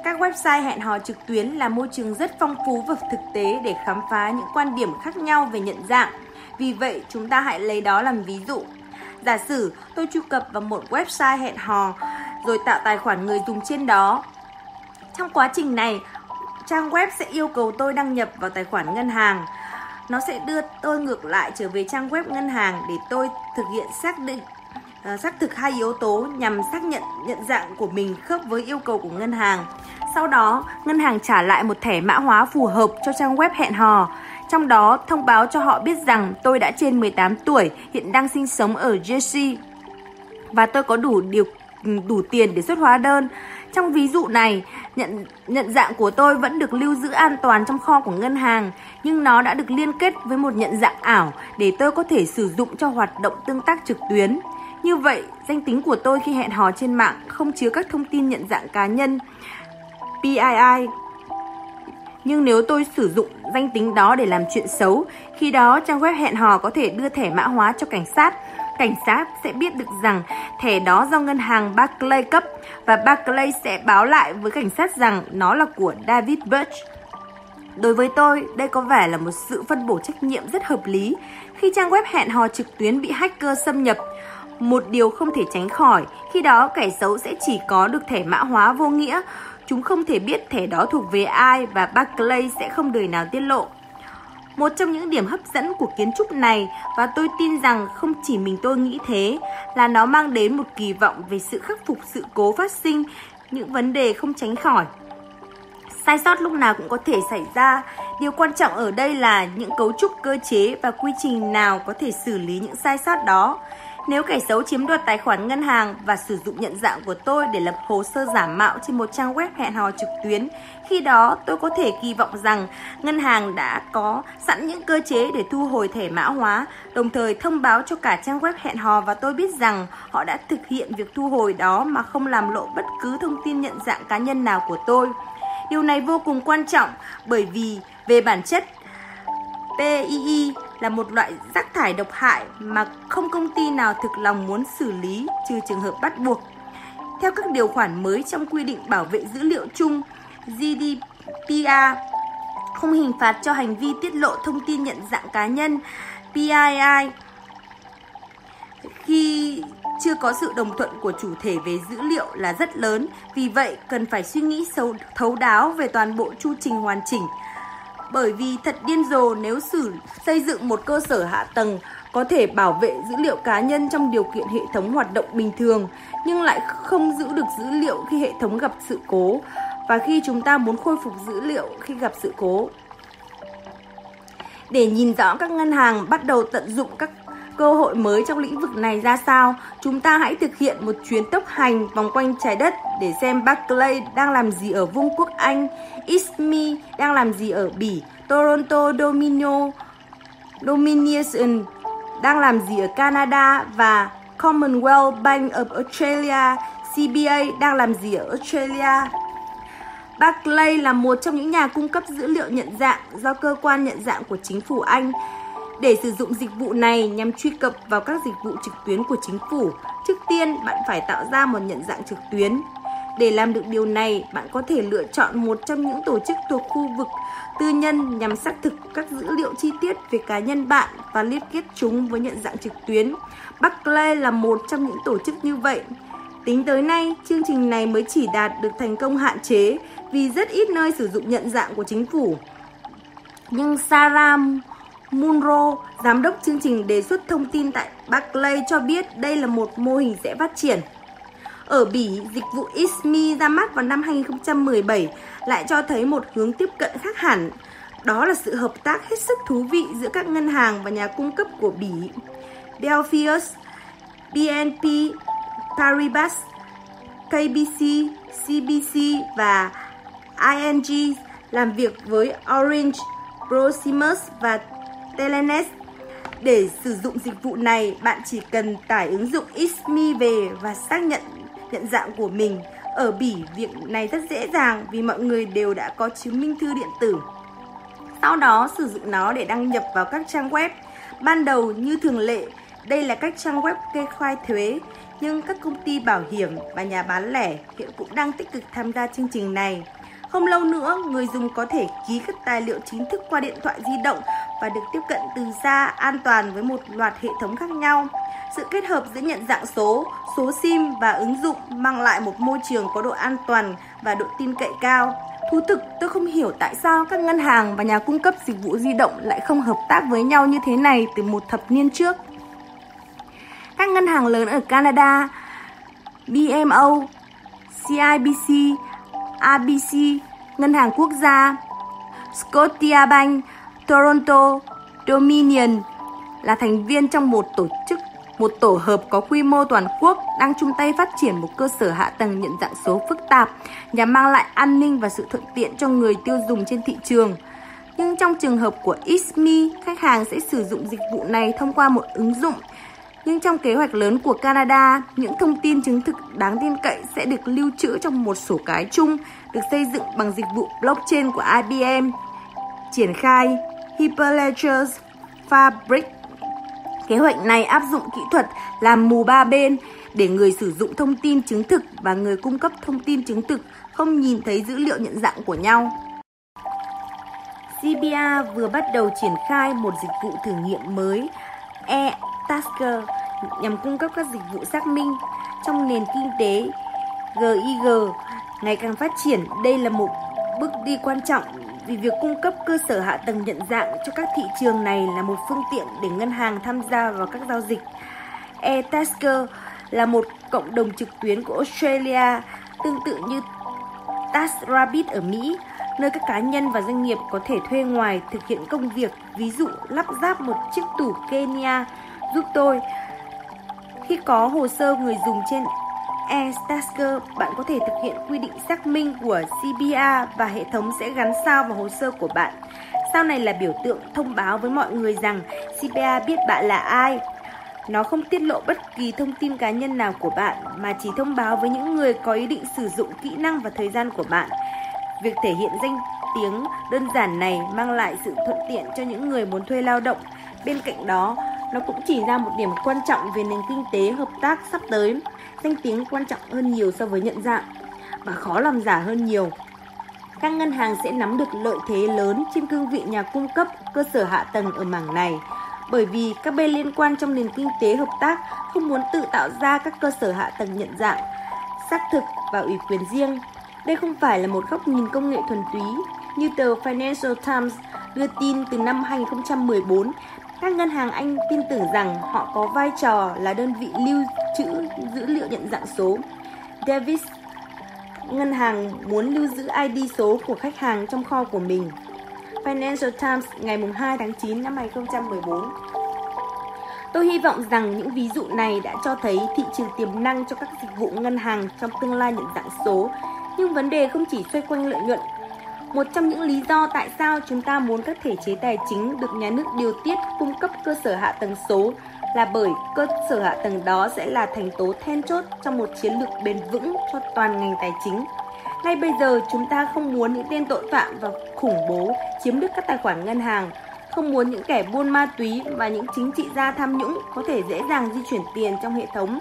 Các website hẹn hò trực tuyến là môi trường rất phong phú và thực tế để khám phá những quan điểm khác nhau về nhận dạng. Vì vậy, chúng ta hãy lấy đó làm ví dụ. Giả sử tôi truy cập vào một website hẹn hò rồi tạo tài khoản người dùng trên đó. Trong quá trình này, trang web sẽ yêu cầu tôi đăng nhập vào tài khoản ngân hàng. Nó sẽ đưa tôi ngược lại trở về trang web ngân hàng để tôi thực hiện xác định xác thực hai yếu tố nhằm xác nhận nhận dạng của mình khớp với yêu cầu của ngân hàng. Sau đó, ngân hàng trả lại một thẻ mã hóa phù hợp cho trang web hẹn hò. Trong đó, thông báo cho họ biết rằng tôi đã trên mười tám tuổi, hiện đang sinh sống ở Jersey và tôi có đủ điều đủ tiền để xuất hóa đơn. Trong ví dụ này, nhận, nhận dạng của tôi vẫn được lưu giữ an toàn trong kho của ngân hàng, nhưng nó đã được liên kết với một nhận dạng ảo để tôi có thể sử dụng cho hoạt động tương tác trực tuyến. Như vậy, danh tính của tôi khi hẹn hò trên mạng không chứa các thông tin nhận dạng cá nhân P I I. Nhưng nếu tôi sử dụng danh tính đó để làm chuyện xấu, khi đó trang web hẹn hò có thể đưa thẻ mã hóa cho cảnh sát. Cảnh sát sẽ biết được rằng thẻ đó do ngân hàng Barclay cấp và Barclay sẽ báo lại với cảnh sát rằng nó là của David Birch. Đối với tôi, đây có vẻ là một sự phân bổ trách nhiệm rất hợp lý. Khi trang web hẹn hò trực tuyến bị hacker xâm nhập, một điều không thể tránh khỏi, khi đó kẻ xấu sẽ chỉ có được thẻ mã hóa vô nghĩa. Chúng không thể biết thẻ đó thuộc về ai và Barclay sẽ không đời nào tiết lộ. Một trong những điểm hấp dẫn của kiến trúc này, và tôi tin rằng không chỉ mình tôi nghĩ thế, là nó mang đến một kỳ vọng về sự khắc phục sự cố phát sinh, những vấn đề không tránh khỏi. Sai sót lúc nào cũng có thể xảy ra. Điều quan trọng ở đây là những cấu trúc cơ chế và quy trình nào có thể xử lý những sai sót đó. Nếu kẻ xấu chiếm đoạt tài khoản ngân hàng và sử dụng nhận dạng của tôi để lập hồ sơ giả mạo trên một trang web hẹn hò trực tuyến, khi đó tôi có thể kỳ vọng rằng ngân hàng đã có sẵn những cơ chế để thu hồi thẻ mã hóa, đồng thời thông báo cho cả trang web hẹn hò và tôi biết rằng họ đã thực hiện việc thu hồi đó mà không làm lộ bất cứ thông tin nhận dạng cá nhân nào của tôi. Điều này vô cùng quan trọng bởi vì về bản chất, P I I là một loại rác thải độc hại mà không công ty nào thực lòng muốn xử lý trừ trường hợp bắt buộc. Theo các điều khoản mới trong quy định bảo vệ dữ liệu chung G D P R, không hình phạt cho hành vi tiết lộ thông tin nhận dạng cá nhân P I I khi chưa có sự đồng thuận của chủ thể về dữ liệu là rất lớn, vì vậy cần phải suy nghĩ sâu thấu đáo về toàn bộ chu trình hoàn chỉnh. Bởi vì thật điên rồ nếu sử xây dựng một cơ sở hạ tầng có thể bảo vệ dữ liệu cá nhân trong điều kiện hệ thống hoạt động bình thường, nhưng lại không giữ được dữ liệu khi hệ thống gặp sự cố và khi chúng ta muốn khôi phục dữ liệu khi gặp sự cố. Để nhìn rõ các ngân hàng bắt đầu tận dụng các cơ hội mới trong lĩnh vực này ra sao, chúng ta hãy thực hiện một chuyến tốc hành vòng quanh trái đất để xem Barclay đang làm gì ở Vương quốc Anh, Ismi đang làm gì ở Bỉ, Toronto Domino, Dominion đang làm gì ở Canada và Commonwealth Bank of Australia, C B A đang làm gì ở Australia. Barclay là một trong những nhà cung cấp dữ liệu nhận dạng do cơ quan nhận dạng của chính phủ Anh. Để sử dụng dịch vụ này nhằm truy cập vào các dịch vụ trực tuyến của chính phủ, trước tiên bạn phải tạo ra một nhận dạng trực tuyến. Để làm được điều này, bạn có thể lựa chọn một trong những tổ chức thuộc khu vực tư nhân nhằm xác thực các dữ liệu chi tiết về cá nhân bạn và liên kết chúng với nhận dạng trực tuyến. Barclay là một trong những tổ chức như vậy. Tính tới nay, chương trình này mới chỉ đạt được thành công hạn chế vì rất ít nơi sử dụng nhận dạng của chính phủ. Nhưng Sarah Munro, giám đốc chương trình đề xuất thông tin tại Barclay cho biết đây là một mô hình sẽ phát triển. Ở Bỉ, dịch vụ Ismi ra mắt vào năm hai không một bảy lại cho thấy một hướng tiếp cận khác hẳn. Đó là sự hợp tác hết sức thú vị giữa các ngân hàng và nhà cung cấp của Bỉ. Delphius, B N P Paribas, K B C, C B C và I N G làm việc với Orange, Proximus và Telenet. Để sử dụng dịch vụ này, bạn chỉ cần tải ứng dụng Ismi về và xác nhận nhận dạng của mình. Ở Bỉ, việc này rất dễ dàng vì mọi người đều đã có chứng minh thư điện tử. Sau đó, sử dụng nó để đăng nhập vào các trang web. Ban đầu, như thường lệ, đây là các trang web kê khai thuế, nhưng các công ty bảo hiểm và nhà bán lẻ hiện cũng đang tích cực tham gia chương trình này. Không lâu nữa, người dùng có thể ký các tài liệu chính thức qua điện thoại di động và được tiếp cận từ xa an toàn với một loạt hệ thống khác nhau. Sự kết hợp giữa nhận dạng số, số SIM và ứng dụng mang lại một môi trường có độ an toàn và độ tin cậy cao. Thú thực, tôi không hiểu tại sao các ngân hàng và nhà cung cấp dịch vụ di động lại không hợp tác với nhau như thế này từ một thập niên trước. Các ngân hàng lớn ở Canada, bê em ô, xê i bê xê, a bê xê, Ngân hàng Quốc gia, Scotiabank, Toronto, Dominion là thành viên trong một tổ chức, một tổ hợp có quy mô toàn quốc đang chung tay phát triển một cơ sở hạ tầng nhận dạng số phức tạp nhằm mang lại an ninh và sự thuận tiện cho người tiêu dùng trên thị trường. Nhưng trong trường hợp của i ét em i, khách hàng sẽ sử dụng dịch vụ này thông qua một ứng dụng. Nhưng trong kế hoạch lớn của Canada, những thông tin chứng thực đáng tin cậy sẽ được lưu trữ trong một sổ cái chung được xây dựng bằng dịch vụ blockchain của i bê em. Triển khai Hyperledger Fabric. Kế hoạch này áp dụng kỹ thuật làm mù ba bên để người sử dụng thông tin chứng thực và người cung cấp thông tin chứng thực không nhìn thấy dữ liệu nhận dạng của nhau. xê bê a vừa bắt đầu triển khai một dịch vụ thử nghiệm mới AirTasker nhằm cung cấp các dịch vụ xác minh trong nền kinh tế giê i giê ngày càng phát triển. Đây là một bước đi quan trọng vì việc cung cấp cơ sở hạ tầng nhận dạng cho các thị trường này là một phương tiện để ngân hàng tham gia vào các giao dịch. AirTasker là một cộng đồng trực tuyến của Australia tương tự như TaskRabbit ở Mỹ, nơi các cá nhân và doanh nghiệp có thể thuê ngoài thực hiện công việc, ví dụ lắp ráp một chiếc tủ Kenya giúp tôi. Khi có hồ sơ người dùng trên AirTasker, bạn có thể thực hiện quy định xác minh của xê bê a và hệ thống sẽ gắn sao vào hồ sơ của bạn. Sao này là biểu tượng thông báo với mọi người rằng xê bê a biết bạn là ai. Nó không tiết lộ bất kỳ thông tin cá nhân nào của bạn mà chỉ thông báo với những người có ý định sử dụng kỹ năng và thời gian của bạn. Việc thể hiện danh tiếng đơn giản này mang lại sự thuận tiện cho những người muốn thuê lao động. Bên cạnh đó, nó cũng chỉ ra một điểm quan trọng về nền kinh tế hợp tác sắp tới. Danh tiếng quan trọng hơn nhiều so với nhận dạng và khó làm giả hơn nhiều. Các ngân hàng sẽ nắm được lợi thế lớn trên cương vị nhà cung cấp cơ sở hạ tầng ở mảng này, bởi vì các bên liên quan trong nền kinh tế hợp tác không muốn tự tạo ra các cơ sở hạ tầng nhận dạng, xác thực và ủy quyền riêng. Đây không phải là một góc nhìn công nghệ thuần túy. Như tờ Financial Times đưa tin từ năm hai không một bốn, các ngân hàng Anh tin tưởng rằng họ có vai trò là đơn vị lưu trữ dữ liệu nhận dạng số. Davis, ngân hàng muốn lưu giữ i đê số của khách hàng trong kho của mình. Financial Times ngày hai tháng chín năm hai không một bốn. Tôi hy vọng rằng những ví dụ này đã cho thấy thị trường tiềm năng cho các dịch vụ ngân hàng trong tương lai nhận dạng số. Nhưng vấn đề không chỉ xoay quanh lợi nhuận. Một trong những lý do tại sao chúng ta muốn các thể chế tài chính được nhà nước điều tiết cung cấp cơ sở hạ tầng số là bởi cơ sở hạ tầng đó sẽ là thành tố then chốt trong một chiến lược bền vững cho toàn ngành tài chính. Ngay bây giờ, chúng ta không muốn những tên tội phạm và khủng bố chiếm được các tài khoản ngân hàng, không muốn những kẻ buôn ma túy và những chính trị gia tham nhũng có thể dễ dàng di chuyển tiền trong hệ thống,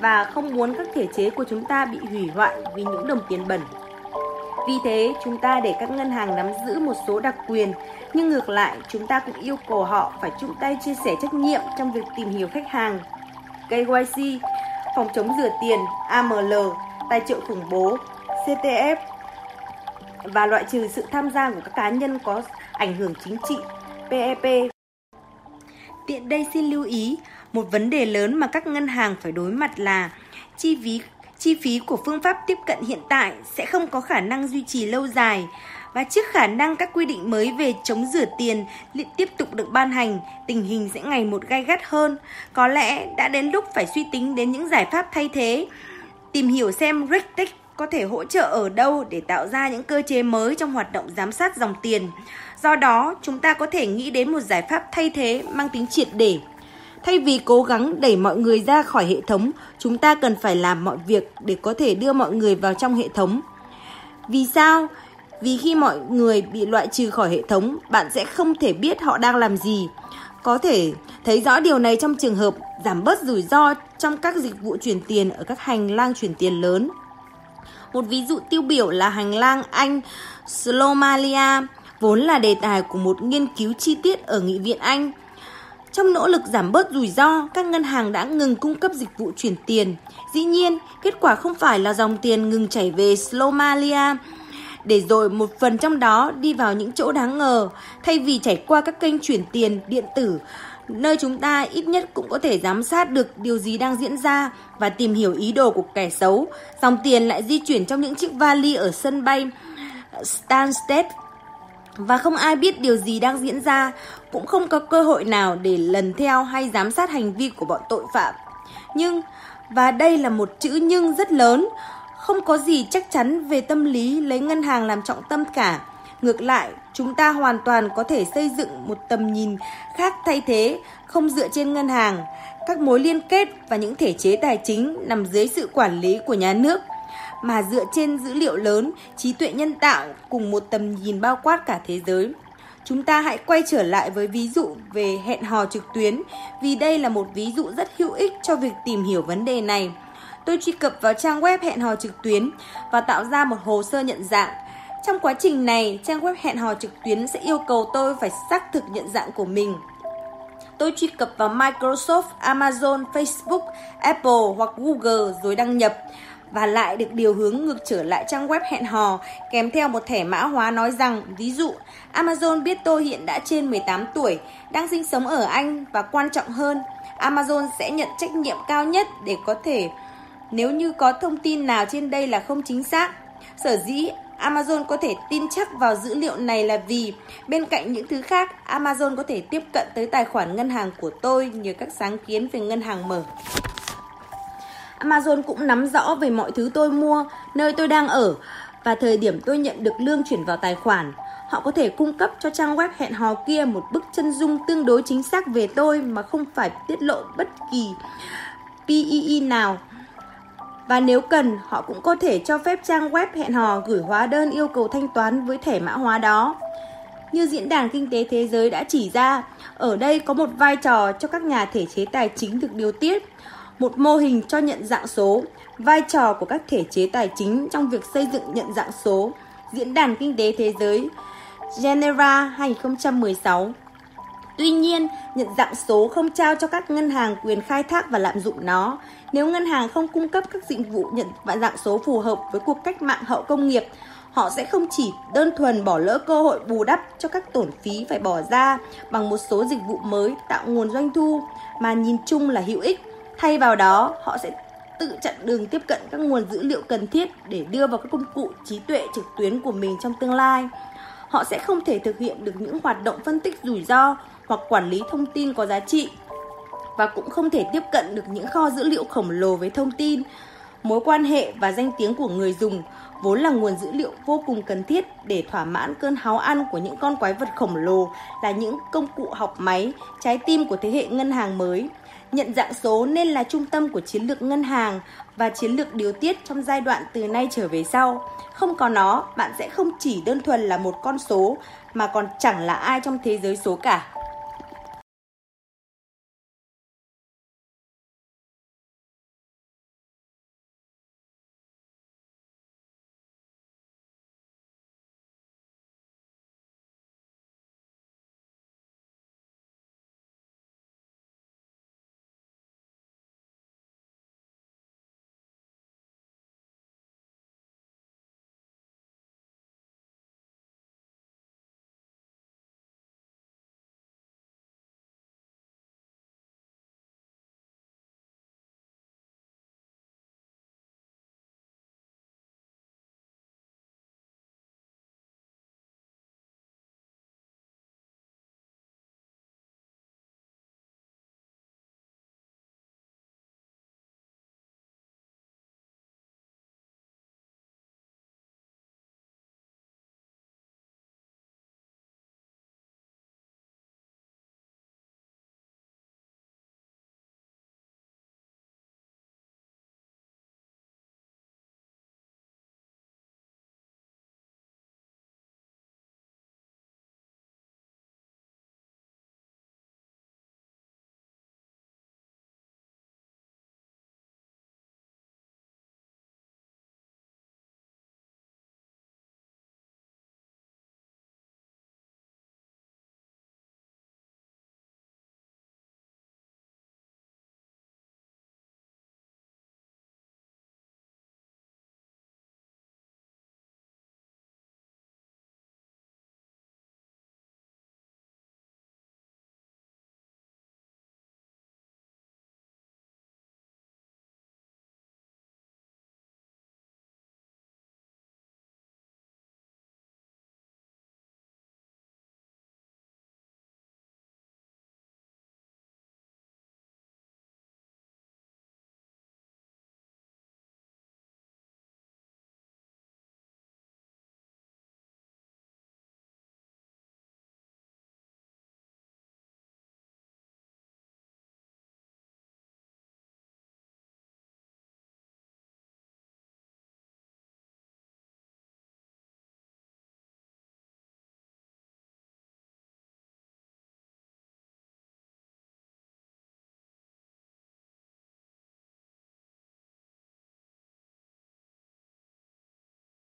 và không muốn các thể chế của chúng ta bị hủy hoại vì những đồng tiền bẩn. Vì thế, chúng ta để các ngân hàng nắm giữ một số đặc quyền, nhưng ngược lại, chúng ta cũng yêu cầu họ phải chung tay chia sẻ trách nhiệm trong việc tìm hiểu khách hàng, ca i xê, phòng chống rửa tiền, a em lờ, tài trợ khủng bố, xê tê ép và loại trừ sự tham gia của các cá nhân có ảnh hưởng chính trị, pê e pê. Tiện đây xin lưu ý, một vấn đề lớn mà các ngân hàng phải đối mặt là chi phí chi phí của phương pháp tiếp cận hiện tại sẽ không có khả năng duy trì lâu dài, và trước khả năng các quy định mới về chống rửa tiền tiếp tục được ban hành, tình hình sẽ ngày một gay gắt hơn. Có lẽ đã đến lúc phải suy tính đến những giải pháp thay thế, tìm hiểu xem Riksbank có thể hỗ trợ ở đâu để tạo ra những cơ chế mới trong hoạt động giám sát dòng tiền. Do đó, chúng ta có thể nghĩ đến một giải pháp thay thế mang tính triệt để. Thay vì cố gắng đẩy mọi người ra khỏi hệ thống, chúng ta cần phải làm mọi việc để có thể đưa mọi người vào trong hệ thống. Vì sao? Vì khi mọi người bị loại trừ khỏi hệ thống, bạn sẽ không thể biết họ đang làm gì. Có thể thấy rõ điều này trong trường hợp giảm bớt rủi ro trong các dịch vụ chuyển tiền ở các hành lang chuyển tiền lớn. Một ví dụ tiêu biểu là hành lang Anh-Slomalia, vốn là đề tài của một nghiên cứu chi tiết ở Nghị viện Anh. Trong nỗ lực giảm bớt rủi ro, các ngân hàng đã ngừng cung cấp dịch vụ chuyển tiền. Dĩ nhiên, kết quả không phải là dòng tiền ngừng chảy về Slomalia, để rồi một phần trong đó đi vào những chỗ đáng ngờ. Thay vì chảy qua các kênh chuyển tiền điện tử, nơi chúng ta ít nhất cũng có thể giám sát được điều gì đang diễn ra và tìm hiểu ý đồ của kẻ xấu. Dòng tiền lại di chuyển trong những chiếc vali ở sân bay Stansted và không ai biết điều gì đang diễn ra, cũng không có cơ hội nào để lần theo hay giám sát hành vi của bọn tội phạm. Nhưng, và đây là một chữ nhưng rất lớn, không có gì chắc chắn về tâm lý lấy ngân hàng làm trọng tâm cả. Ngược lại, chúng ta hoàn toàn có thể xây dựng một tầm nhìn khác thay thế, không dựa trên ngân hàng, các mối liên kết và những thể chế tài chính nằm dưới sự quản lý của nhà nước, mà dựa trên dữ liệu lớn, trí tuệ nhân tạo cùng một tầm nhìn bao quát cả thế giới. Chúng ta hãy quay trở lại với ví dụ về hẹn hò trực tuyến, vì đây là một ví dụ rất hữu ích cho việc tìm hiểu vấn đề này. Tôi truy cập vào trang web hẹn hò trực tuyến và tạo ra một hồ sơ nhận dạng. Trong quá trình này, trang web hẹn hò trực tuyến sẽ yêu cầu tôi phải xác thực nhận dạng của mình. Tôi truy cập vào Microsoft, Amazon, Facebook, Apple hoặc Google rồi đăng nhập và lại được điều hướng ngược trở lại trang web hẹn hò kèm theo một thẻ mã hóa nói rằng, ví dụ, Amazon biết tôi hiện đã trên mười tám tuổi, đang sinh sống ở Anh và quan trọng hơn, Amazon sẽ nhận trách nhiệm cao nhất để có thể nếu như có thông tin nào trên đây là không chính xác. Sở dĩ Amazon có thể tin chắc vào dữ liệu này là vì, bên cạnh những thứ khác, Amazon có thể tiếp cận tới tài khoản ngân hàng của tôi nhờ các sáng kiến về ngân hàng mở. Amazon cũng nắm rõ về mọi thứ tôi mua, nơi tôi đang ở và thời điểm tôi nhận được lương chuyển vào tài khoản. Họ có thể cung cấp cho trang web hẹn hò kia một bức chân dung tương đối chính xác về tôi mà không phải tiết lộ bất kỳ pê e e nào. Và nếu cần, họ cũng có thể cho phép trang web hẹn hò gửi hóa đơn yêu cầu thanh toán với thẻ mã hóa đó. Như Diễn đàn Kinh tế Thế giới đã chỉ ra, ở đây có một vai trò cho các nhà thể chế tài chính được điều tiết, một mô hình cho nhận dạng số, vai trò của các thể chế tài chính trong việc xây dựng nhận dạng số. Diễn đàn Kinh tế Thế giới Geneva hai không một sáu. Tuy nhiên, nhận dạng số không trao cho các ngân hàng quyền khai thác và lạm dụng nó. Nếu ngân hàng không cung cấp các dịch vụ nhận dạng số phù hợp với cuộc cách mạng hậu công nghiệp, họ sẽ không chỉ đơn thuần bỏ lỡ cơ hội bù đắp cho các tổn phí phải bỏ ra bằng một số dịch vụ mới tạo nguồn doanh thu, mà nhìn chung là hữu ích. Thay vào đó, họ sẽ tự chặn đường tiếp cận các nguồn dữ liệu cần thiết để đưa vào các công cụ trí tuệ trực tuyến của mình trong tương lai. Họ sẽ không thể thực hiện được những hoạt động phân tích rủi ro hoặc quản lý thông tin có giá trị và cũng không thể tiếp cận được những kho dữ liệu khổng lồ với thông tin, mối quan hệ và danh tiếng của người dùng, vốn là nguồn dữ liệu vô cùng cần thiết để thỏa mãn cơn háu ăn của những con quái vật khổng lồ là những công cụ học máy, trái tim của thế hệ ngân hàng mới. Nhận dạng số nên là trung tâm của chiến lược ngân hàng và chiến lược điều tiết trong giai đoạn từ nay trở về sau. Không có nó, bạn sẽ không chỉ đơn thuần là một con số mà còn chẳng là ai trong thế giới số cả.